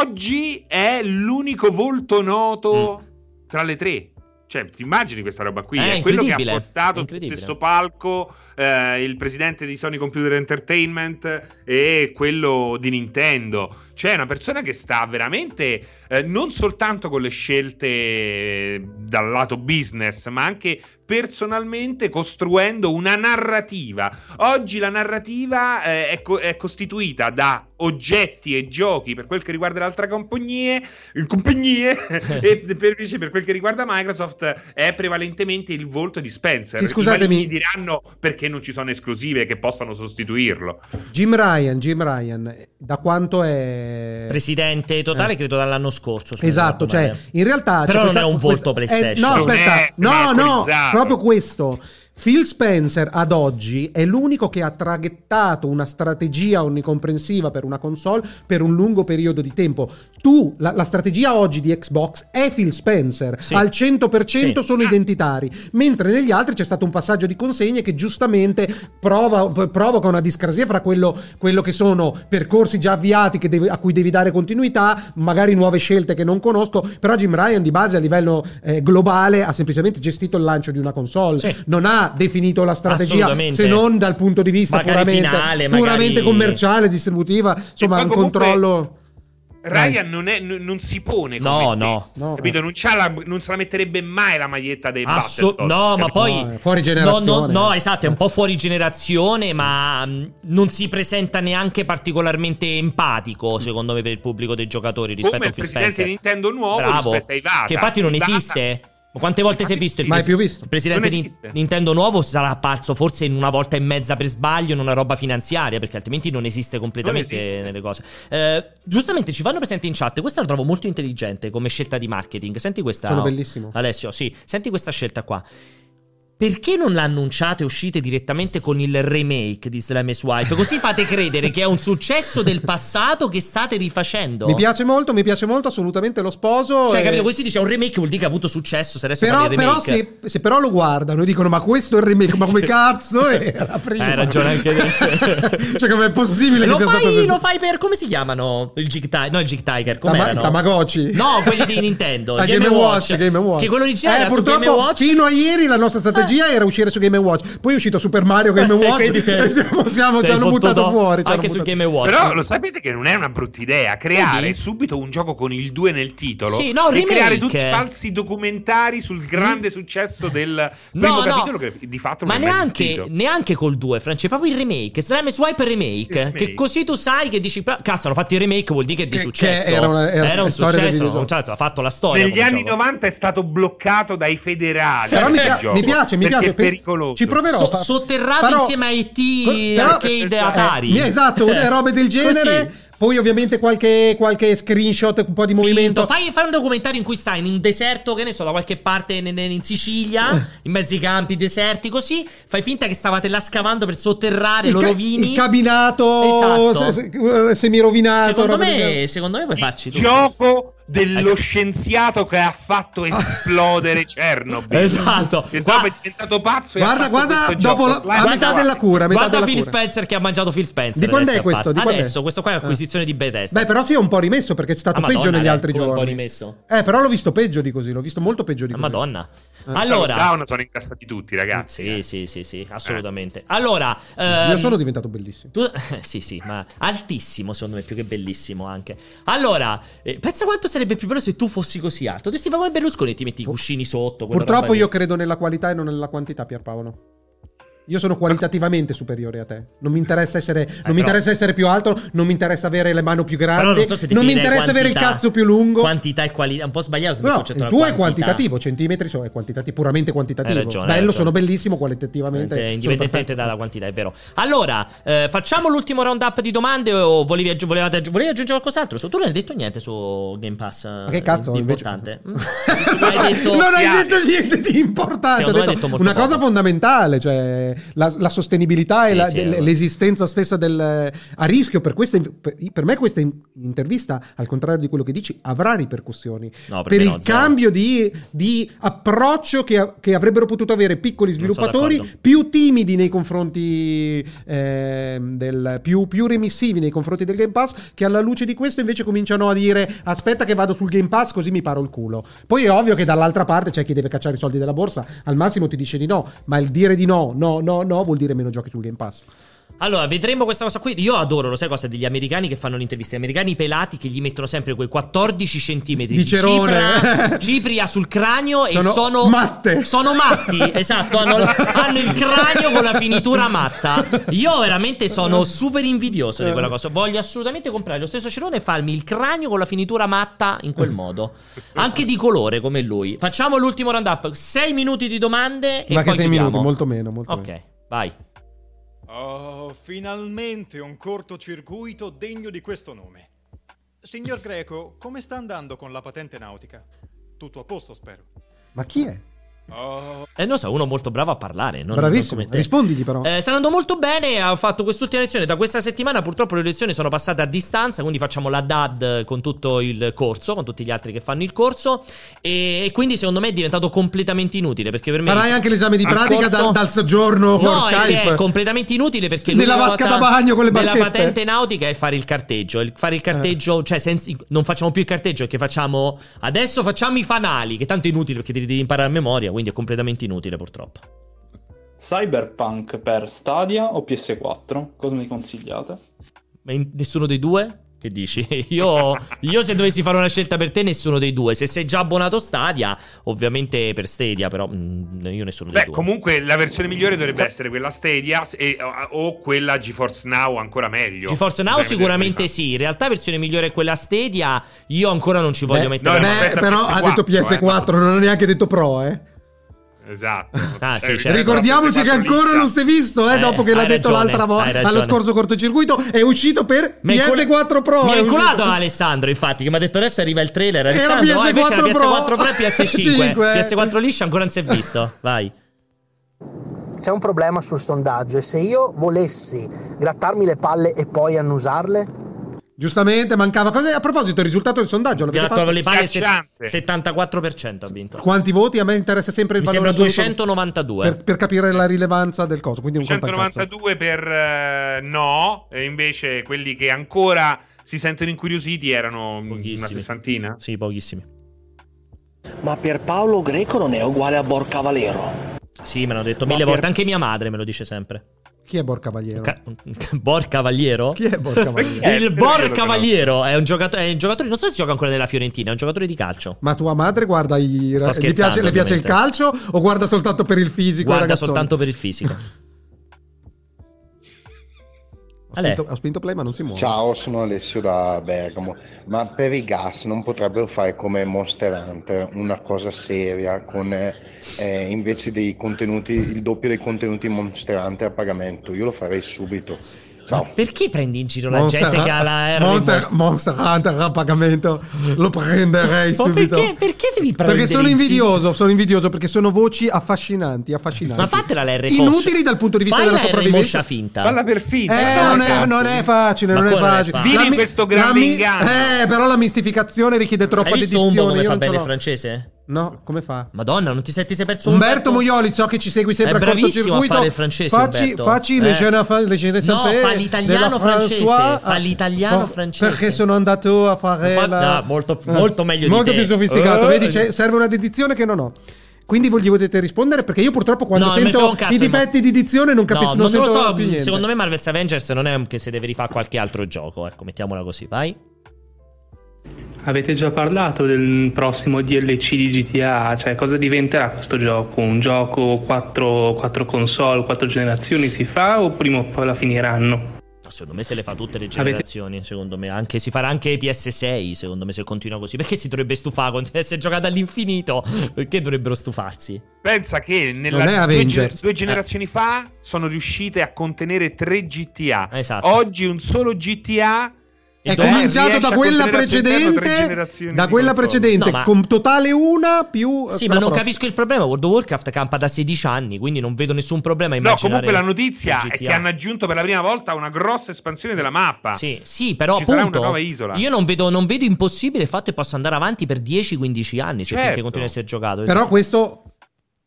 Oggi è l'unico volto noto mm. tra le tre. Cioè, ti immagini questa roba qui? È, è quello che ha portato sullo stesso palco eh, il presidente di Sony Computer Entertainment e quello di Nintendo. Cioè, è una persona che sta veramente eh, non soltanto con le scelte dal lato business, ma anche personalmente costruendo una narrativa. Oggi la narrativa eh, è, co- è costituita da oggetti e giochi per quel che riguarda le altre compagnie, compagnie e per, invece per quel che riguarda Microsoft è prevalentemente il volto di Spencer. Sì, scusatemi, mi diranno perché non ci sono esclusive che possano sostituirlo. Jim Ryan, Jim Ryan, da quanto è presidente totale? Eh. Credo dall'anno scorso. Esatto, cioè in realtà però cioè, non questa, è un volto questa, PlayStation. È, no, non aspetta, è, no, no. Proprio questo. Phil Spencer ad oggi è l'unico che ha traghettato una strategia onnicomprensiva per una console per un lungo periodo di tempo. Tu, la, la strategia oggi di Xbox è Phil Spencer, sì. Al cento per cento sì. Sono identitari, mentre negli altri c'è stato un passaggio di consegne che giustamente prova, provoca una discrasia fra quello, quello che sono percorsi già avviati che devi, a cui devi dare continuità, magari nuove scelte che non conosco, però Jim Ryan di base a livello eh, globale ha semplicemente gestito il lancio di una console, sì. Non ha definito la strategia se non dal punto di vista magari puramente, finale, puramente commerciale, distributiva, insomma un controllo. Ryan non, è, n- non si pone come no, te, no, no, capito? Non, c'ha la, non se la metterebbe mai la maglietta dei Assu- Battle no, ma poi no, fuori generazione. No, no, no, esatto, è un po' fuori generazione, ma non si presenta neanche particolarmente empatico, secondo me, per il pubblico dei giocatori rispetto come a Phil Spencer. Come il presidente di Nintendo nuovo Bravo. Rispetto ai Vata, che infatti non Vata. Esiste. Quante volte si è visto il, pres- più visto il presidente di Nintendo nuovo? Sarà apparso forse in una volta e mezza per sbaglio in una roba finanziaria, perché altrimenti non esiste completamente non esiste. Nelle cose. Eh, giustamente ci fanno presente in chat. Questa la trovo molto intelligente come scelta di marketing. Senti questa, sono bellissimo. Alessio, sì, senti questa scelta qua. Perché non l'annunciate uscite direttamente con il remake di Slime Swipe? Così fate credere che è un successo del passato che state rifacendo. Mi piace molto, mi piace molto, assolutamente lo sposo. Cioè, e... capito, così dice un remake vuol dire che ha avuto successo, se però, però se, se però lo guardano e dicono ma questo è il remake, ma come cazzo era prima? Hai ragione anche te. Cioè, com'è possibile lo che sia fai, stato così? Lo fai per, come si chiamano? Il Jig Tiger, no il Jig Tiger, come erano? Tamagotchi. No, quelli di Nintendo, Game, Game, Watch, Watch. Game Watch. Che quello originale eh, era su Game Watch. Fino a ieri la nostra strategia era uscire su Game and Watch, poi è uscito Super Mario Game and Watch e siamo, siamo, ci hanno buttato fuori anche buttato. Sul Game and Watch. Però lo sapete che non è una brutta idea creare Quindi? subito un gioco con il due nel titolo, sì, no, e creare tutti i falsi documentari sul grande successo del primo no, capitolo no. Che di fatto non ma è neanche, neanche col due, Francesco, proprio il remake Slime Swipe remake, sì, remake che così tu sai che dici cazzo hanno fatto il remake vuol dire che è di che, successo che era, una, era, era un successo non, certo, ha fatto la storia negli anni gioco. novanta è stato bloccato dai federali però mi piace mi perché piace, è pericoloso. Ci proverò. So, fa... Sotterrato farò... insieme a I T, co- però... arcade, Atari. Esatto, robe del genere. Così. Poi ovviamente qualche, qualche screenshot, un po' di Finto. movimento. Fai, fai un documentario in cui stai in un deserto, che ne so, da qualche parte in, in Sicilia, in mezzo ai campi, deserti, così. Fai finta che stavate là scavando per sotterrare, il lo ca- rovini. Il cabinato esatto. se, se, semirovinato. Secondo me, secondo me puoi farci tu. Gioco dello scienziato che ha fatto esplodere Chernobyl. Esatto. Che dopo è diventato pazzo. Guarda, e guarda, dopo la, a metà della cura. Metà guarda della Phil cura. Spencer che ha mangiato Phil Spencer. Di quando è questo? Di adesso, è? questo qua è acquisizione ah. di Bethesda. Beh, però si sì, è un po' rimesso perché è stato ah, peggio Madonna, negli altri giorni. Un po' rimesso. Eh, però l'ho visto peggio di così. L'ho visto molto peggio di ah, così. Madonna. Allora, allora sono incassati tutti, ragazzi. Sì, eh. sì, sì, sì, assolutamente. Eh. Allora, ehm, io sono diventato bellissimo. Tu, sì, sì, ma altissimo, secondo me, più che bellissimo anche. Allora, eh, pensa quanto sarebbe più bello se tu fossi così alto. Dovresti fare come Berlusconi e ti metti i cuscini sotto. Purtroppo io lì. credo nella qualità e non nella quantità, Pierpaolo. Io sono qualitativamente superiore a te. Non mi interessa essere, eh, non però, mi interessa essere più alto, non mi interessa avere le mani più grandi. Non, so se non mi interessa quantità, avere il cazzo più lungo. Quantità e qualità. È un po' sbagliato. No, il tuo è quantità. quantitativo. Centimetri sono quantitati, puramente quantitativo. Ragione, bello, sono bellissimo qualitativamente. Indipendentemente dalla quantità, è vero. Allora, eh, facciamo l'ultimo round up di domande. O volevi aggi- volevate aggi- volevi aggiungere qualcos'altro? Tu non hai detto niente su Game Pass. Ma che cazzo? Di importante. non hai detto, non hai detto niente di importante. Ho detto detto una cosa poco. fondamentale, cioè. La, la sostenibilità sì, e la, sì, del, l'esistenza stessa del a rischio per, questa, per, per me questa intervista, al contrario di quello che dici, avrà ripercussioni no, per, per il no, cambio di, di approccio che, che avrebbero potuto avere piccoli sviluppatori più timidi nei confronti eh, del, più, più remissivi nei confronti del Game Pass, che alla luce di questo invece cominciano a dire aspetta che vado sul Game Pass così mi paro il culo. Poi è ovvio che dall'altra parte c'è chi deve cacciare i soldi dalla borsa, al massimo ti dice di no, ma il dire di no no No, no, vuol dire meno giochi sul Game Pass. Allora, vedremo questa cosa qui. Io adoro, lo sai cosa? Degli americani che fanno le interviste. Gli americani pelati che gli mettono sempre quei quattordici centimetri di cipria, cipria sul cranio sono e sono... matte. Sono matti, esatto. Hanno, hanno il cranio con la finitura matta. Io veramente sono super invidioso di quella cosa. Voglio assolutamente comprare lo stesso cerone e farmi il cranio con la finitura matta in quel modo. Anche di colore, come lui. Facciamo l'ultimo round-up. Sei minuti di domande e Ma poi che sei chiudiamo. minuti, molto meno, molto Ok, meno. Vai. Oh, finalmente un cortocircuito degno di questo nome. Signor Greco, come sta andando con la patente nautica? Tutto a posto, spero. Ma chi è? Oh. Eh, non so, uno molto bravo a parlare. Non, Bravissimo, non rispondigli però. Eh, sta andando molto bene, ha fatto quest'ultima lezione. Da questa settimana purtroppo le lezioni sono passate a distanza, quindi facciamo la D A D con tutto il corso, con tutti gli altri che fanno il corso. E quindi secondo me è diventato completamente inutile, perché per me farai anche l'esame di pratica corso... da, dal soggiorno no, Skype. È completamente inutile perché nella vasca da bagno con le barchette. Nella patente nautica è fare il carteggio. Il fare il carteggio, eh. cioè senza, non facciamo più il carteggio, che facciamo adesso facciamo i fanali, che tanto è inutile perché devi imparare a memoria. Quindi è completamente inutile, purtroppo. Cyberpunk per Stadia o P S quattro? Cosa mi consigliate? Ma in, nessuno dei due? Che dici? Io, io se dovessi fare una scelta per te, nessuno dei due. Se sei già abbonato Stadia, ovviamente per Stadia, però mh, io nessuno Beh, dei due. Comunque la versione migliore dovrebbe essere quella Stadia e, o quella GeForce Now, ancora meglio. GeForce Now sicuramente sì. In realtà la versione migliore è quella Stadia. Io ancora non ci voglio Beh, mettere. No, beh, però P S quattro, ha detto P S quattro, eh, non ha neanche detto Pro, eh. Esatto. Ah, sì, cioè, ricordiamoci che ancora non si è visto eh, eh, dopo che l'ha detto ragione, l'altra volta allo scorso cortocircuito è uscito per P S quattro Pro. Mi ha inculato Alessandro, infatti, che mi ha detto adesso arriva il trailer. Alessandro, era P S quattro, oh, invece Pro. Era P S quattro Pro e P S cinque P S quattro liscia ancora non si è visto. Vai. C'è un problema sul sondaggio, e se io volessi grattarmi le palle e poi annusarle? Giustamente, mancava. Cosa a proposito, il risultato del sondaggio? Le palle settantaquattro percento ha vinto. Quanti voti? A me interessa sempre il Mi valore. Mi sembra duecentonovantadue. Per, per capire la rilevanza del coso. Quindi un duecentonovantadue per eh, no, e invece quelli che ancora si sentono incuriositi erano pochissimi. Una sessantina? Sì, pochissimi. Ma Pierpaolo Greco non è uguale a Borcavalero? Sì, me l'hanno detto Ma mille per... volte. Anche mia madre me lo dice sempre. Chi è Borcavagliero? Ca- Borcavagliero? Chi è Borcavagliero? Il Borcavagliero è un giocatore, è un giocatore, non so se gioca ancora nella Fiorentina, è un giocatore di calcio. Ma tua madre guarda i ra- gli piace, le piace il calcio o guarda soltanto per il fisico? Guarda soltanto per il fisico. Ho spinto, ho spinto play ma non si muove. Ciao, sono Alessio da Bergamo. Ma per i gas non potrebbero fare come Monster Hunter, una cosa seria con eh, invece dei contenuti, il doppio dei contenuti Monster Hunter a pagamento? Io lo farei subito. Ciao. Perché prendi in giro la Monster, gente che ha la R? Monster, Monster Hunter a pagamento lo prenderei subito. Perché, perché devi prendere? Perché sono invidioso, sono invidioso perché sono voci affascinanti, affascinanti. Ma fatela la R inutili dal punto di vista della sopravvivenza. Finta. Falla per finta. Eh, non, è, non è facile, ma non è facile. Vivi questo grande inganno. Eh, però la mistificazione richiede troppa dedizione. Come fa bene il francese? No, come fa? Madonna, non ti senti sei perso Umberto? Umberto Muioli, so che ci segui sempre a Cortocircuito. È bravissimo a fare il francese, facci, Umberto. Facci le eh. scene sempre. No, fa l'italiano francese. Fa l'italiano francese. Perché sono andato a fare fa... la... No, molto, molto meglio eh. di molto te. Molto più sofisticato. Uh, Vedi, cioè, serve una dedizione che non ho. Quindi voi gli potete rispondere, perché io purtroppo quando no, sento cazzo, i difetti ma... di dizione non capisco, no, non, non lo so, più niente. Secondo me Marvel's Avengers non è che se deve rifare qualche altro gioco, ecco, mettiamola così, vai. Avete già parlato del prossimo D L C di G T A, cioè cosa diventerà questo gioco? Un gioco quattro, quattro console, quattro generazioni si fa o prima o poi la finiranno? Secondo me se le fa tutte le generazioni, avete... secondo me anche si farà anche P S sei, secondo me se continua così, perché si dovrebbe stufare con essere giocato all'infinito, perché dovrebbero stufarsi? Pensa che nella due, ge- due generazioni eh. fa sono riuscite a contenere tre G T A. Esatto. Oggi un solo G T A è cominciato da quella precedente, da quella precedente no, ma... con totale una più. Sì, ma non prossima. Capisco il problema. World of Warcraft campa da sedici anni, quindi non vedo nessun problema. No, comunque la notizia è che hanno aggiunto per la prima volta una grossa espansione della mappa. Sì, sì, però ci appunto, sarà una nuova isola. Io non vedo, non vedo impossibile il fatto che possa andare avanti per dieci quindici anni, se certo. finché continua a essere giocato. Però dico. Questo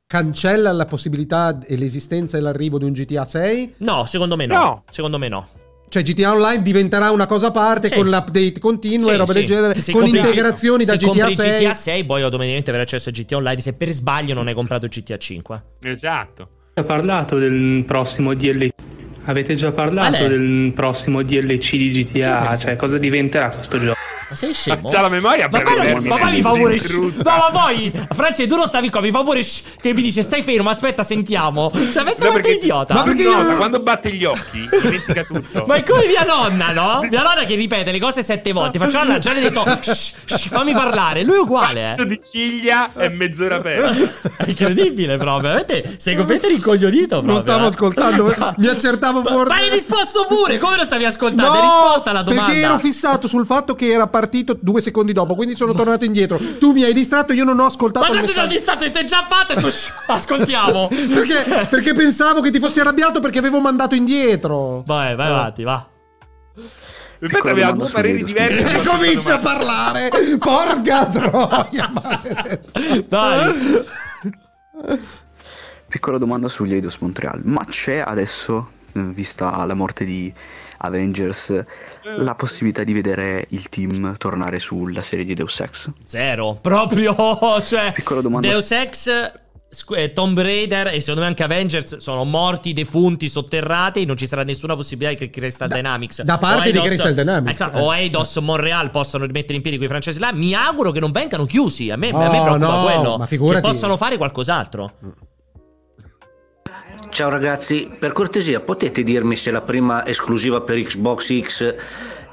cancella la possibilità e l'esistenza e l'arrivo di un G T A sei? No, secondo me no. no. Secondo me no. Cioè G T A Online diventerà una cosa a parte sì. con l'update continuo sì, e roba sì. del genere, se con compri, integrazioni se da G T A sei. G T A sei poi automaticamente avrai accesso a G T A Online se per sbaglio non hai comprato G T A cinque. Esatto. Ho parlato del prossimo D L C. Avete già parlato Ale. del prossimo D L C di G T A, cioè cosa diventerà questo gioco? Ma sei scemo? Ma già la memoria ma poi ma mi fa pure no ma poi Francesco tu non stavi qua mi fa pure sh- che mi dice stai fermo aspetta sentiamo cioè pensa no, quanto è idiota ma perché nonna, io... quando batte gli occhi dimentica tutto ma è come mia nonna no? Mia nonna che ripete le cose sette volte faccio la già le detto shh, shh, fammi parlare lui è uguale questo eh. di ciglia è mezz'ora persa è incredibile proprio veramente sei completamente ricoglionito proprio non stavo eh. ascoltando mi accertavo fuori ma hai risposto pure come lo stavi ascoltando no, hai risposto alla domanda perché ero fissato sul fatto che era partito due secondi dopo, quindi sono tornato indietro. Tu mi hai distratto, io non ho ascoltato. Ma non ti ho distratto, ti ho già fatto e tu ascoltiamo. Perché, perché pensavo che ti fossi arrabbiato perché avevo mandato indietro. Vai, vai avanti, va. Aspetta, abbiamo due pareri diversi. E comincia a parlare. Porca troia. Dai. Piccola domanda sugli Eidos Montreal. Ma c'è adesso, vista la morte di Avengers, la possibilità di vedere il team tornare sulla serie di Deus Ex? Zero, proprio, cioè piccola domanda. Deus Ex, Tomb Raider e secondo me anche Avengers sono morti, defunti, sotterrati, non ci sarà nessuna possibilità che Crystal da, Dynamics da parte Eidos, di Crystal Dynamics eh. o Eidos Montreal possano rimettere in piedi quei francesi là. Mi auguro che non vengano chiusi, a me, oh, a me preoccupa no, quello, ma figurati. Che possano fare qualcos'altro. Mm. Ciao ragazzi, per cortesia potete dirmi se la prima esclusiva per Xbox X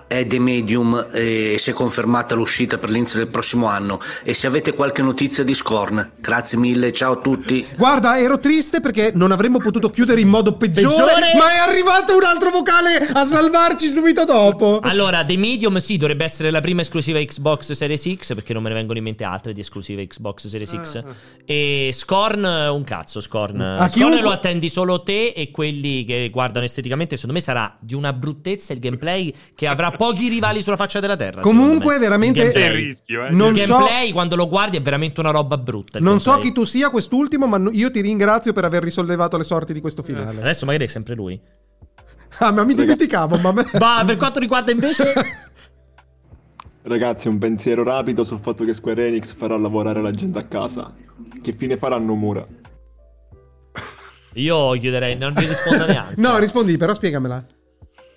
è The Medium e se è confermata l'uscita per l'inizio del prossimo anno e se avete qualche notizia di Scorn. Grazie mille, ciao a tutti. Guarda, ero triste perché non avremmo potuto chiudere in modo peggiore, peggiore. Ma è arrivato un altro vocale a salvarci subito dopo. Allora, The Medium sì, dovrebbe essere la prima esclusiva Xbox Series X perché non me ne vengono in mente altre di esclusive Xbox Series X. Ah, e Scorn, un cazzo, Scorn. A Scorn chiunque... lo attendi solo te e quelli che guardano esteticamente, secondo me sarà di una bruttezza il gameplay che avrà pochi rivali sulla faccia della terra. Comunque veramente è il rischio, eh. non il gameplay so... quando lo guardi è veramente una roba brutta. Non gameplay. So chi tu sia quest'ultimo, ma io ti ringrazio per aver risollevato le sorti di questo finale. Adesso magari è sempre lui. Ah, ma mi dimenticavo. Ma me... bah, per quanto riguarda invece ragazzi, un pensiero rapido sul fatto che Square Enix farà lavorare la gente a casa. Che fine faranno Nomura? Io chiuderei, non vi rispondo neanche. No, rispondi, però spiegamela.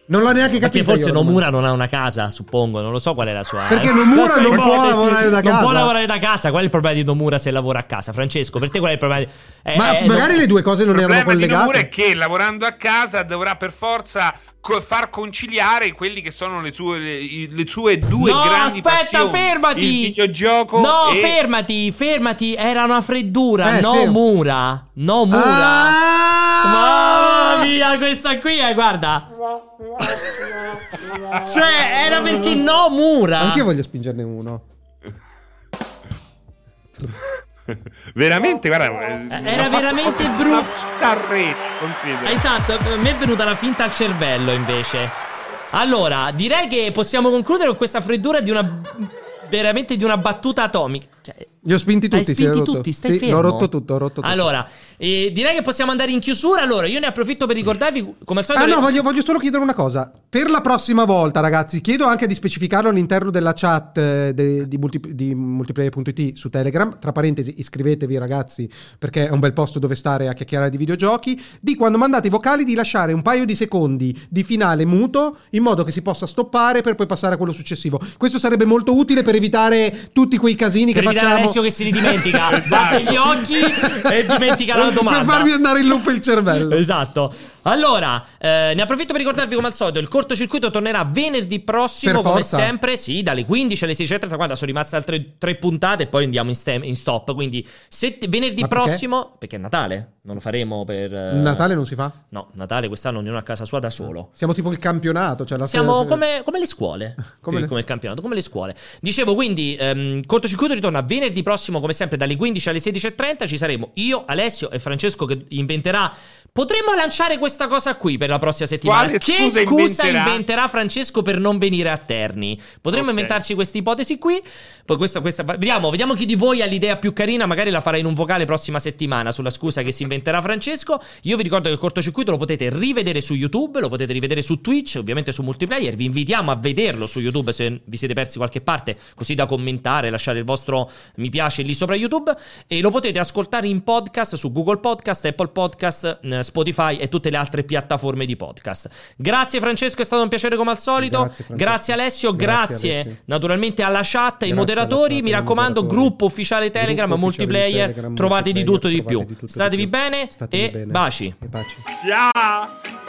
Non l'ho neanche capito. Perché forse Nomura non ha una casa, suppongo. Non lo so qual è la sua. Perché Nomura non può lavorare da casa. Non può lavorare da casa. Qual è il problema di Nomura se lavora a casa? Francesco, per te qual è il problema? Di... Eh, Ma eh, magari non... le due cose non erano collegate. Il problema di Nomura è che lavorando a casa dovrà per forza far conciliare quelli che sono le sue, le, le sue due no, grandi aspetta, passioni. No, aspetta, fermati. Il videogioco No, e... fermati, fermati. Era una freddura. Eh, Nomura. Nomura. Ah! Mamma mia, questa qui, eh, guarda. Cioè, era perché Nomura. Anche io voglio spingerne uno. Veramente, guarda, era veramente brutto. Esatto, a me è venuta la finta al cervello invece. Allora, direi che possiamo concludere con questa freddura di una veramente di una battuta atomica. Cioè, li ho spinti tutti. Hai spinti tutti, stai sì, fermo. Ho rotto tutto, ho rotto tutto. Allora, eh, direi che possiamo andare in chiusura. Allora, io ne approfitto per ricordarvi come al solito. Ah, le... no, voglio, voglio solo chiedere una cosa. Per la prossima volta, ragazzi, chiedo anche di specificarlo all'interno della chat eh, de, di, multi, di multiplayer punto it su Telegram. Tra parentesi, iscrivetevi, ragazzi, perché è un bel posto dove stare a chiacchierare di videogiochi. Di quando mandate i vocali, di lasciare un paio di secondi di finale muto in modo che si possa stoppare per poi passare a quello successivo. Questo sarebbe molto utile per evitare tutti quei casini per che facciamo. Alessio che si ridimentica, batte gli occhi e dimentica la domanda. Per farvi andare in loop il cervello. Esatto. Allora, eh, ne approfitto per ricordarvi come al solito il cortocircuito tornerà venerdì prossimo come sempre, sì, dalle quindici alle sedici e trenta, quando sono rimaste altre tre puntate e poi andiamo in, stem, in stop, quindi se, venerdì Ma prossimo, perché? perché è Natale, non lo faremo per... Eh... Natale non si fa? No, Natale quest'anno ognuno a casa sua da solo. Siamo tipo il campionato, cioè la Siamo sera... come, come le scuole, come, le... come il campionato, come le scuole. Dicevo quindi, ehm, cortocircuito ritorna venerdì prossimo come sempre dalle quindici alle sedici e trenta, ci saremo io, Alessio e Francesco che inventerà... Potremmo lanciare questa cosa qui per la prossima settimana. Quale che scusa, scusa inventerà? inventerà Francesco per non venire a Terni? Potremmo okay. inventarci questa ipotesi qui. Poi questa, questa, vediamo, vediamo chi di voi ha l'idea più carina. Magari la farà in un vocale prossima settimana sulla scusa che si inventerà Francesco. Io vi ricordo che il cortocircuito lo potete rivedere su YouTube, lo potete rivedere su Twitch, ovviamente su Multiplayer. Vi invitiamo a vederlo su YouTube se vi siete persi qualche parte, così da commentare, lasciare il vostro mi piace lì sopra YouTube. E lo potete ascoltare in podcast su Google Podcast, Apple Podcast, Spotify e tutte le altre piattaforme di podcast. Grazie Francesco, è stato un piacere come al solito. Grazie, grazie Alessio, grazie, grazie Alessio. Naturalmente alla chat, grazie ai moderatori, chat, mi raccomando, moderatori. Gruppo ufficiale Telegram, gruppo Multiplayer, ufficiale Telegram, trovate, multiplayer di trovate di tutto di più. Statevi bene e baci. E baci. Ciao!